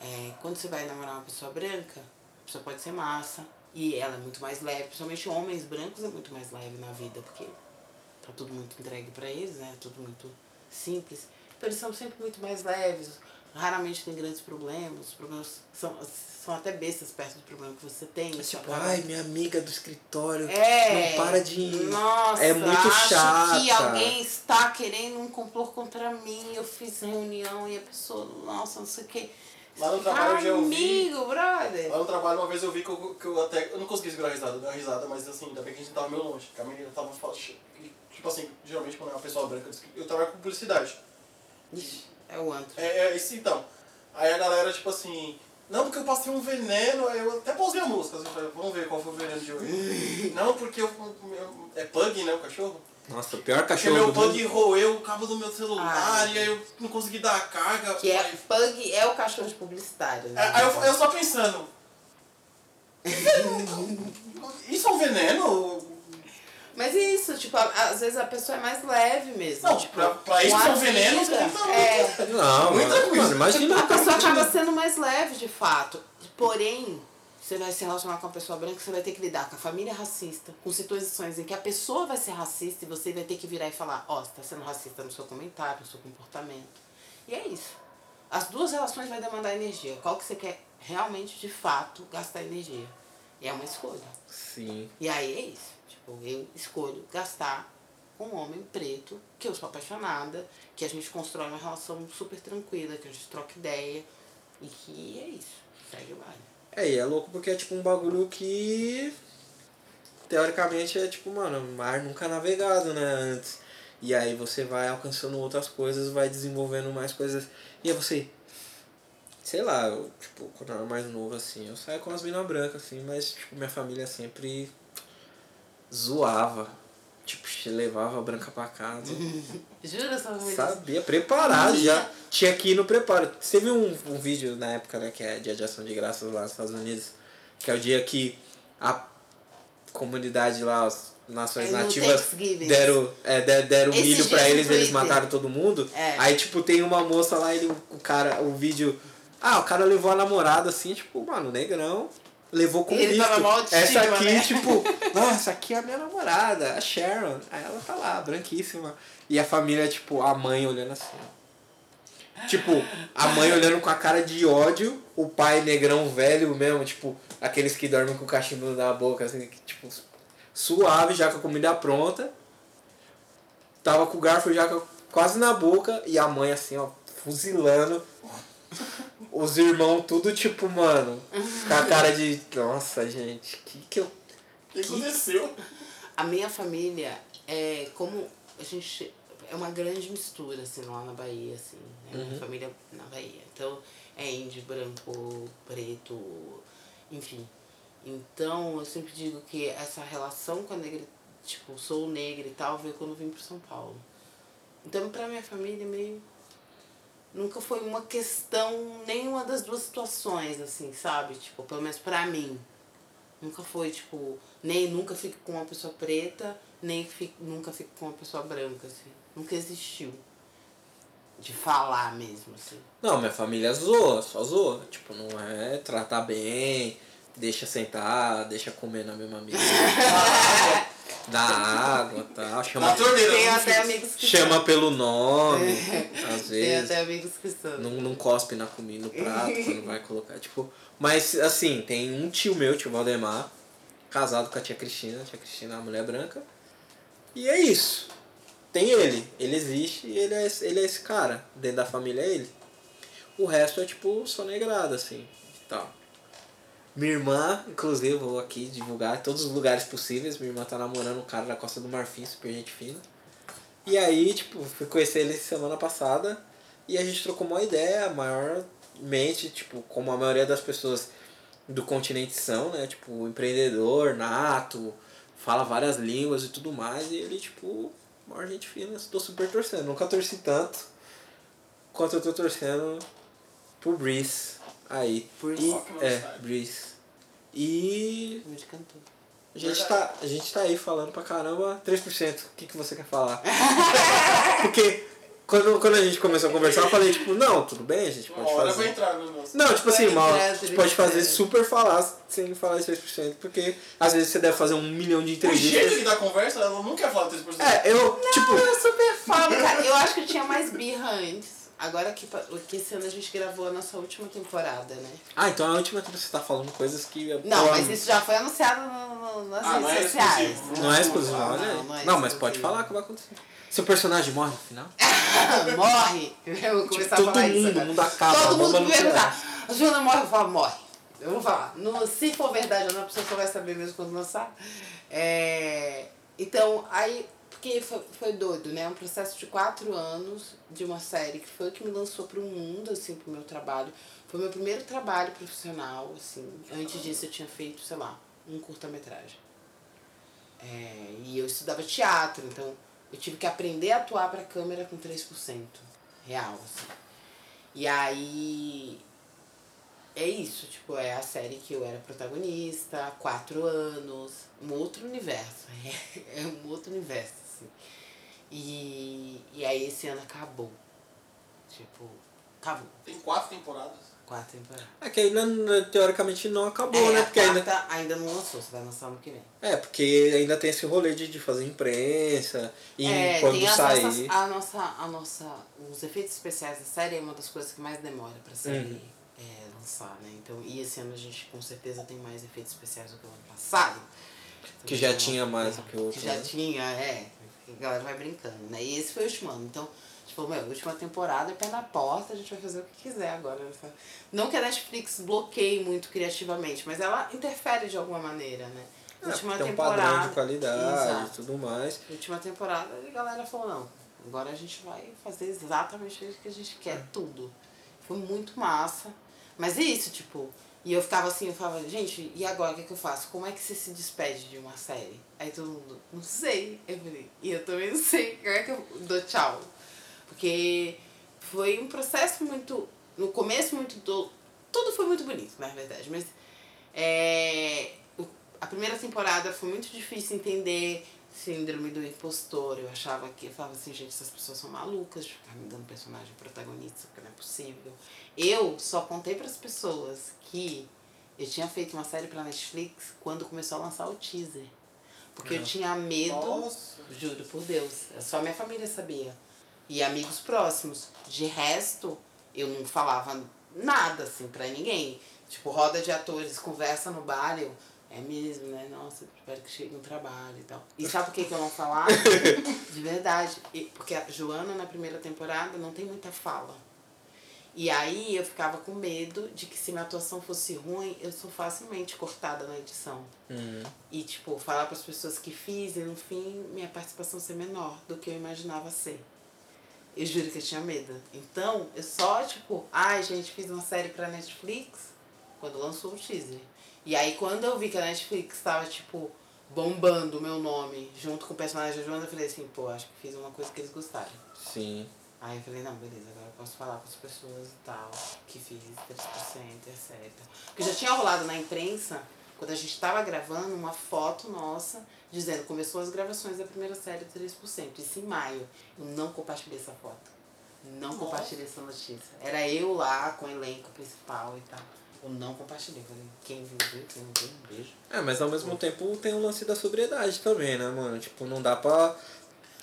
É, quando você vai namorar uma pessoa branca, a pessoa pode ser massa, e ela é muito mais leve, principalmente homens brancos é muito mais leve na vida, porque tá tudo muito entregue pra eles, né? Tudo muito simples. Então eles são sempre muito mais leves. Raramente tem grandes problemas, os problemas são, são até bestas perto do problema que você tem. É tipo, ai, minha amiga do escritório é, não para de ir. Nossa, é muito chato que alguém está querendo um complô contra mim, eu fiz reunião e a pessoa, nossa, não sei o que. Lá no trabalho já eu vi. Amigo, brother. Lá no trabalho uma vez eu vi que eu, que eu até, eu não consegui segurar a risada, dar risada, mas assim, ainda bem que a gente tava meio longe, que a menina tava falando, tipo assim, geralmente quando é uma pessoa branca, eu trabalho com publicidade. Ixi. É o antro. É, é isso então. Aí a galera, tipo assim, não, porque eu passei um veneno, eu até pausei a música, assim, vamos ver qual foi o veneno de hoje. Não, porque eu, eu, é pug, né, o cachorro? Nossa, o pior cachorro. Porque meu pug roeu o cabo do meu celular, ai, e aí eu não consegui dar a carga. Que é, pug é o cachorro de publicitário, né? Aí eu, eu só pensando, isso é um veneno? Mas é isso, tipo, às vezes a pessoa é mais leve mesmo. Não, tipo, pra, pra isso são venenos, é muito, não, muito tranquilo. Imagina. A pessoa acaba sendo mais leve, de fato. Porém, você vai se relacionar com uma pessoa branca, você vai ter que lidar com a família racista, com situações em que a pessoa vai ser racista e você vai ter que virar e falar, ó, oh, você tá sendo racista no seu comentário, no seu comportamento. E é isso. As duas relações vai demandar energia. Qual que você quer realmente, de fato, gastar energia? E é uma escolha. Sim. E aí é isso. Eu escolho gastar com um homem preto, que eu sou apaixonada, que a gente constrói uma relação super tranquila, que a gente troca ideia, e que é isso, segue o baile. É, e é louco porque é tipo um bagulho que, teoricamente, é tipo, mano, mar nunca navegado, né, antes. E aí você vai alcançando outras coisas, vai desenvolvendo mais coisas, e aí você, sei lá, eu, tipo, quando eu era mais novo, assim, eu saía com as minas brancas, assim, mas, tipo, minha família sempre zoava, tipo, levava a branca pra casa. Jura, sua família? Sabia, preparado já. Tinha que ir no preparo. Você viu um, um vídeo na época, né, que é dia de ação de graças lá nos Estados Unidos, que é o dia que a comunidade lá, as nações nativas, deram, é, der, deram milho pra eles, eles mataram todo mundo. É. Aí, tipo, tem uma moça lá, ele, o cara, o vídeo, ah, o cara levou a namorada, assim, tipo, mano, negrão. Levou com ele visto. Essa aqui, né? Tipo, nossa, aqui é a minha namorada, a Sharon. Aí ela tá lá, branquíssima. E a família, tipo, a mãe olhando assim. Tipo, a mãe olhando com a cara de ódio, o pai negrão velho mesmo, tipo, aqueles que dormem com o cachimbo na boca, assim, tipo, suave, já com a comida pronta. Tava com o garfo já quase na boca, e a mãe assim, ó, fuzilando. Os irmãos tudo tipo, mano, com a cara de, nossa, gente, que que eu... Que, que aconteceu? A minha família é como, a gente, é uma grande mistura, assim, lá na Bahia, assim, né? Uhum. Minha família na Bahia, então, é índio, branco, preto, enfim. Então, eu sempre digo que essa relação com a negra, tipo, sou negra e tal, veio quando eu vim pro São Paulo. Então, pra minha família, meio... Nunca foi uma questão, nenhuma das duas situações, assim, sabe? Tipo, pelo menos pra mim. Nunca foi, tipo, nem nunca fico com uma pessoa preta, nem fico, nunca fico com uma pessoa branca, assim. Nunca existiu. De falar mesmo, assim. Não, minha família zoa, só zoa. Tipo, não é tratar bem, deixa sentar, deixa comer na mesma mesa. Da água e tal. Chama, tem até amigos que chama pelo nome, é, às vezes. Tem até amigos que são. Não, não cospe na comida, no prato, quando vai colocar. Tipo, mas, assim, tem um tio meu, tio Valdemar, casado com a tia Cristina. A tia Cristina é uma mulher branca. E é isso. Tem ele. Ele existe e ele é, ele é esse cara. Dentro da família é ele. O resto é, tipo, só negrado, assim, e tal. Minha irmã, inclusive, vou aqui divulgar todos os lugares possíveis. Minha irmã tá namorando um cara da Costa do Marfim, super gente fina. E aí, tipo, fui conhecer ele semana passada e a gente trocou uma ideia maiormente, tipo, como a maioria das pessoas do continente são, né? Tipo, empreendedor, nato, fala várias línguas e tudo mais. E ele, tipo, maior gente fina, estou super torcendo. Nunca torci tanto quanto eu tô torcendo pro Breeze aí. Breeze. E, é, Breeze. E... A gente, tá, a gente tá aí falando pra caramba. três por cento, o que, que você quer falar? Porque quando, quando a gente começou a conversar, eu falei, tipo, não, tudo bem, a gente pode uma hora fazer... Vai entrar no nosso... Não, tipo assim, mal, a gente pode fazer super falar sem falar de três por cento, porque às vezes você deve fazer um milhão de entrevistas. O jeito que dá conversa, ela não quer falar de três por cento. É, eu, não, tipo... eu super falo, cara. Eu acho que eu tinha mais birra antes. Agora que, que esse ano a gente gravou a nossa última temporada, né? Ah, então é a última que você tá falando coisas que... Não, mas isso já foi anunciado no, no, nas ah, redes sociais. Não, não é exclusivo, olha aí. Não, não, é não, mas pode falar o que vai acontecer. Seu personagem morre no final? Morre! Eu vou começar tipo, a falar isso. Todo mundo, mundo acaba. Todo mundo me perguntar. A Juna morre, eu falo, morre. Eu vou falar. No, se for verdade, a pessoa só vai saber mesmo quando lançar. É, então, aí... Porque foi, foi doido, né? Um processo de quatro anos de uma série que foi o que me lançou pro mundo, assim, pro meu trabalho. Foi o meu primeiro trabalho profissional, assim. Antes disso eu tinha feito, sei lá, um curta-metragem. É, e eu estudava teatro, então eu tive que aprender a atuar pra câmera com três por cento. Real, assim. E aí... É isso, tipo, é a série que eu era protagonista há quatro anos. Um outro universo, é, é um outro universo. E, e aí esse ano acabou. Tipo, acabou. Tem quatro temporadas? Quatro temporadas. É que ainda teoricamente não acabou, é, né? Porque a quarta ainda... ainda não lançou, você vai lançar no que vem. É, porque ainda tem esse rolê de, de fazer imprensa e é, quando tem sair. Nossas, a nossa, a nossa, os efeitos especiais da série é uma das coisas que mais demora pra série uhum. é, lançar, né? Então, e esse ano a gente com certeza tem mais efeitos especiais do que o ano passado. Então, que já não, tinha mais do que o outro. Que já né? tinha, é. A galera vai brincando, né? E esse foi o último ano. Então, tipo, meu, última temporada é pé na porta, a gente vai fazer o que quiser agora. Não que a Netflix bloqueie muito criativamente, mas ela interfere de alguma maneira, né? É, última tem temporada. Um padrão de qualidade e tudo mais. Última temporada, a galera falou, não, agora a gente vai fazer exatamente o que a gente quer, tudo. Foi muito massa. Mas é isso, tipo... E eu ficava assim, eu falava, gente, e agora o que, é que eu faço? Como é que você se despede de uma série? Aí todo mundo, não sei. Eu falei, e eu também não sei como é que eu dou tchau. Porque foi um processo muito, no começo muito, do, tudo foi muito bonito, na verdade. Mas é, a primeira temporada foi muito difícil entender síndrome do impostor. Eu achava que, eu falava assim, gente, essas pessoas são malucas de ficar me dando personagem protagonista, porque não é possível. Eu só contei para as pessoas que eu tinha feito uma série pra Netflix quando começou a lançar o teaser. Porque não. eu tinha medo, Nossa. juro por Deus, só minha família sabia. E amigos próximos. De resto, eu não falava nada, assim, pra ninguém. Tipo, roda de atores, conversa no bar, eu... É mesmo, né? Nossa, eu espero que chegue no trabalho e tal. E sabe por que, que eu não falava? De verdade. Porque a Joana, na primeira temporada, não tem muita fala. E aí eu ficava com medo de que se minha atuação fosse ruim, eu sou facilmente cortada na edição. Uhum. E, tipo, falar para as pessoas que fiz e, no fim, minha participação ser menor do que eu imaginava ser. Eu juro que eu tinha medo. Então, eu só, tipo... Ai, gente, fiz uma série pra Netflix quando lançou o teaser. E aí, quando eu vi que a Netflix tava, tipo, bombando o meu nome junto com o personagem da Joana, eu falei assim, pô, acho que fiz uma coisa que eles gostaram. Sim. Aí eu falei, não, beleza, agora eu posso falar com as pessoas e tal, que fiz três por cento, etcétera. Porque já tinha rolado na imprensa, quando a gente tava gravando, uma foto nossa, dizendo, começou as gravações da primeira série do três por cento, isso em maio. Eu não compartilhei essa foto, não nossa. compartilhei essa notícia. Era eu lá, com o elenco principal e tal. Eu não compartilhei, falei, quem viu, viu, quem não viu, um beijo. É, mas ao mesmo tempo tem o lance da sobriedade também, né, mano? Tipo, não dá pra,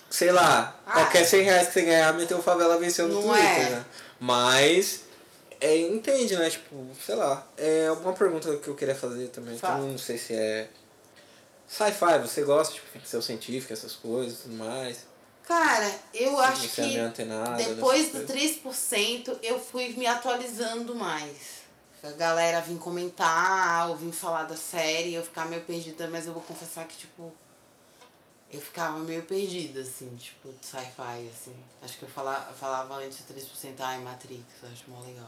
sei lá, ah, qualquer cem reais que você ganhar, meter o Favela venceu no Twitter, é. né? Mas, é, entende, né? Tipo, sei lá. É uma pergunta que eu queria fazer também, que eu não sei se é... Sci-fi, você gosta de tipo, ficção científica, essas coisas e tudo mais? Cara, eu acho que depois do três por cento eu fui me atualizando mais. A galera vim comentar, ou vim falar da série, eu ficar meio perdida, mas eu vou confessar que, tipo, eu ficava meio perdida, assim, tipo, de sci-fi, assim. Acho que eu falava, eu falava antes de três por cento, ai, Matrix, eu acho mó legal.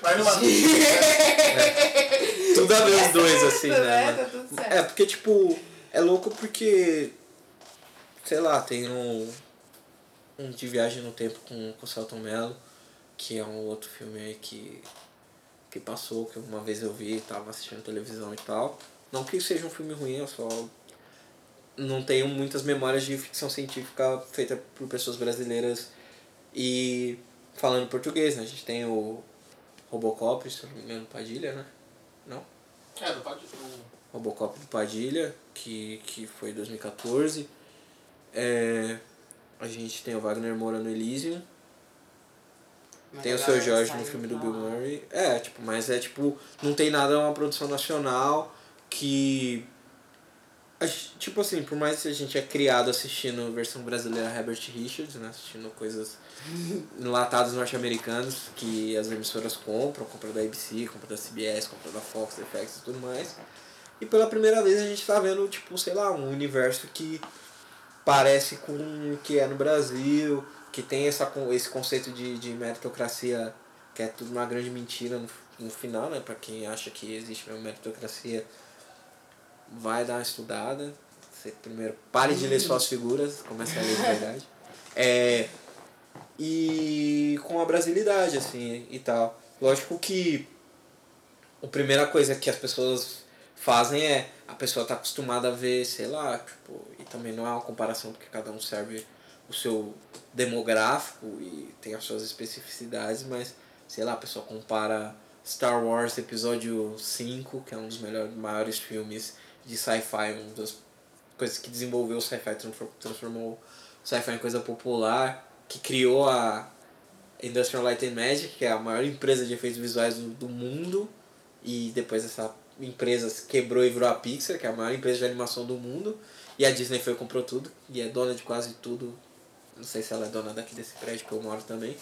Vai no Matrix, né? Tudo a ver os dois, assim, né? Tá tudo certo. É, porque, tipo, é louco porque, sei lá, tem um, um de Viagem no Tempo com, com o Celton Mello, que é um outro filme aí que, que passou, que uma vez eu vi, tava assistindo televisão e tal. Não que seja um filme ruim, eu só não tenho muitas memórias de ficção científica feita por pessoas brasileiras e falando português, né? A gente tem o Robocop, se não me engano, Padilha, né? Não? É, do Padilha. Robocop do Padilha, que, que foi em dois mil e catorze. É, a gente tem o Wagner Moura no Elysium. Mas tem o Seu Jorge no filme do Bill Murray. É, tipo, mas é tipo, não tem nada, é uma produção nacional que, tipo assim, por mais que a gente é criado assistindo versão brasileira Herbert Richards, né, assistindo coisas enlatadas norte-americanas que as emissoras compram, compram da A B C, compram da C B S, compram da Fox, da F X e tudo mais. E pela primeira vez a gente tá vendo, tipo, sei lá, um universo que parece com o que é no Brasil, que tem essa, esse conceito de, de meritocracia, que é tudo uma grande mentira no, no final, né? Pra quem acha que existe mesmo meritocracia, vai dar uma estudada. Você primeiro pare de ler só as figuras, comece a ler de verdade. É, e com a brasilidade, assim, e tal. Lógico que a primeira coisa que as pessoas fazem é, a pessoa tá acostumada a ver, sei lá, tipo, e também não é uma comparação, porque cada um serve o seu demográfico e tem as suas especificidades, mas, sei lá, a pessoa compara Star Wars Episódio cinco, que é um dos melhores, maiores filmes de sci-fi, uma das coisas que desenvolveu o sci-fi, transformou o sci-fi em coisa popular, que criou a Industrial Light and Magic, que é a maior empresa de efeitos visuais do, do mundo, e depois essa empresa quebrou e virou a Pixar, que é a maior empresa de animação do mundo, e a Disney foi e comprou tudo, e é dona de quase tudo. Não sei se ela é dona daqui desse prédio que eu moro também.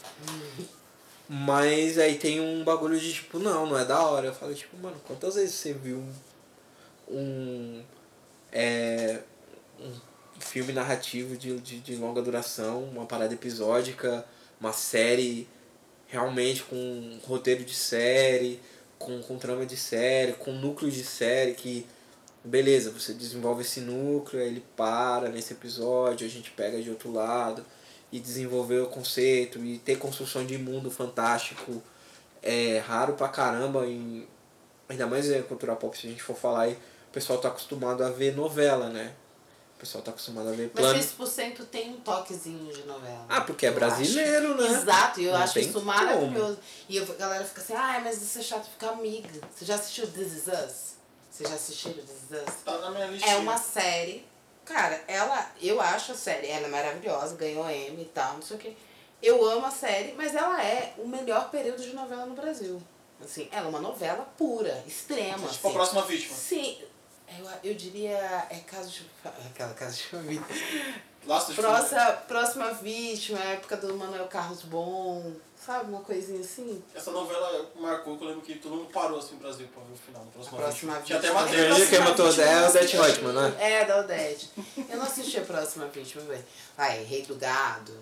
Mas aí tem um bagulho de tipo, não, não é da hora. Eu falo, tipo, mano, quantas vezes você viu um, um, é, um filme narrativo de, de, de longa duração, uma parada episódica, uma série realmente com um roteiro de série, com, com trama de série, com núcleo de série que, beleza, você desenvolve esse núcleo, aí ele para nesse episódio, a gente pega de outro lado e desenvolver o conceito e ter construção de mundo fantástico é raro pra caramba, em, ainda mais em cultura pop, se a gente for falar aí, o pessoal tá acostumado a ver novela, né? O pessoal tá acostumado a ver plano. Mas três por cento tem um toquezinho de novela. Ah, porque é brasileiro, acho, né? Exato, e eu não acho isso maravilhoso. Como. E eu, a galera fica assim, ah, mas isso é chato, fica amiga. Você já assistiu This Is Us? Você já assistiu This Is Us? Tá na minha lista. É uma série... Cara, ela, eu acho a série, ela é maravilhosa, ganhou Emmy e tal, não sei o quê. Eu amo a série, mas ela é o melhor período de novela no Brasil. Assim, ela é uma novela pura, extrema. Tipo, assim. A Próxima Vítima. Sim, eu, eu diria, é Caso de... Aquela Caso de Família. Laço de Família. Próxima Vítima, época do Manuel Carlos Bom, sabe, uma coisinha assim. Essa novela marcou, que eu lembro que todo mundo parou assim no Brasil pra ver o final. No Próxima, Próxima Vítima. Tinha até uma trilha que matou é Odete Roitman, né? É, da Odete. Eu não assisti a Próxima Vítima, velho. Ai, Rei do Gado.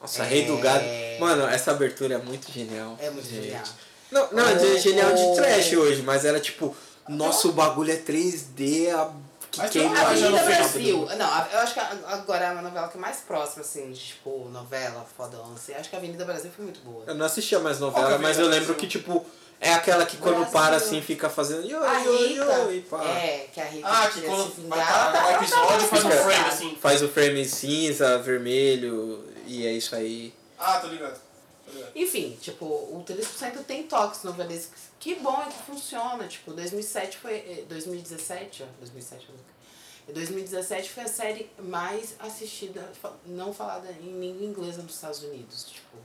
Nossa, é... Rei do Gado. Mano, essa abertura é muito genial. É muito gente. genial. Não, não oh, é genial de trash hoje, mas era tipo, nossa, o bagulho é três D, a... Que mas quem a vida Brasil. Não, eu acho que agora é uma novela que é mais próxima, assim, de, tipo, novela, fodão, assim. Acho que a Avenida Brasil foi muito boa. Eu não assistia mais novela, mas eu lembro que, tipo, é aquela que quando Brasil. Para, assim, fica fazendo... Yo, a yo, Rita. Yo, e pá. É, que a Rita ah, que quando se vingar. Tá, o episódio faz o um frame, assim. Faz o frame cinza, vermelho, e é isso aí. Ah, tô ligado. Tô ligado. Enfim, tipo, o três por cento tem toques novelísticos. Que bom, é que funciona, tipo, dois mil e sete foi, dois mil e dezessete, ó, dois mil e sete, dois mil e dezessete foi a série mais assistida, não falada em língua inglesa nos Estados Unidos, tipo,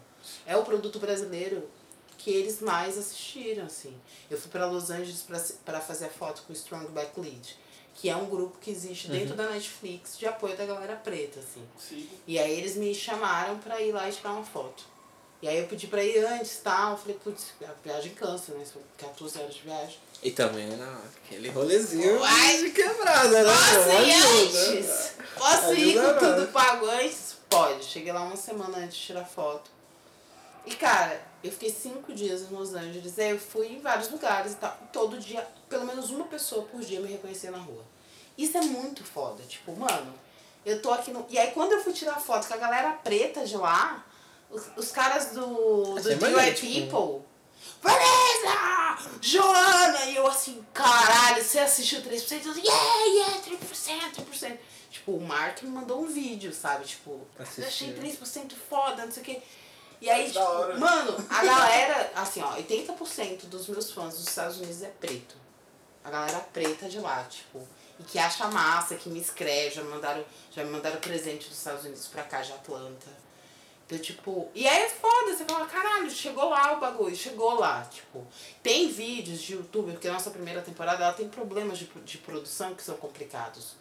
é o produto brasileiro que eles mais assistiram, assim. Eu fui pra Los Angeles pra, pra fazer a foto com o Strong Black Lead, que é um grupo que existe dentro uhum. da Netflix de apoio da galera preta, assim. Sim. E aí eles me chamaram pra ir lá e tirar uma foto. E aí eu pedi pra ir antes e tal. Eu falei, putz, a viagem cansa, né? São quatorze horas de viagem. E também era aquele rolezinho Uai, de quebrada, né? Posso ir antes? Posso ir com tudo pago antes? Pode. Cheguei lá uma semana antes de tirar foto. E, cara, eu fiquei cinco dias em Los Angeles. Aí eu fui em vários lugares e tal. Todo dia, pelo menos uma pessoa por dia me reconhecia na rua. Isso é muito foda. Tipo, mano, eu tô aqui no... E aí quando eu fui tirar foto com a galera preta de lá, os, os caras do, do D I Y People... Vanessa! Joana! E eu assim, caralho, você assistiu três por cento? Eu assim, yeah, yeah, três por cento, três por cento. Tipo, o Mark me mandou um vídeo, sabe? Tipo, eu achei três por cento foda, não sei o quê. E aí, tipo, mano, a galera, assim, ó, oitenta por cento dos meus fãs dos Estados Unidos é preto. A galera preta de lá, tipo, e que acha massa, que me escreve, já me mandaram, já me mandaram presente dos Estados Unidos pra cá, de Atlanta. Então, tipo, e aí é foda, você fala, caralho, chegou lá o bagulho, chegou lá, tipo, tem vídeos de youtuber, porque a nossa primeira temporada, ela tem problemas de, de produção que são complicados.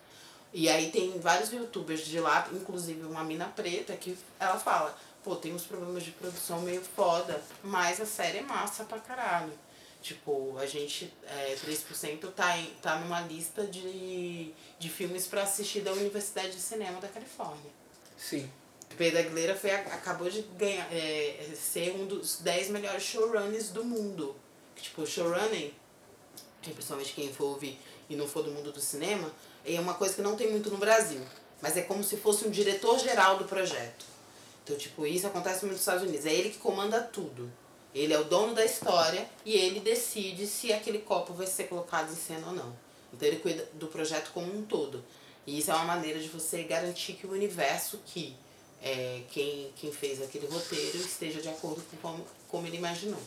E aí tem vários youtubers de lá, inclusive uma mina preta, que ela fala, pô, tem uns problemas de produção meio foda, mas a série é massa pra caralho. Tipo, a gente, é, três por cento tá, em, tá numa lista de, de filmes pra assistir da Universidade de Cinema da Califórnia. Sim. Pedro Aguilera foi, acabou de ganhar, é, ser um dos dez melhores showrunners do mundo. Tipo, showrunning, principalmente quem for ouvir e não for do mundo do cinema, é uma coisa que não tem muito no Brasil. Mas é como se fosse um diretor geral do projeto. Então, tipo, isso acontece muito nos Estados Unidos. É ele que comanda tudo. Ele é o dono da história e ele decide se aquele copo vai ser colocado em cena ou não. Então ele cuida do projeto como um todo. E isso é uma maneira de você garantir que o universo que... É, quem, quem fez aquele roteiro esteja de acordo com como, como ele imaginou.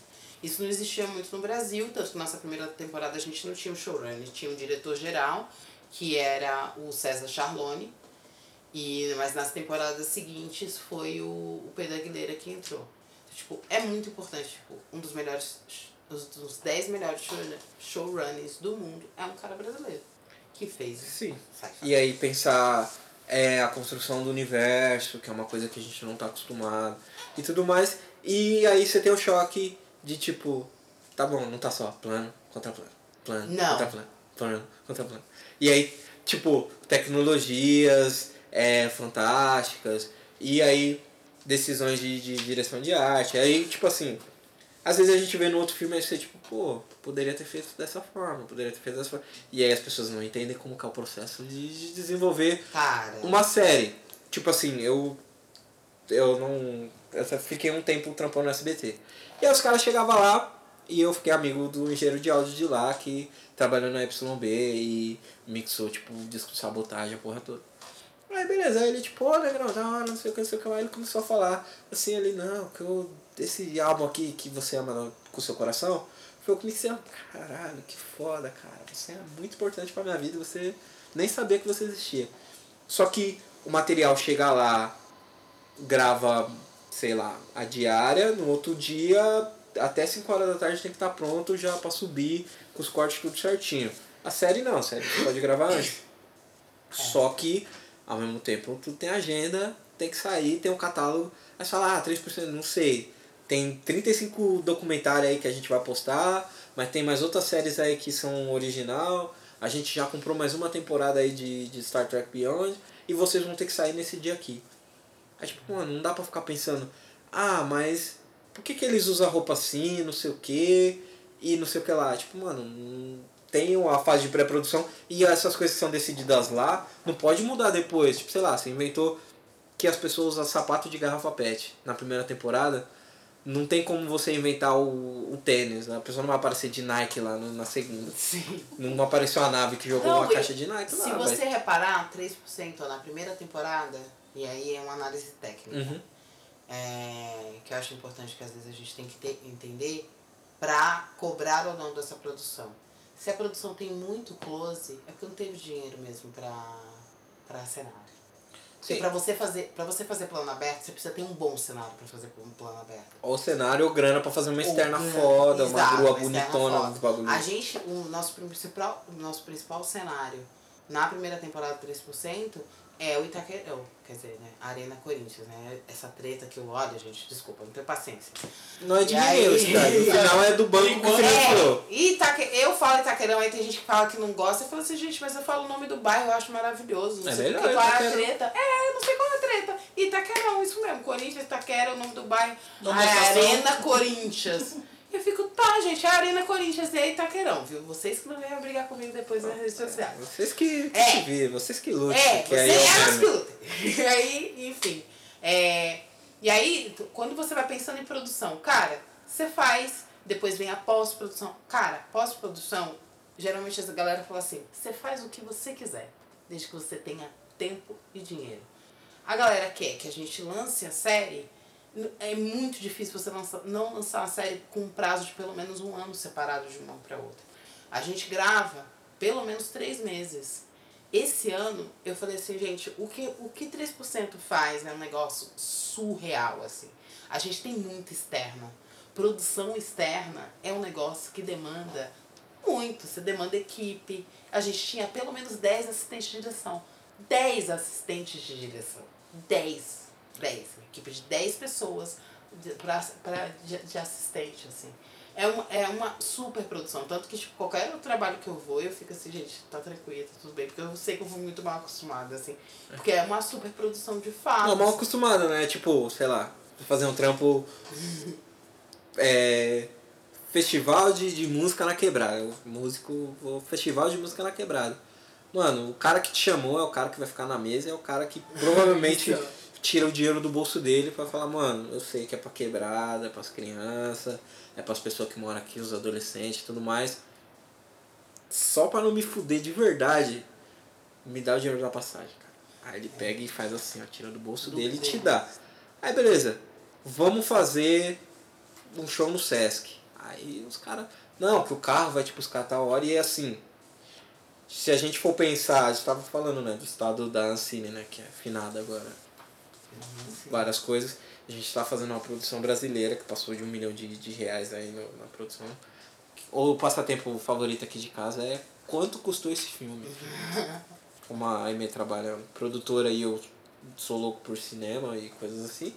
Isso não existia muito no Brasil, tanto que nossa primeira temporada a gente não tinha um showrunner, tinha um diretor-geral, que era o César Charlone, e, mas nas temporadas seguintes foi o, o Pedro Aguilera que entrou. Então, tipo, é muito importante, tipo, um dos melhores, dos dez melhores showrunners do mundo é um cara brasileiro, que fez. Sim, e aí pensar... É a construção do universo, que é uma coisa que a gente não tá acostumado e tudo mais. E aí você tem o choque de tipo, tá bom, não tá só plano contra plano, plano não. contra plano, plano contra plano. E aí, tipo, tecnologias é, fantásticas, e aí decisões de, de direção de arte. E aí, tipo assim, às vezes a gente vê no outro filme e você tipo, pô, poderia ter feito dessa forma, poderia ter feito dessa forma. E aí as pessoas não entendem como que é o processo de desenvolver Cara. uma série. Tipo assim, eu eu não eu fiquei um tempo trampando no S B T. E aí os caras chegavam lá e eu fiquei amigo do engenheiro de áudio de lá que trabalhou na Y B e mixou, tipo, disco de sabotagem, a porra toda. Aí beleza, aí ele tipo, ô, Negrão, não sei o que, não sei o que lá. Ele começou a falar assim, ele, não, que eu... Esse álbum aqui que você ama com o seu coração, foi o que me disseram, caralho, que foda, cara, você é muito importante pra minha vida, você nem sabia que você existia. Só que o material chega lá, grava, sei lá, a diária, no outro dia, até cinco horas da tarde tem que estar pronto já pra subir, com os cortes tudo certinho. A série não, a série você pode gravar antes. Só que, ao mesmo tempo, tudo tem agenda, tem que sair, tem um catálogo, aí você fala, ah, três por cento, não sei. Tem trinta e cinco documentários aí que a gente vai postar, mas tem mais outras séries aí que são original. A gente já comprou mais uma temporada aí de, de Star Trek Beyond e vocês vão ter que sair nesse dia aqui. Aí tipo, mano, não dá pra ficar pensando, ah, mas por que que eles usam roupa assim, não sei o que, e não sei o que lá. Tipo, mano, tem a fase de pré-produção e essas coisas que são decididas lá, não pode mudar depois. Tipo, sei lá, você inventou que as pessoas usam sapato de garrafa pet na primeira temporada. Não tem como você inventar o, o tênis, né? A pessoa não vai aparecer de Nike lá no, na segunda. Sim. Não apareceu a nave que jogou não, uma caixa de Nike lá. Se você vai... reparar, três por cento na primeira temporada, e aí é uma análise técnica, uhum. é, que eu acho importante que às vezes a gente tem que ter, entender pra cobrar ou não dessa produção. Se a produção tem muito close, é porque não teve dinheiro mesmo pra, pra cenário. Porque pra você, fazer, pra você fazer plano aberto, você precisa ter um bom cenário pra fazer um plano aberto. Ou cenário ou grana pra fazer uma externa ou, foda, exato, uma grua bonitona. Foda. A gente, o nosso principal, o nosso principal cenário na primeira temporada três por cento é o Itaquerão, quer dizer, né, a Arena Corinthians, né, essa treta que eu olho, gente, desculpa, não tenho paciência. Não é de Mineus, cara, no final é do banco que financiou. É, Itaque... Eu falo Itaquerão, aí tem gente que fala que não gosta, eu falo assim, gente, mas eu falo o nome do bairro, eu acho maravilhoso, não é sei melhor, que, qual é a treta, é, não sei qual é a treta, Itaquerão, isso mesmo, Corinthians, Itaquera, o nome do bairro, a Arena Corinthians. Eu fico, tá, gente, a Arena Corinthians e aí Itaquerão, viu? Vocês que não venham brigar comigo depois nas redes sociais. É, vocês que, que é. se vê, vocês que lutem. É, que vocês aí, que lutem. E aí, enfim. É, e aí, quando você vai pensando em produção, cara, você faz, depois vem a pós-produção. Cara, pós-produção, geralmente essa galera fala assim, você faz o que você quiser, desde que você tenha tempo e dinheiro. A galera quer que a gente lance a série... É muito difícil você lançar, não lançar uma série com um prazo de pelo menos um ano separado de uma para outra. A gente grava pelo menos três meses. Esse ano eu falei assim, gente, o que, o que três por cento faz é um negócio surreal, assim. A gente tem muito externa. Produção externa é um negócio que demanda muito, você demanda equipe. A gente tinha pelo menos dez assistentes de direção. dez assistentes de direção. dez. dez, uma equipe de dez pessoas de, pra, pra, de, de assistente, assim. É, um, é uma super produção, tanto que, tipo, qualquer trabalho que eu vou, eu fico assim, gente, tá tranquilo, tá tudo bem, porque eu sei que eu vou muito mal acostumada, assim, porque é uma super produção de fato. Não, mal acostumada, né, tipo, sei lá, fazer um trampo, é, festival de, de música na quebrada, o músico, o festival de música na quebrada. Mano, o cara que te chamou é o cara que vai ficar na mesa, é o cara que provavelmente... tira o dinheiro do bolso dele pra falar, mano, eu sei que é pra quebrada, é pras crianças, é pras pessoas que moram aqui, os adolescentes e tudo mais. Só pra não me fuder de verdade, me dá o dinheiro da passagem, cara. Aí ele pega e faz assim, ó, tira do bolso do dele e te dá. Aí beleza, vamos fazer um show no Sesc. Aí os caras, não, que o carro vai te buscar a tal hora e é assim. Se a gente for pensar, a gente tava falando, né, do estado da Ancine, né, que é finada agora. Sim. Várias coisas, a gente tá fazendo uma produção brasileira que passou de um milhão de, de reais aí no, na produção. O passatempo favorito aqui de casa é quanto custou esse filme. Como a Aimee trabalha produtora e eu sou louco por cinema e coisas assim,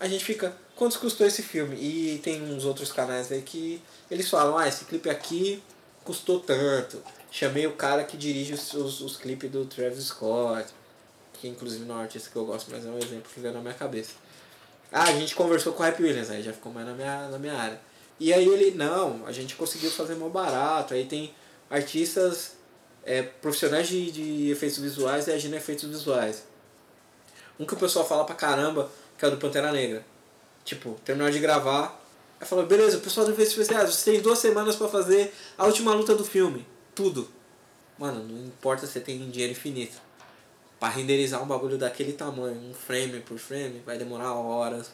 a gente fica, quanto custou esse filme? E tem uns outros canais aí que eles falam, ah, esse clipe aqui custou tanto, chamei o cara que dirige os, os, os clipes do Travis Scott, que inclusive não é um artista que eu gosto, mas é um exemplo que veio na minha cabeça. Ah, a gente conversou com o Rap Williams, aí já ficou mais na minha, na minha área. E aí ele, não, a gente conseguiu fazer mó barato, aí tem artistas, é, profissionais de, de efeitos visuais e agindo em efeitos visuais. Um que o pessoal fala pra caramba, que é o do Pantera Negra. Tipo, terminou de gravar, aí falou, beleza, o pessoal do efeitos visuais, você tem duas semanas pra fazer a última luta do filme, tudo. Mano, não importa se você tem dinheiro infinito. Pra renderizar um bagulho daquele tamanho, um frame por frame, vai demorar horas.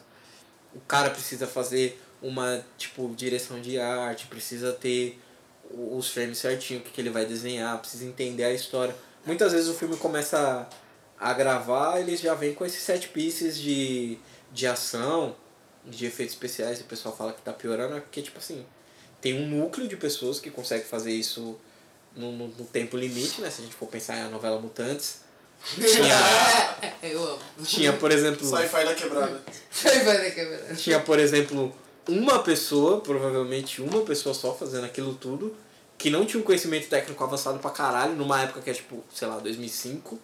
O cara precisa fazer uma, tipo, direção de arte, precisa ter os frames certinho, o que, que ele vai desenhar, precisa entender a história. Muitas vezes o filme começa a, a gravar, eles já vêm com esses set pieces de, de ação, de efeitos especiais, e o pessoal fala que tá piorando, é porque, tipo assim, tem um núcleo de pessoas que consegue fazer isso no, no, no tempo limite, né? Se a gente for pensar na novela Mutantes, tinha, eu amo. Tinha, por exemplo, Sci-fi da quebrada. Sci-fi da quebrada. Tinha, por exemplo, uma pessoa, provavelmente uma pessoa só fazendo aquilo tudo, que não tinha um conhecimento técnico avançado pra caralho, numa época que é tipo, sei lá, dois mil e cinco.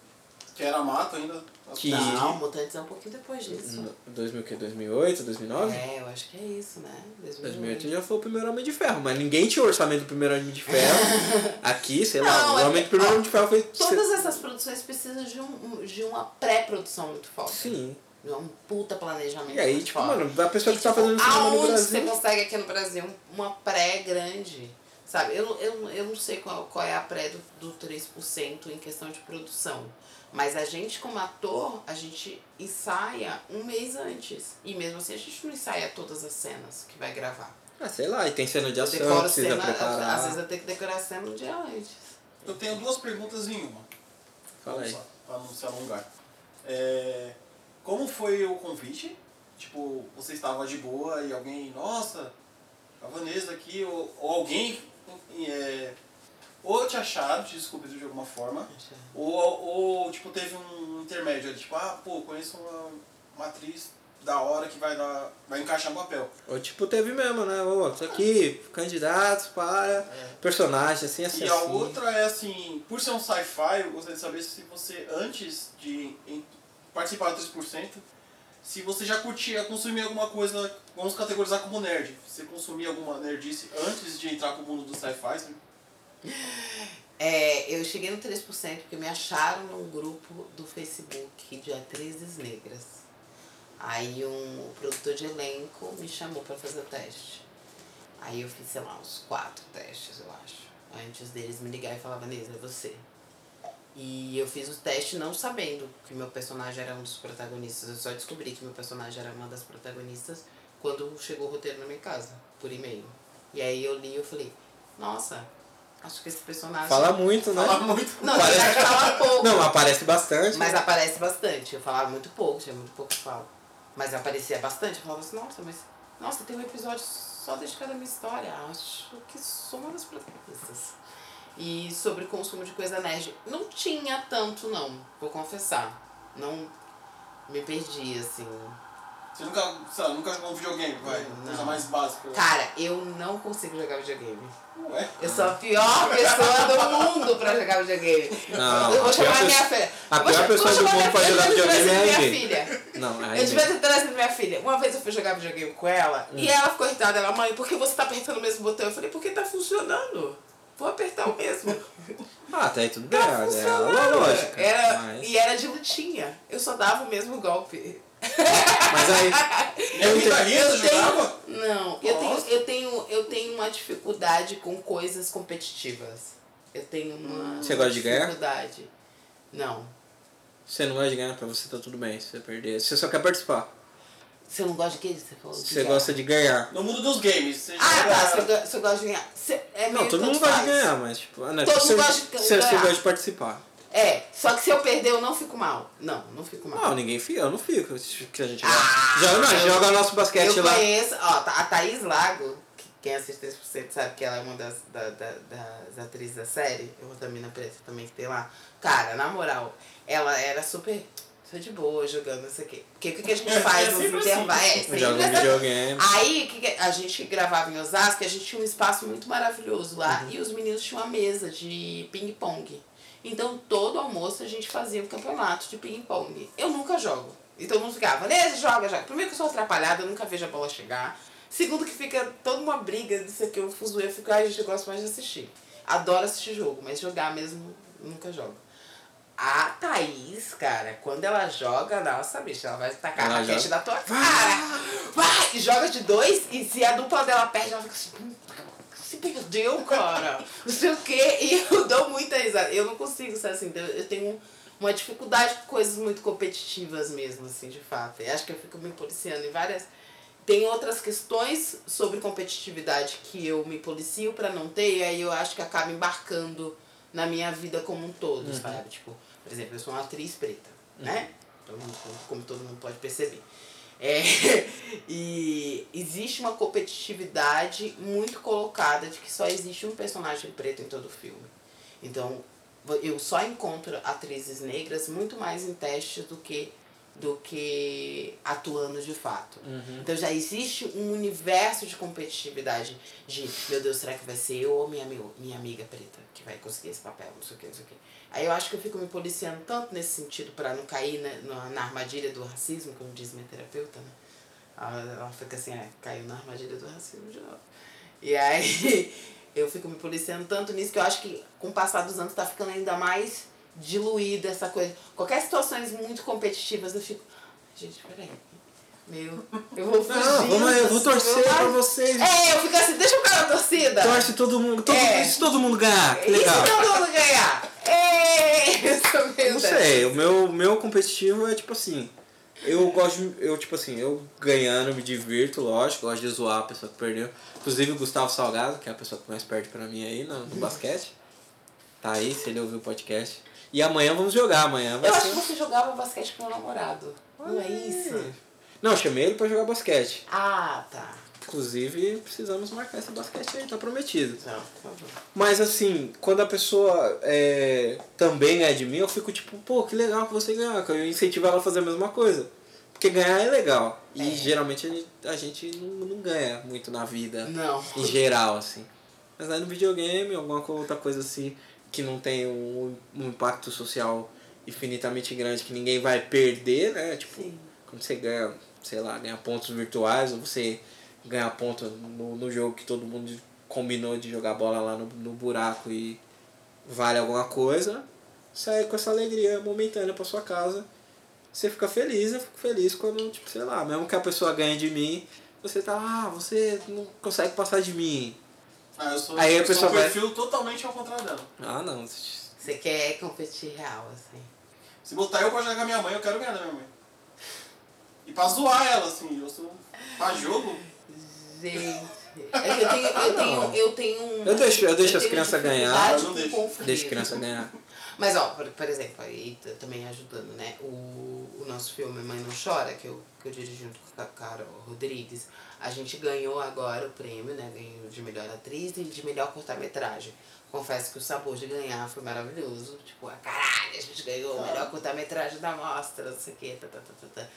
Que era mato ainda. Que... Não, Mutantes é um pouquinho depois disso. dois mil, que? dois mil e oito, dois mil e nove? É, eu acho que é isso, né? dois mil e oito já foi o primeiro Homem de Ferro, mas ninguém tinha o orçamento do primeiro Homem de Ferro. Aqui, sei lá, não, o Homem do primeiro Homem de Ferro foi... Todas essas produções precisam de, um, de uma pré-produção muito forte. Sim. De um puta planejamento. E aí, tipo, forte. Mano, a pessoa e, que tipo, tá fazendo cinema no Brasil... Aonde você consegue aqui no Brasil uma pré grande, sabe? Eu, eu, eu não sei qual, qual é a pré do, do três por cento em questão de produção. Mas a gente, como ator, a gente ensaia um mês antes. E mesmo assim, a gente não ensaia todas as cenas que vai gravar. Ah, sei lá, e tem cena de ação que precisa cena, preparar. Às vezes eu tenho que decorar a cena um dia antes. Eu tenho duas perguntas em uma. Fala aí. Para não se alongar. É, como foi o convite? Tipo, você estava de boa e alguém... Nossa, a Vanessa aqui, ou, ou alguém... É, ou te acharam, te descobriram de alguma forma, ou, ou tipo, teve um intermédio, tipo, ah, pô, conheço uma, uma atriz da hora que vai, dar, vai encaixar no papel. Ou tipo, teve mesmo, né, ô, isso aqui, candidatos para é. personagem, assim, assim. E a assim. outra é assim, por ser um sci-fi, eu gostaria de saber se você, antes de participar do três por cento, se você já curtia, consumia alguma coisa, vamos categorizar como nerd. Você consumia alguma nerdice antes de entrar pro mundo do sci-fi? É, eu cheguei no três por cento porque me acharam num grupo do Facebook de atrizes negras. Aí um produtor de elenco me chamou pra fazer o teste. Aí eu fiz, sei lá, uns quatro testes, eu acho. Antes deles me ligar e falar, Vanessa, é você. E eu fiz o teste não sabendo que meu personagem era um dos protagonistas. Eu só descobri que meu personagem era uma das protagonistas quando chegou o roteiro na minha casa, por e-mail. E aí eu li e eu falei, nossa, acho que esse personagem... Fala muito, né? Fala muito. Não, aparece... fala pouco. Não, aparece bastante. Mas aparece bastante. Eu falava muito pouco, tinha muito pouco que falo. Mas aparecia bastante. Eu falava assim, nossa, mas... Nossa, tem um episódio só dedicado à minha história. Acho que sou uma das protagonistas. E sobre consumo de coisa nerd, não tinha tanto não, vou confessar, não me perdi assim. Você nunca, sabe, nunca jogou um videogame, vai, coisa mais básica. Cara, eu não consigo jogar videogame. Ué? Eu sou a pior pessoa do mundo pra jogar videogame. Não, eu vou chamar minha filha. A pior pessoa do mundo pra jogar videogame é minha filha. Não, é eu devia ter trazido minha filha. Uma vez eu fui jogar videogame com ela, hum. e ela ficou irritada, ela, mãe, por que você tá apertando o mesmo botão? Eu falei, porque tá funcionando. Vou apertar o mesmo. Ah, tá aí tudo bem. Tá funcionando. Era lógica. Era, mas... E era de lutinha. Eu só dava o mesmo golpe. Mas aí... eu, eu, tenho, eu jogava? Tenho, não. Eu tenho, eu, tenho, eu tenho uma dificuldade com coisas competitivas. Eu tenho uma Você gosta de ganhar? dificuldade. Não. Você não gosta de ganhar? Pra você tá tudo bem. Se você perder, você só quer participar. Você não gosta de quê? Você falou de Você ganhar. gosta de ganhar. No mundo dos games. Você ah, tá. Você, você gosta de ganhar. Você, é não, todo mundo gosta de ganhar, mas tipo... Não, todo você, mundo gosta de você, ganhar. Você gosta de participar. É, só que se eu perder eu não fico mal. Não, não fico mal. Não, ninguém fica, eu não fico. Que a gente ah, joga, não, eu, joga nosso basquete eu lá. Eu conheço, ó, a Thaís Lago, que quem assiste três por cento sabe que ela é uma das, da, da, das atrizes da série. Eu vou também na preta também que tem lá. Cara, na moral, ela era super... Sou de boa jogando isso aqui. Porque o que, que a gente é, faz nos intervalos? É, sempre videogame. Aí que que a gente gravava em Osasco, a gente tinha um espaço muito maravilhoso lá. Uhum. E os meninos tinham uma mesa de ping-pong. Então todo almoço a gente fazia um campeonato de ping-pong. Eu nunca jogo. E todo mundo ficava, Vanessa, joga, joga. Primeiro que eu sou atrapalhada, eu nunca vejo a bola chegar. Segundo que fica toda uma briga disso aqui, eu fuzuei, eu fico, ai, ah, gente, eu gosto mais de assistir. Adoro assistir jogo, mas jogar mesmo, nunca jogo. A Thaís, cara, quando ela joga, nossa, bicha, ela vai tacar ela a raquete na tua cara. Vai! E joga de dois, e se a dupla dela perde, ela fica assim, se perdeu, cara. Não sei o quê. E eu dou muita risada. Eu não consigo ser assim. Eu tenho uma dificuldade com coisas muito competitivas mesmo, assim, de fato. E acho que eu fico me policiando em várias... Tem outras questões sobre competitividade que eu me policio pra não ter, e aí eu acho que acabo embarcando na minha vida como um todo, uhum. sabe? Tipo, por exemplo, eu sou uma atriz preta, uhum. né? Todo mundo, como todo mundo pode perceber. É, e existe uma competitividade muito colocada de que só existe um personagem preto em todo o filme. Então, eu só encontro atrizes negras muito mais em testes do que, do que atuando de fato. Uhum. Então, já existe um universo de competitividade de, meu Deus, será que vai ser eu ou minha, minha amiga preta que vai conseguir esse papel, não sei o que, não sei o que. Aí eu acho que eu fico me policiando tanto nesse sentido pra não cair na, na armadilha do racismo, como diz minha terapeuta, né? Ela, ela fica assim, ah, caiu na armadilha do racismo de novo. E aí eu fico me policiando tanto nisso que eu acho que com o passar dos anos tá ficando ainda mais diluída essa coisa. Qualquer situações muito competitivas eu fico, gente, peraí. Meu, eu vou fugir. Não, vamos aí, eu vou torcer pra vocês. É, eu fico assim, deixa eu ficar na torcida. Torce todo mundo, todo, é. se todo mundo ganhar, que legal. E se todo mundo ganhar? É, isso mesmo. Não sei, o meu, meu competitivo é tipo assim, eu gosto, eu tipo assim, eu ganhando me divirto, lógico, gosto de zoar a pessoa que perdeu. Inclusive o Gustavo Salgado, que é a pessoa que mais perde pra mim aí no, no basquete. Tá aí, se ele ouvir o podcast. E amanhã vamos jogar, amanhã vai Eu ser... acho que você jogava basquete com meu namorado, não é isso? Não, eu chamei ele pra jogar basquete. Ah, tá. Inclusive, precisamos marcar esse basquete aí, tá prometido. Não, não, não. Mas assim, quando a pessoa é, também ganha de mim, eu fico tipo, pô, que legal que você ganhou. Eu incentivo ela a fazer a mesma coisa. Porque ganhar é legal. E é. geralmente a gente, a gente não, não ganha muito na vida. Não. Em geral, assim. Mas aí no videogame, alguma outra coisa assim, que não tem um, um impacto social infinitamente grande, que ninguém vai perder, né? Tipo, sim, quando você ganha, sei lá, ganha pontos virtuais, ou você ganhar ponto no, no jogo que todo mundo combinou de jogar bola lá no, no buraco e vale alguma coisa, sai com essa alegria momentânea pra sua casa. Você fica feliz, eu fico feliz quando, tipo, sei lá, mesmo que a pessoa ganhe de mim, você tá, ah, você não consegue passar de mim. Ah, eu sou, Aí eu a pessoa sou um perfil vai... totalmente ao contrário dela. Ah, não. Você quer competir real, assim. Se botar eu pra jogar com a minha mãe, eu quero ganhar da minha mãe. E pra zoar ela, assim, eu sou... pra jogo... Gente, eu tenho, eu tenho, eu tenho um... Eu deixo, eu deixo eu as crianças ganhar, eu deixo. deixo criança ganhar. Mas, ó, por, por exemplo, aí também ajudando, né, o, o nosso filme Mãe Não Chora, que eu, que eu dirigi junto com a Carol Rodrigues, a gente ganhou agora o prêmio, né, ganhou de melhor atriz e de melhor cortometragem. Confesso que o sabor de ganhar foi maravilhoso, tipo, ah, caralho, a gente ganhou o melhor cortometragem da mostra, não sei o quê, tá, tá, tá, tá.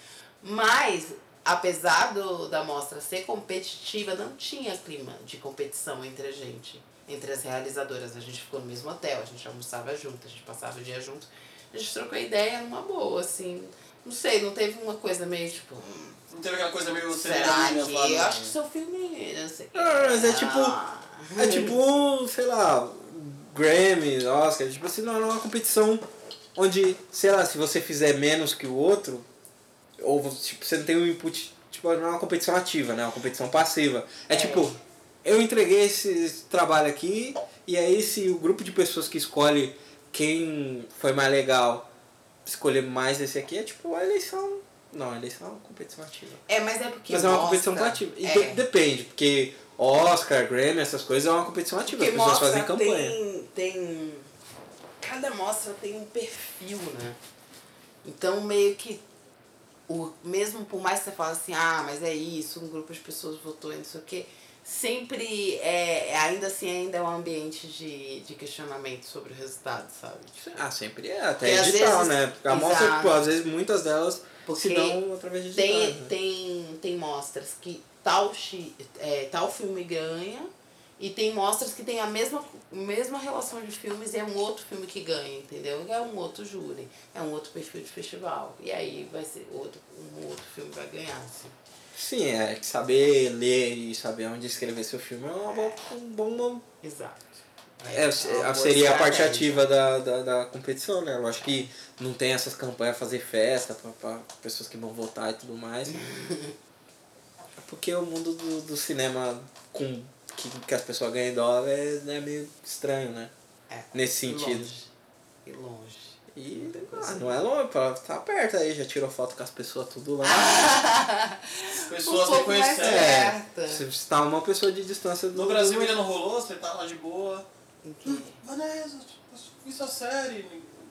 Mas... apesar do, da mostra ser competitiva, não tinha clima de competição entre a gente, entre as realizadoras. A gente ficou no mesmo hotel, a gente almoçava junto, a gente passava o dia junto. A gente trocou ideia numa boa, assim. Não sei, não teve uma coisa meio, tipo... Não teve aquela coisa meio... Será que... Falando. Eu acho que sou filme, não sei. Ah, mas é tipo... É tipo, sei lá, Grammy, Oscar. Tipo assim, não é uma competição onde, sei lá, se você fizer menos que o outro... ou tipo, você não tem um input, tipo, não é uma competição ativa, né? É uma competição passiva. É, é tipo, eu entreguei esse trabalho aqui, e aí se o grupo de pessoas que escolhe quem foi mais legal escolher mais esse aqui, é tipo a eleição. Não, a eleição é uma competição ativa. É, mas é porque Mas mostra, é uma competição ativa. E é. de, depende, porque Oscar, Grammy, essas coisas é uma competição ativa, porque as pessoas fazem campanha. Tem, tem... Cada mostra tem um perfil, né? Então meio que... O, mesmo por mais que você fale assim, ah, mas é isso, um grupo de pessoas votou e não sei o quê, sempre, é, ainda assim, ainda é um ambiente de, de questionamento sobre o resultado, sabe? Tipo, ah, sempre é, até edital, vezes, né? A mostra, tipo, às vezes, muitas delas porque se dão através de edital. Tem, né? tem, tem mostras que tal, é, tal filme ganha, e tem mostras que tem a mesma, mesma relação de filmes e é um outro filme que ganha, entendeu? É um outro júri, é um outro perfil de festival. E aí vai ser outro, um outro filme vai ganhar, assim. Sim, é que saber ler e saber onde escrever seu filme é uma boa, um bom nome. Exato. É, é, seria a parte ativa da, da, da competição, né? Eu acho que não tem essas campanhas fazer festa para pessoas que vão votar e tudo mais. Porque o mundo do, do cinema com... Que, que as pessoas ganham em dólar é, é meio estranho, né? É, nesse sentido. Longe. E longe. E ah, não é longe, tá perto aí, já tirou foto com as pessoas tudo lá. Pessoas não conhecem. É, você tá uma pessoa de distância do... No Brasil ainda não rolou, você tá lá de boa. Hum, Vanessa, isso é sério.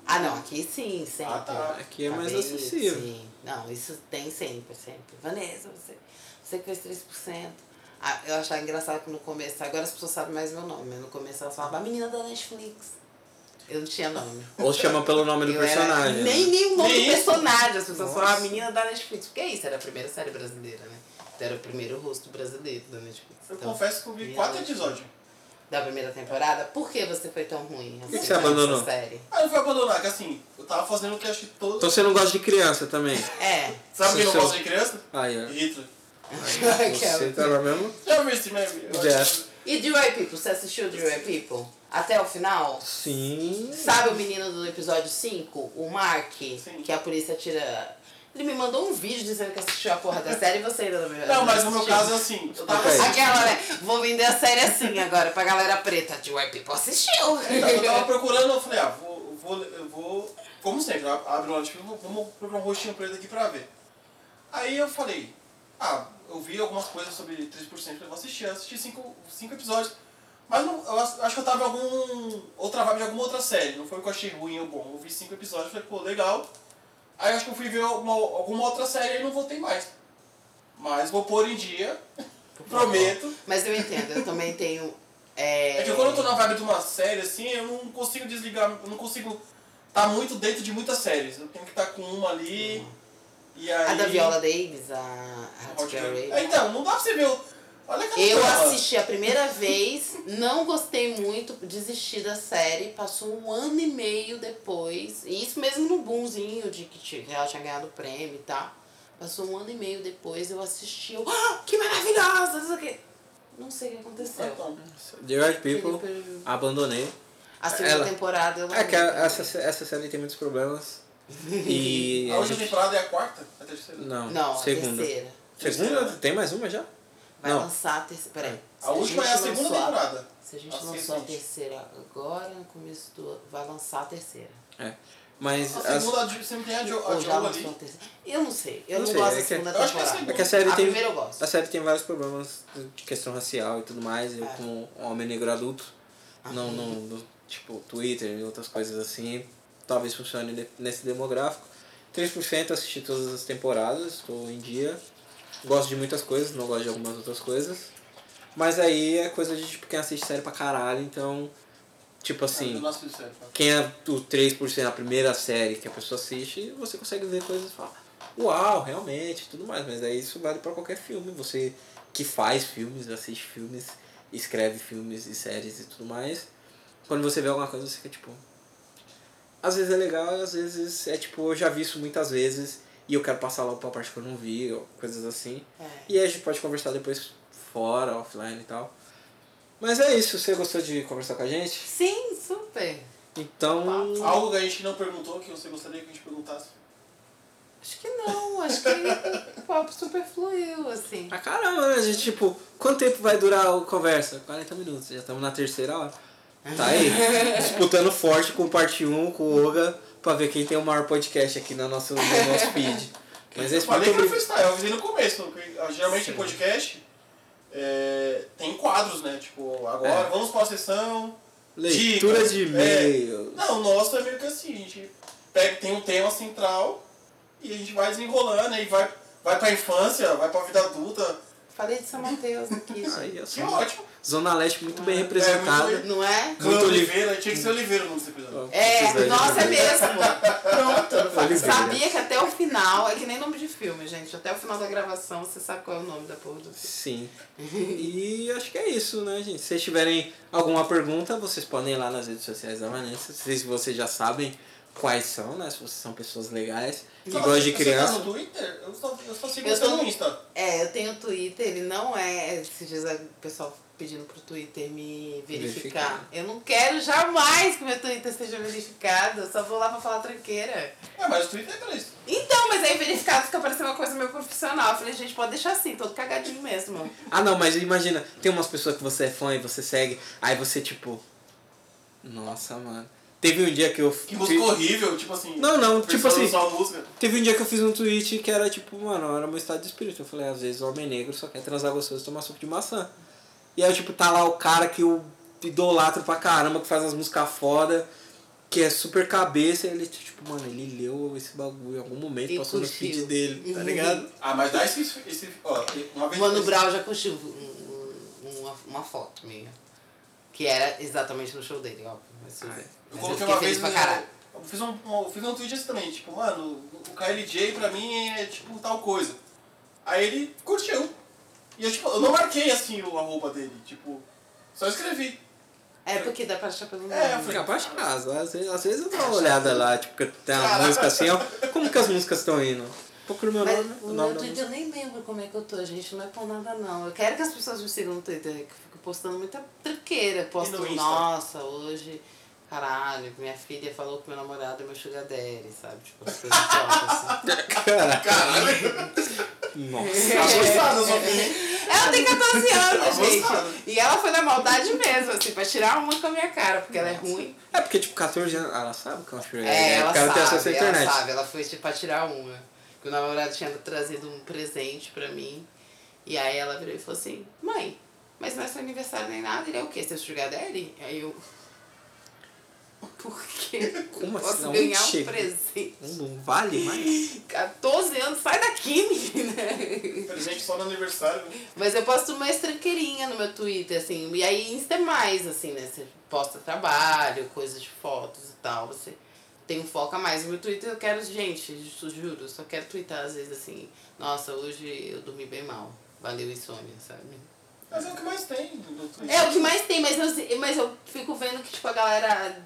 Ah não, aqui sim, sempre. Ah, tá. Aqui é tá mais bem, acessível. Sim. Não, isso tem sempre, sempre. Vanessa, você, você que fez três por cento. Ah, eu achava engraçado que no começo, agora as pessoas sabem mais meu nome, mas no começo elas falavam, a menina da Netflix. Eu não tinha nome. Ou se chama pelo nome do eu personagem. Era, nem, nem o nome nem do personagem, as pessoas falavam, a menina da Netflix. Porque é isso, era a primeira série brasileira, né? Então, era o primeiro rosto brasileiro da Netflix. Eu então, confesso que eu vi quatro episódios. Da primeira temporada? Por que você foi tão ruim? Por que você abandonou? Série? Ah, eu fui abandonar, que assim, eu tava fazendo o que acho que todos... Então você não gosta de criança também? É. Sabe quem não gosta de criança? Ah, é. Hitler. Você tava mesmo? Eu vi esse meme. E The Right People? Você assistiu The Right People? Até o final? Sim. Sabe o menino do episódio cinco? O Mark? Sim. Que a polícia tira... Ele me mandou um vídeo dizendo que assistiu a porra da série e você ainda não me assistiu. Não, mas no meu caso é assim. Eu tava okay. Aquela, né? Vou vender a série assim agora pra galera preta. The Right People assistiu. Então, eu tava procurando, eu falei, ah, vou... vou, eu vou como sempre, abre um tipo, vamos procurar um rostinho preto aqui pra ver. Aí eu falei... Ah, eu vi algumas coisas sobre três por cento que eu vou assistir, eu assisti cinco, cinco episódios, mas não, eu acho que eu tava em algum outra vibe de alguma outra série, não foi o que eu achei ruim ou bom, eu vi cinco episódios, falei, pô, legal, aí acho que eu fui ver alguma, alguma outra série e não voltei mais, mas vou pôr em dia, Prometo. Mas eu entendo, eu também tenho... É... é que quando eu tô na vibe de uma série, assim, eu não consigo desligar, eu não consigo estar muito dentro de muitas séries. Eu tenho que estar com uma ali, hum. e aí... A da Viola Davis, a... a Ray. É, então, não dá pra você ver o... Olha que eu cara. assisti a primeira vez, não gostei muito, desisti da série, passou um ano e meio depois, e isso mesmo no boomzinho de que ela tinha ganhado o prêmio e tal, passou um ano e meio depois, eu assisti, eu, ah, que maravilhosa, isso aqui. Não sei o que aconteceu. Direct People, abandonei. A segunda ela, temporada... Eu é que a, essa, essa série tem muitos problemas. E a última gente... temporada é a quarta? A terceira? Não, não segunda. a terceira. Segunda? Tem mais uma já? Vai não. lançar a terceira... Peraí. A última a é a segunda lançou, temporada. Se a gente a lançou seguinte. a terceira agora, no começo do... Vai lançar a terceira. É. Mas a as... segunda sempre tem a Joe ali. Eu não sei, eu não, não sei, gosto da é segunda que... temporada. É que a série a tem, primeira eu gosto. A série tem vários problemas de questão racial e tudo mais. Eu, é. como um homem negro adulto, ah, não, não, no, tipo Twitter e outras coisas assim, talvez funcione nesse demográfico. três por cento assisti todas as temporadas, estou em dia. Gosto de muitas coisas, não gosto de algumas outras coisas. Mas aí é coisa de tipo quem assiste série pra caralho, então... Tipo assim, quem é o três por cento na primeira série que a pessoa assiste, você consegue ver coisas e fala, uau, realmente, tudo mais. Mas aí isso vale pra qualquer filme. Você que faz filmes, assiste filmes, escreve filmes e séries e tudo mais. Quando você vê alguma coisa, você fica tipo... Às vezes é legal, às vezes é tipo, eu já vi isso muitas vezes e eu quero passar logo pra parte que eu não vi, ou coisas assim. É. E aí a gente pode conversar depois fora, offline e tal. Mas é isso, você gostou de conversar com a gente? Sim, super. Então... Algo que a gente não perguntou, que você gostaria que a gente perguntasse? Acho que não, acho que o papo super fluiu, assim. Ah, caramba, né? A gente, tipo, quanto tempo vai durar a conversa? quarenta minutos, já estamos na terceira hora. Tá aí, disputando forte com o parte um, com o Oga, pra ver quem tem o maior podcast aqui no nosso, no nosso feed. Mas eu falei que eu freestyle, eu avisei no começo, porque geralmente em podcast... É, tem quadros, né? Tipo, agora é. vamos para a sessão leitura dicas, de e-mails. É, não, o nosso é meio que assim, a gente pega, tem um tema central e a gente vai desenrolando, aí vai, vai para a infância, vai para a vida adulta. Falei de São Mateus aqui. Ai, que ótimo. Zona Leste muito ah, bem representada. É, muito, não é? Muito Oliveira, tinha que ser Oliveira no nosso episódio. É, nossa, é mesmo. Pronto. Sabia que até o final, é que nem nome de filme, gente. Até o final da gravação você sabe qual é o nome da porra do filme. Sim. E acho que é isso, né, gente? Se vocês tiverem alguma pergunta, vocês podem ir lá nas redes sociais da Vanessa. Não sei se vocês já sabem quais são, né? Se vocês são pessoas legais que gostam de criança. Você tá no Twitter? Eu só, eu só sigo eu tenho, no Insta. É, eu tenho o Twitter, ele não é... Esses dias o pessoal pedindo pro Twitter me verificar. Verificar. Eu não quero jamais que meu Twitter seja verificado. Eu só vou lá pra falar tranqueira. É, mas o Twitter é pra isso. Então, mas aí verificado fica parecendo uma coisa meio profissional. Eu falei, gente, pode deixar assim, todo cagadinho mesmo. Ah, não, mas imagina, tem umas pessoas que você é fã e você segue, aí você, tipo... Nossa, mano. Teve um dia que eu... Que música fiz... horrível, tipo assim... Não, não, tipo assim... Teve um dia que eu fiz um tweet que era tipo, mano, era meu estado de espírito. Eu falei, às vezes o homem negro só quer transar gostoso e tomar suco de maçã. E aí, tipo, tá lá o cara que eu idolatro pra caramba, que faz umas músicas foda, que é super cabeça. E ele, tipo, mano, ele leu esse bagulho em algum momento, ele passou curtiu. no feed dele, tá ligado? Ah, mas dá esse... esse ó, uma vez Mano Brown já curtiu um, um, uma, uma foto minha. Que era exatamente no show dele, óbvio. Mas, ah, é. Eu coloquei uma vez, pra caralho. Eu fiz um, eu fiz um tweet assim também, tipo, mano, o K L J pra mim é tipo tal coisa. Aí ele curtiu. E eu, tipo, eu não marquei assim o arroba dele, tipo, só escrevi. É porque dá pra achar pelo nome. É, fica pra casa. Às vezes, às vezes eu dou uma olhada lá, tipo, tem uma Caraca. música assim, ó, como que as músicas estão indo? Procura o meu nome. O meu Twitter eu nem lembro como é que eu tô, gente, não é por nada não. Eu quero que as pessoas me sigam no Twitter, que eu fico postando muita tranqueira. Posto, nossa, hoje... Caralho, minha filha falou que meu namorado é meu sugar daddy, sabe? Tipo, as coisas todas assim. Caralho. Caralho. Nossa. Tá gostado, sua filha. Ela tem catorze anos, gente. E ela foi na maldade mesmo, assim, pra tirar uma com a minha cara, porque Nossa. ela é ruim. É porque, tipo, catorze anos, ela sabe que é uma sugar daddy. É, ela sabe, essa internet. ela sabe. Ela foi, tipo, pra tirar uma. Porque o namorado tinha trazido um presente pra mim. E aí ela virou e falou assim, mãe, mas não é seu aniversário nem nada, ele é o quê? Seu sugar daddy? Aí eu... Por quê? Como assim? Posso ganhar um presente? Não vale mais? catorze anos, sai daqui, menina. Presente só no aniversário. Mas eu posto mais tranqueirinha no meu Twitter, assim. E aí Insta é mais, assim, né? Você posta trabalho, coisas de fotos e tal. Você tem um foco a mais. No meu Twitter eu quero, gente, juro, eu só quero twittar às vezes assim. Nossa, hoje eu dormi bem mal. Valeu, insônia, sabe? Mas é o que mais tem no Twitter. É o que mais tem, mas eu, mas eu fico vendo que, tipo, a galera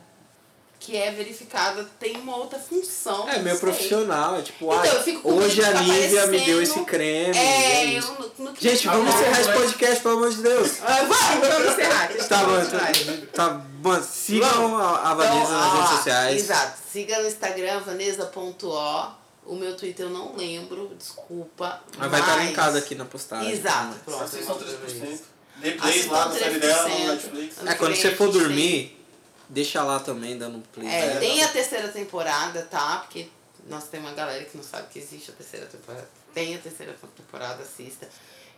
que é verificada tem uma outra função. É meio profissional, é tipo, então, ah, hoje a Nívia me deu esse creme. É, gente. eu não, não Gente, vamos encerrar esse podcast, pelo amor de Deus. Ah, vamos, vamos encerrar. Tá bom, tá bom. Sigam a, a Vanessa então, nas ó, redes sociais. Exato, siga no Instagram, vanessa ponto o. O meu Twitter eu não lembro, desculpa. Mas, mas... vai estar linkado aqui na postagem. Exato, pronto. Assistam três por cento. Dê play lá na série dela, no Netflix. É, quando você for dormir, deixa lá também, dando um play. É, tem a terceira temporada, tá? Porque, nossa, tem uma galera que não sabe que existe a terceira temporada. Tem a terceira temporada, assista.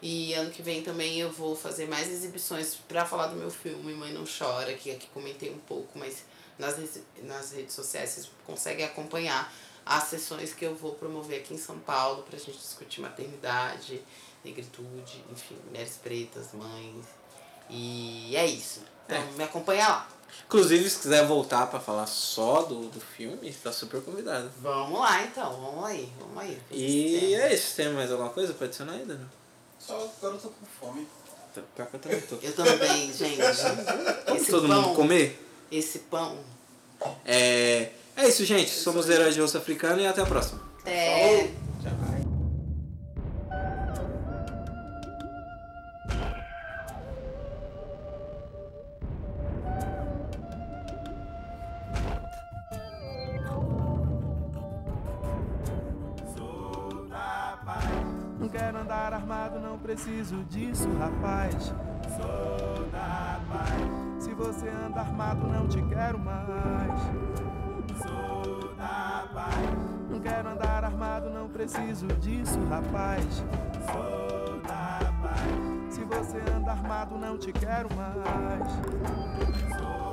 E ano que vem também eu vou fazer mais exibições pra falar do meu filme Mãe Não Chora, que aqui comentei um pouco, mas nas, nas redes sociais vocês conseguem acompanhar as sessões que eu vou promover aqui em São Paulo pra gente discutir maternidade, negritude, enfim, mulheres pretas, mães. E é isso. Então, é. me acompanha lá. Inclusive, se quiser voltar pra falar só do, do filme, tá super convidado. Vamos lá, então. Vamos aí. Vamos aí. E é isso. Tem mais alguma coisa pra adicionar ainda? Só agora eu tô com fome. Pior que eu também tô. Eu também, gente. Vamos todo pão, mundo comer? Esse pão. É, é isso, gente. Somos Heróis de Rosto Africano e até a próxima. Até. Tchau. Preciso disso, rapaz. Sou da paz. Se você anda armado, não te quero mais. Sou da paz. Não quero andar armado, não preciso disso, rapaz. Sou da paz. Se você anda armado, não te quero mais. Sou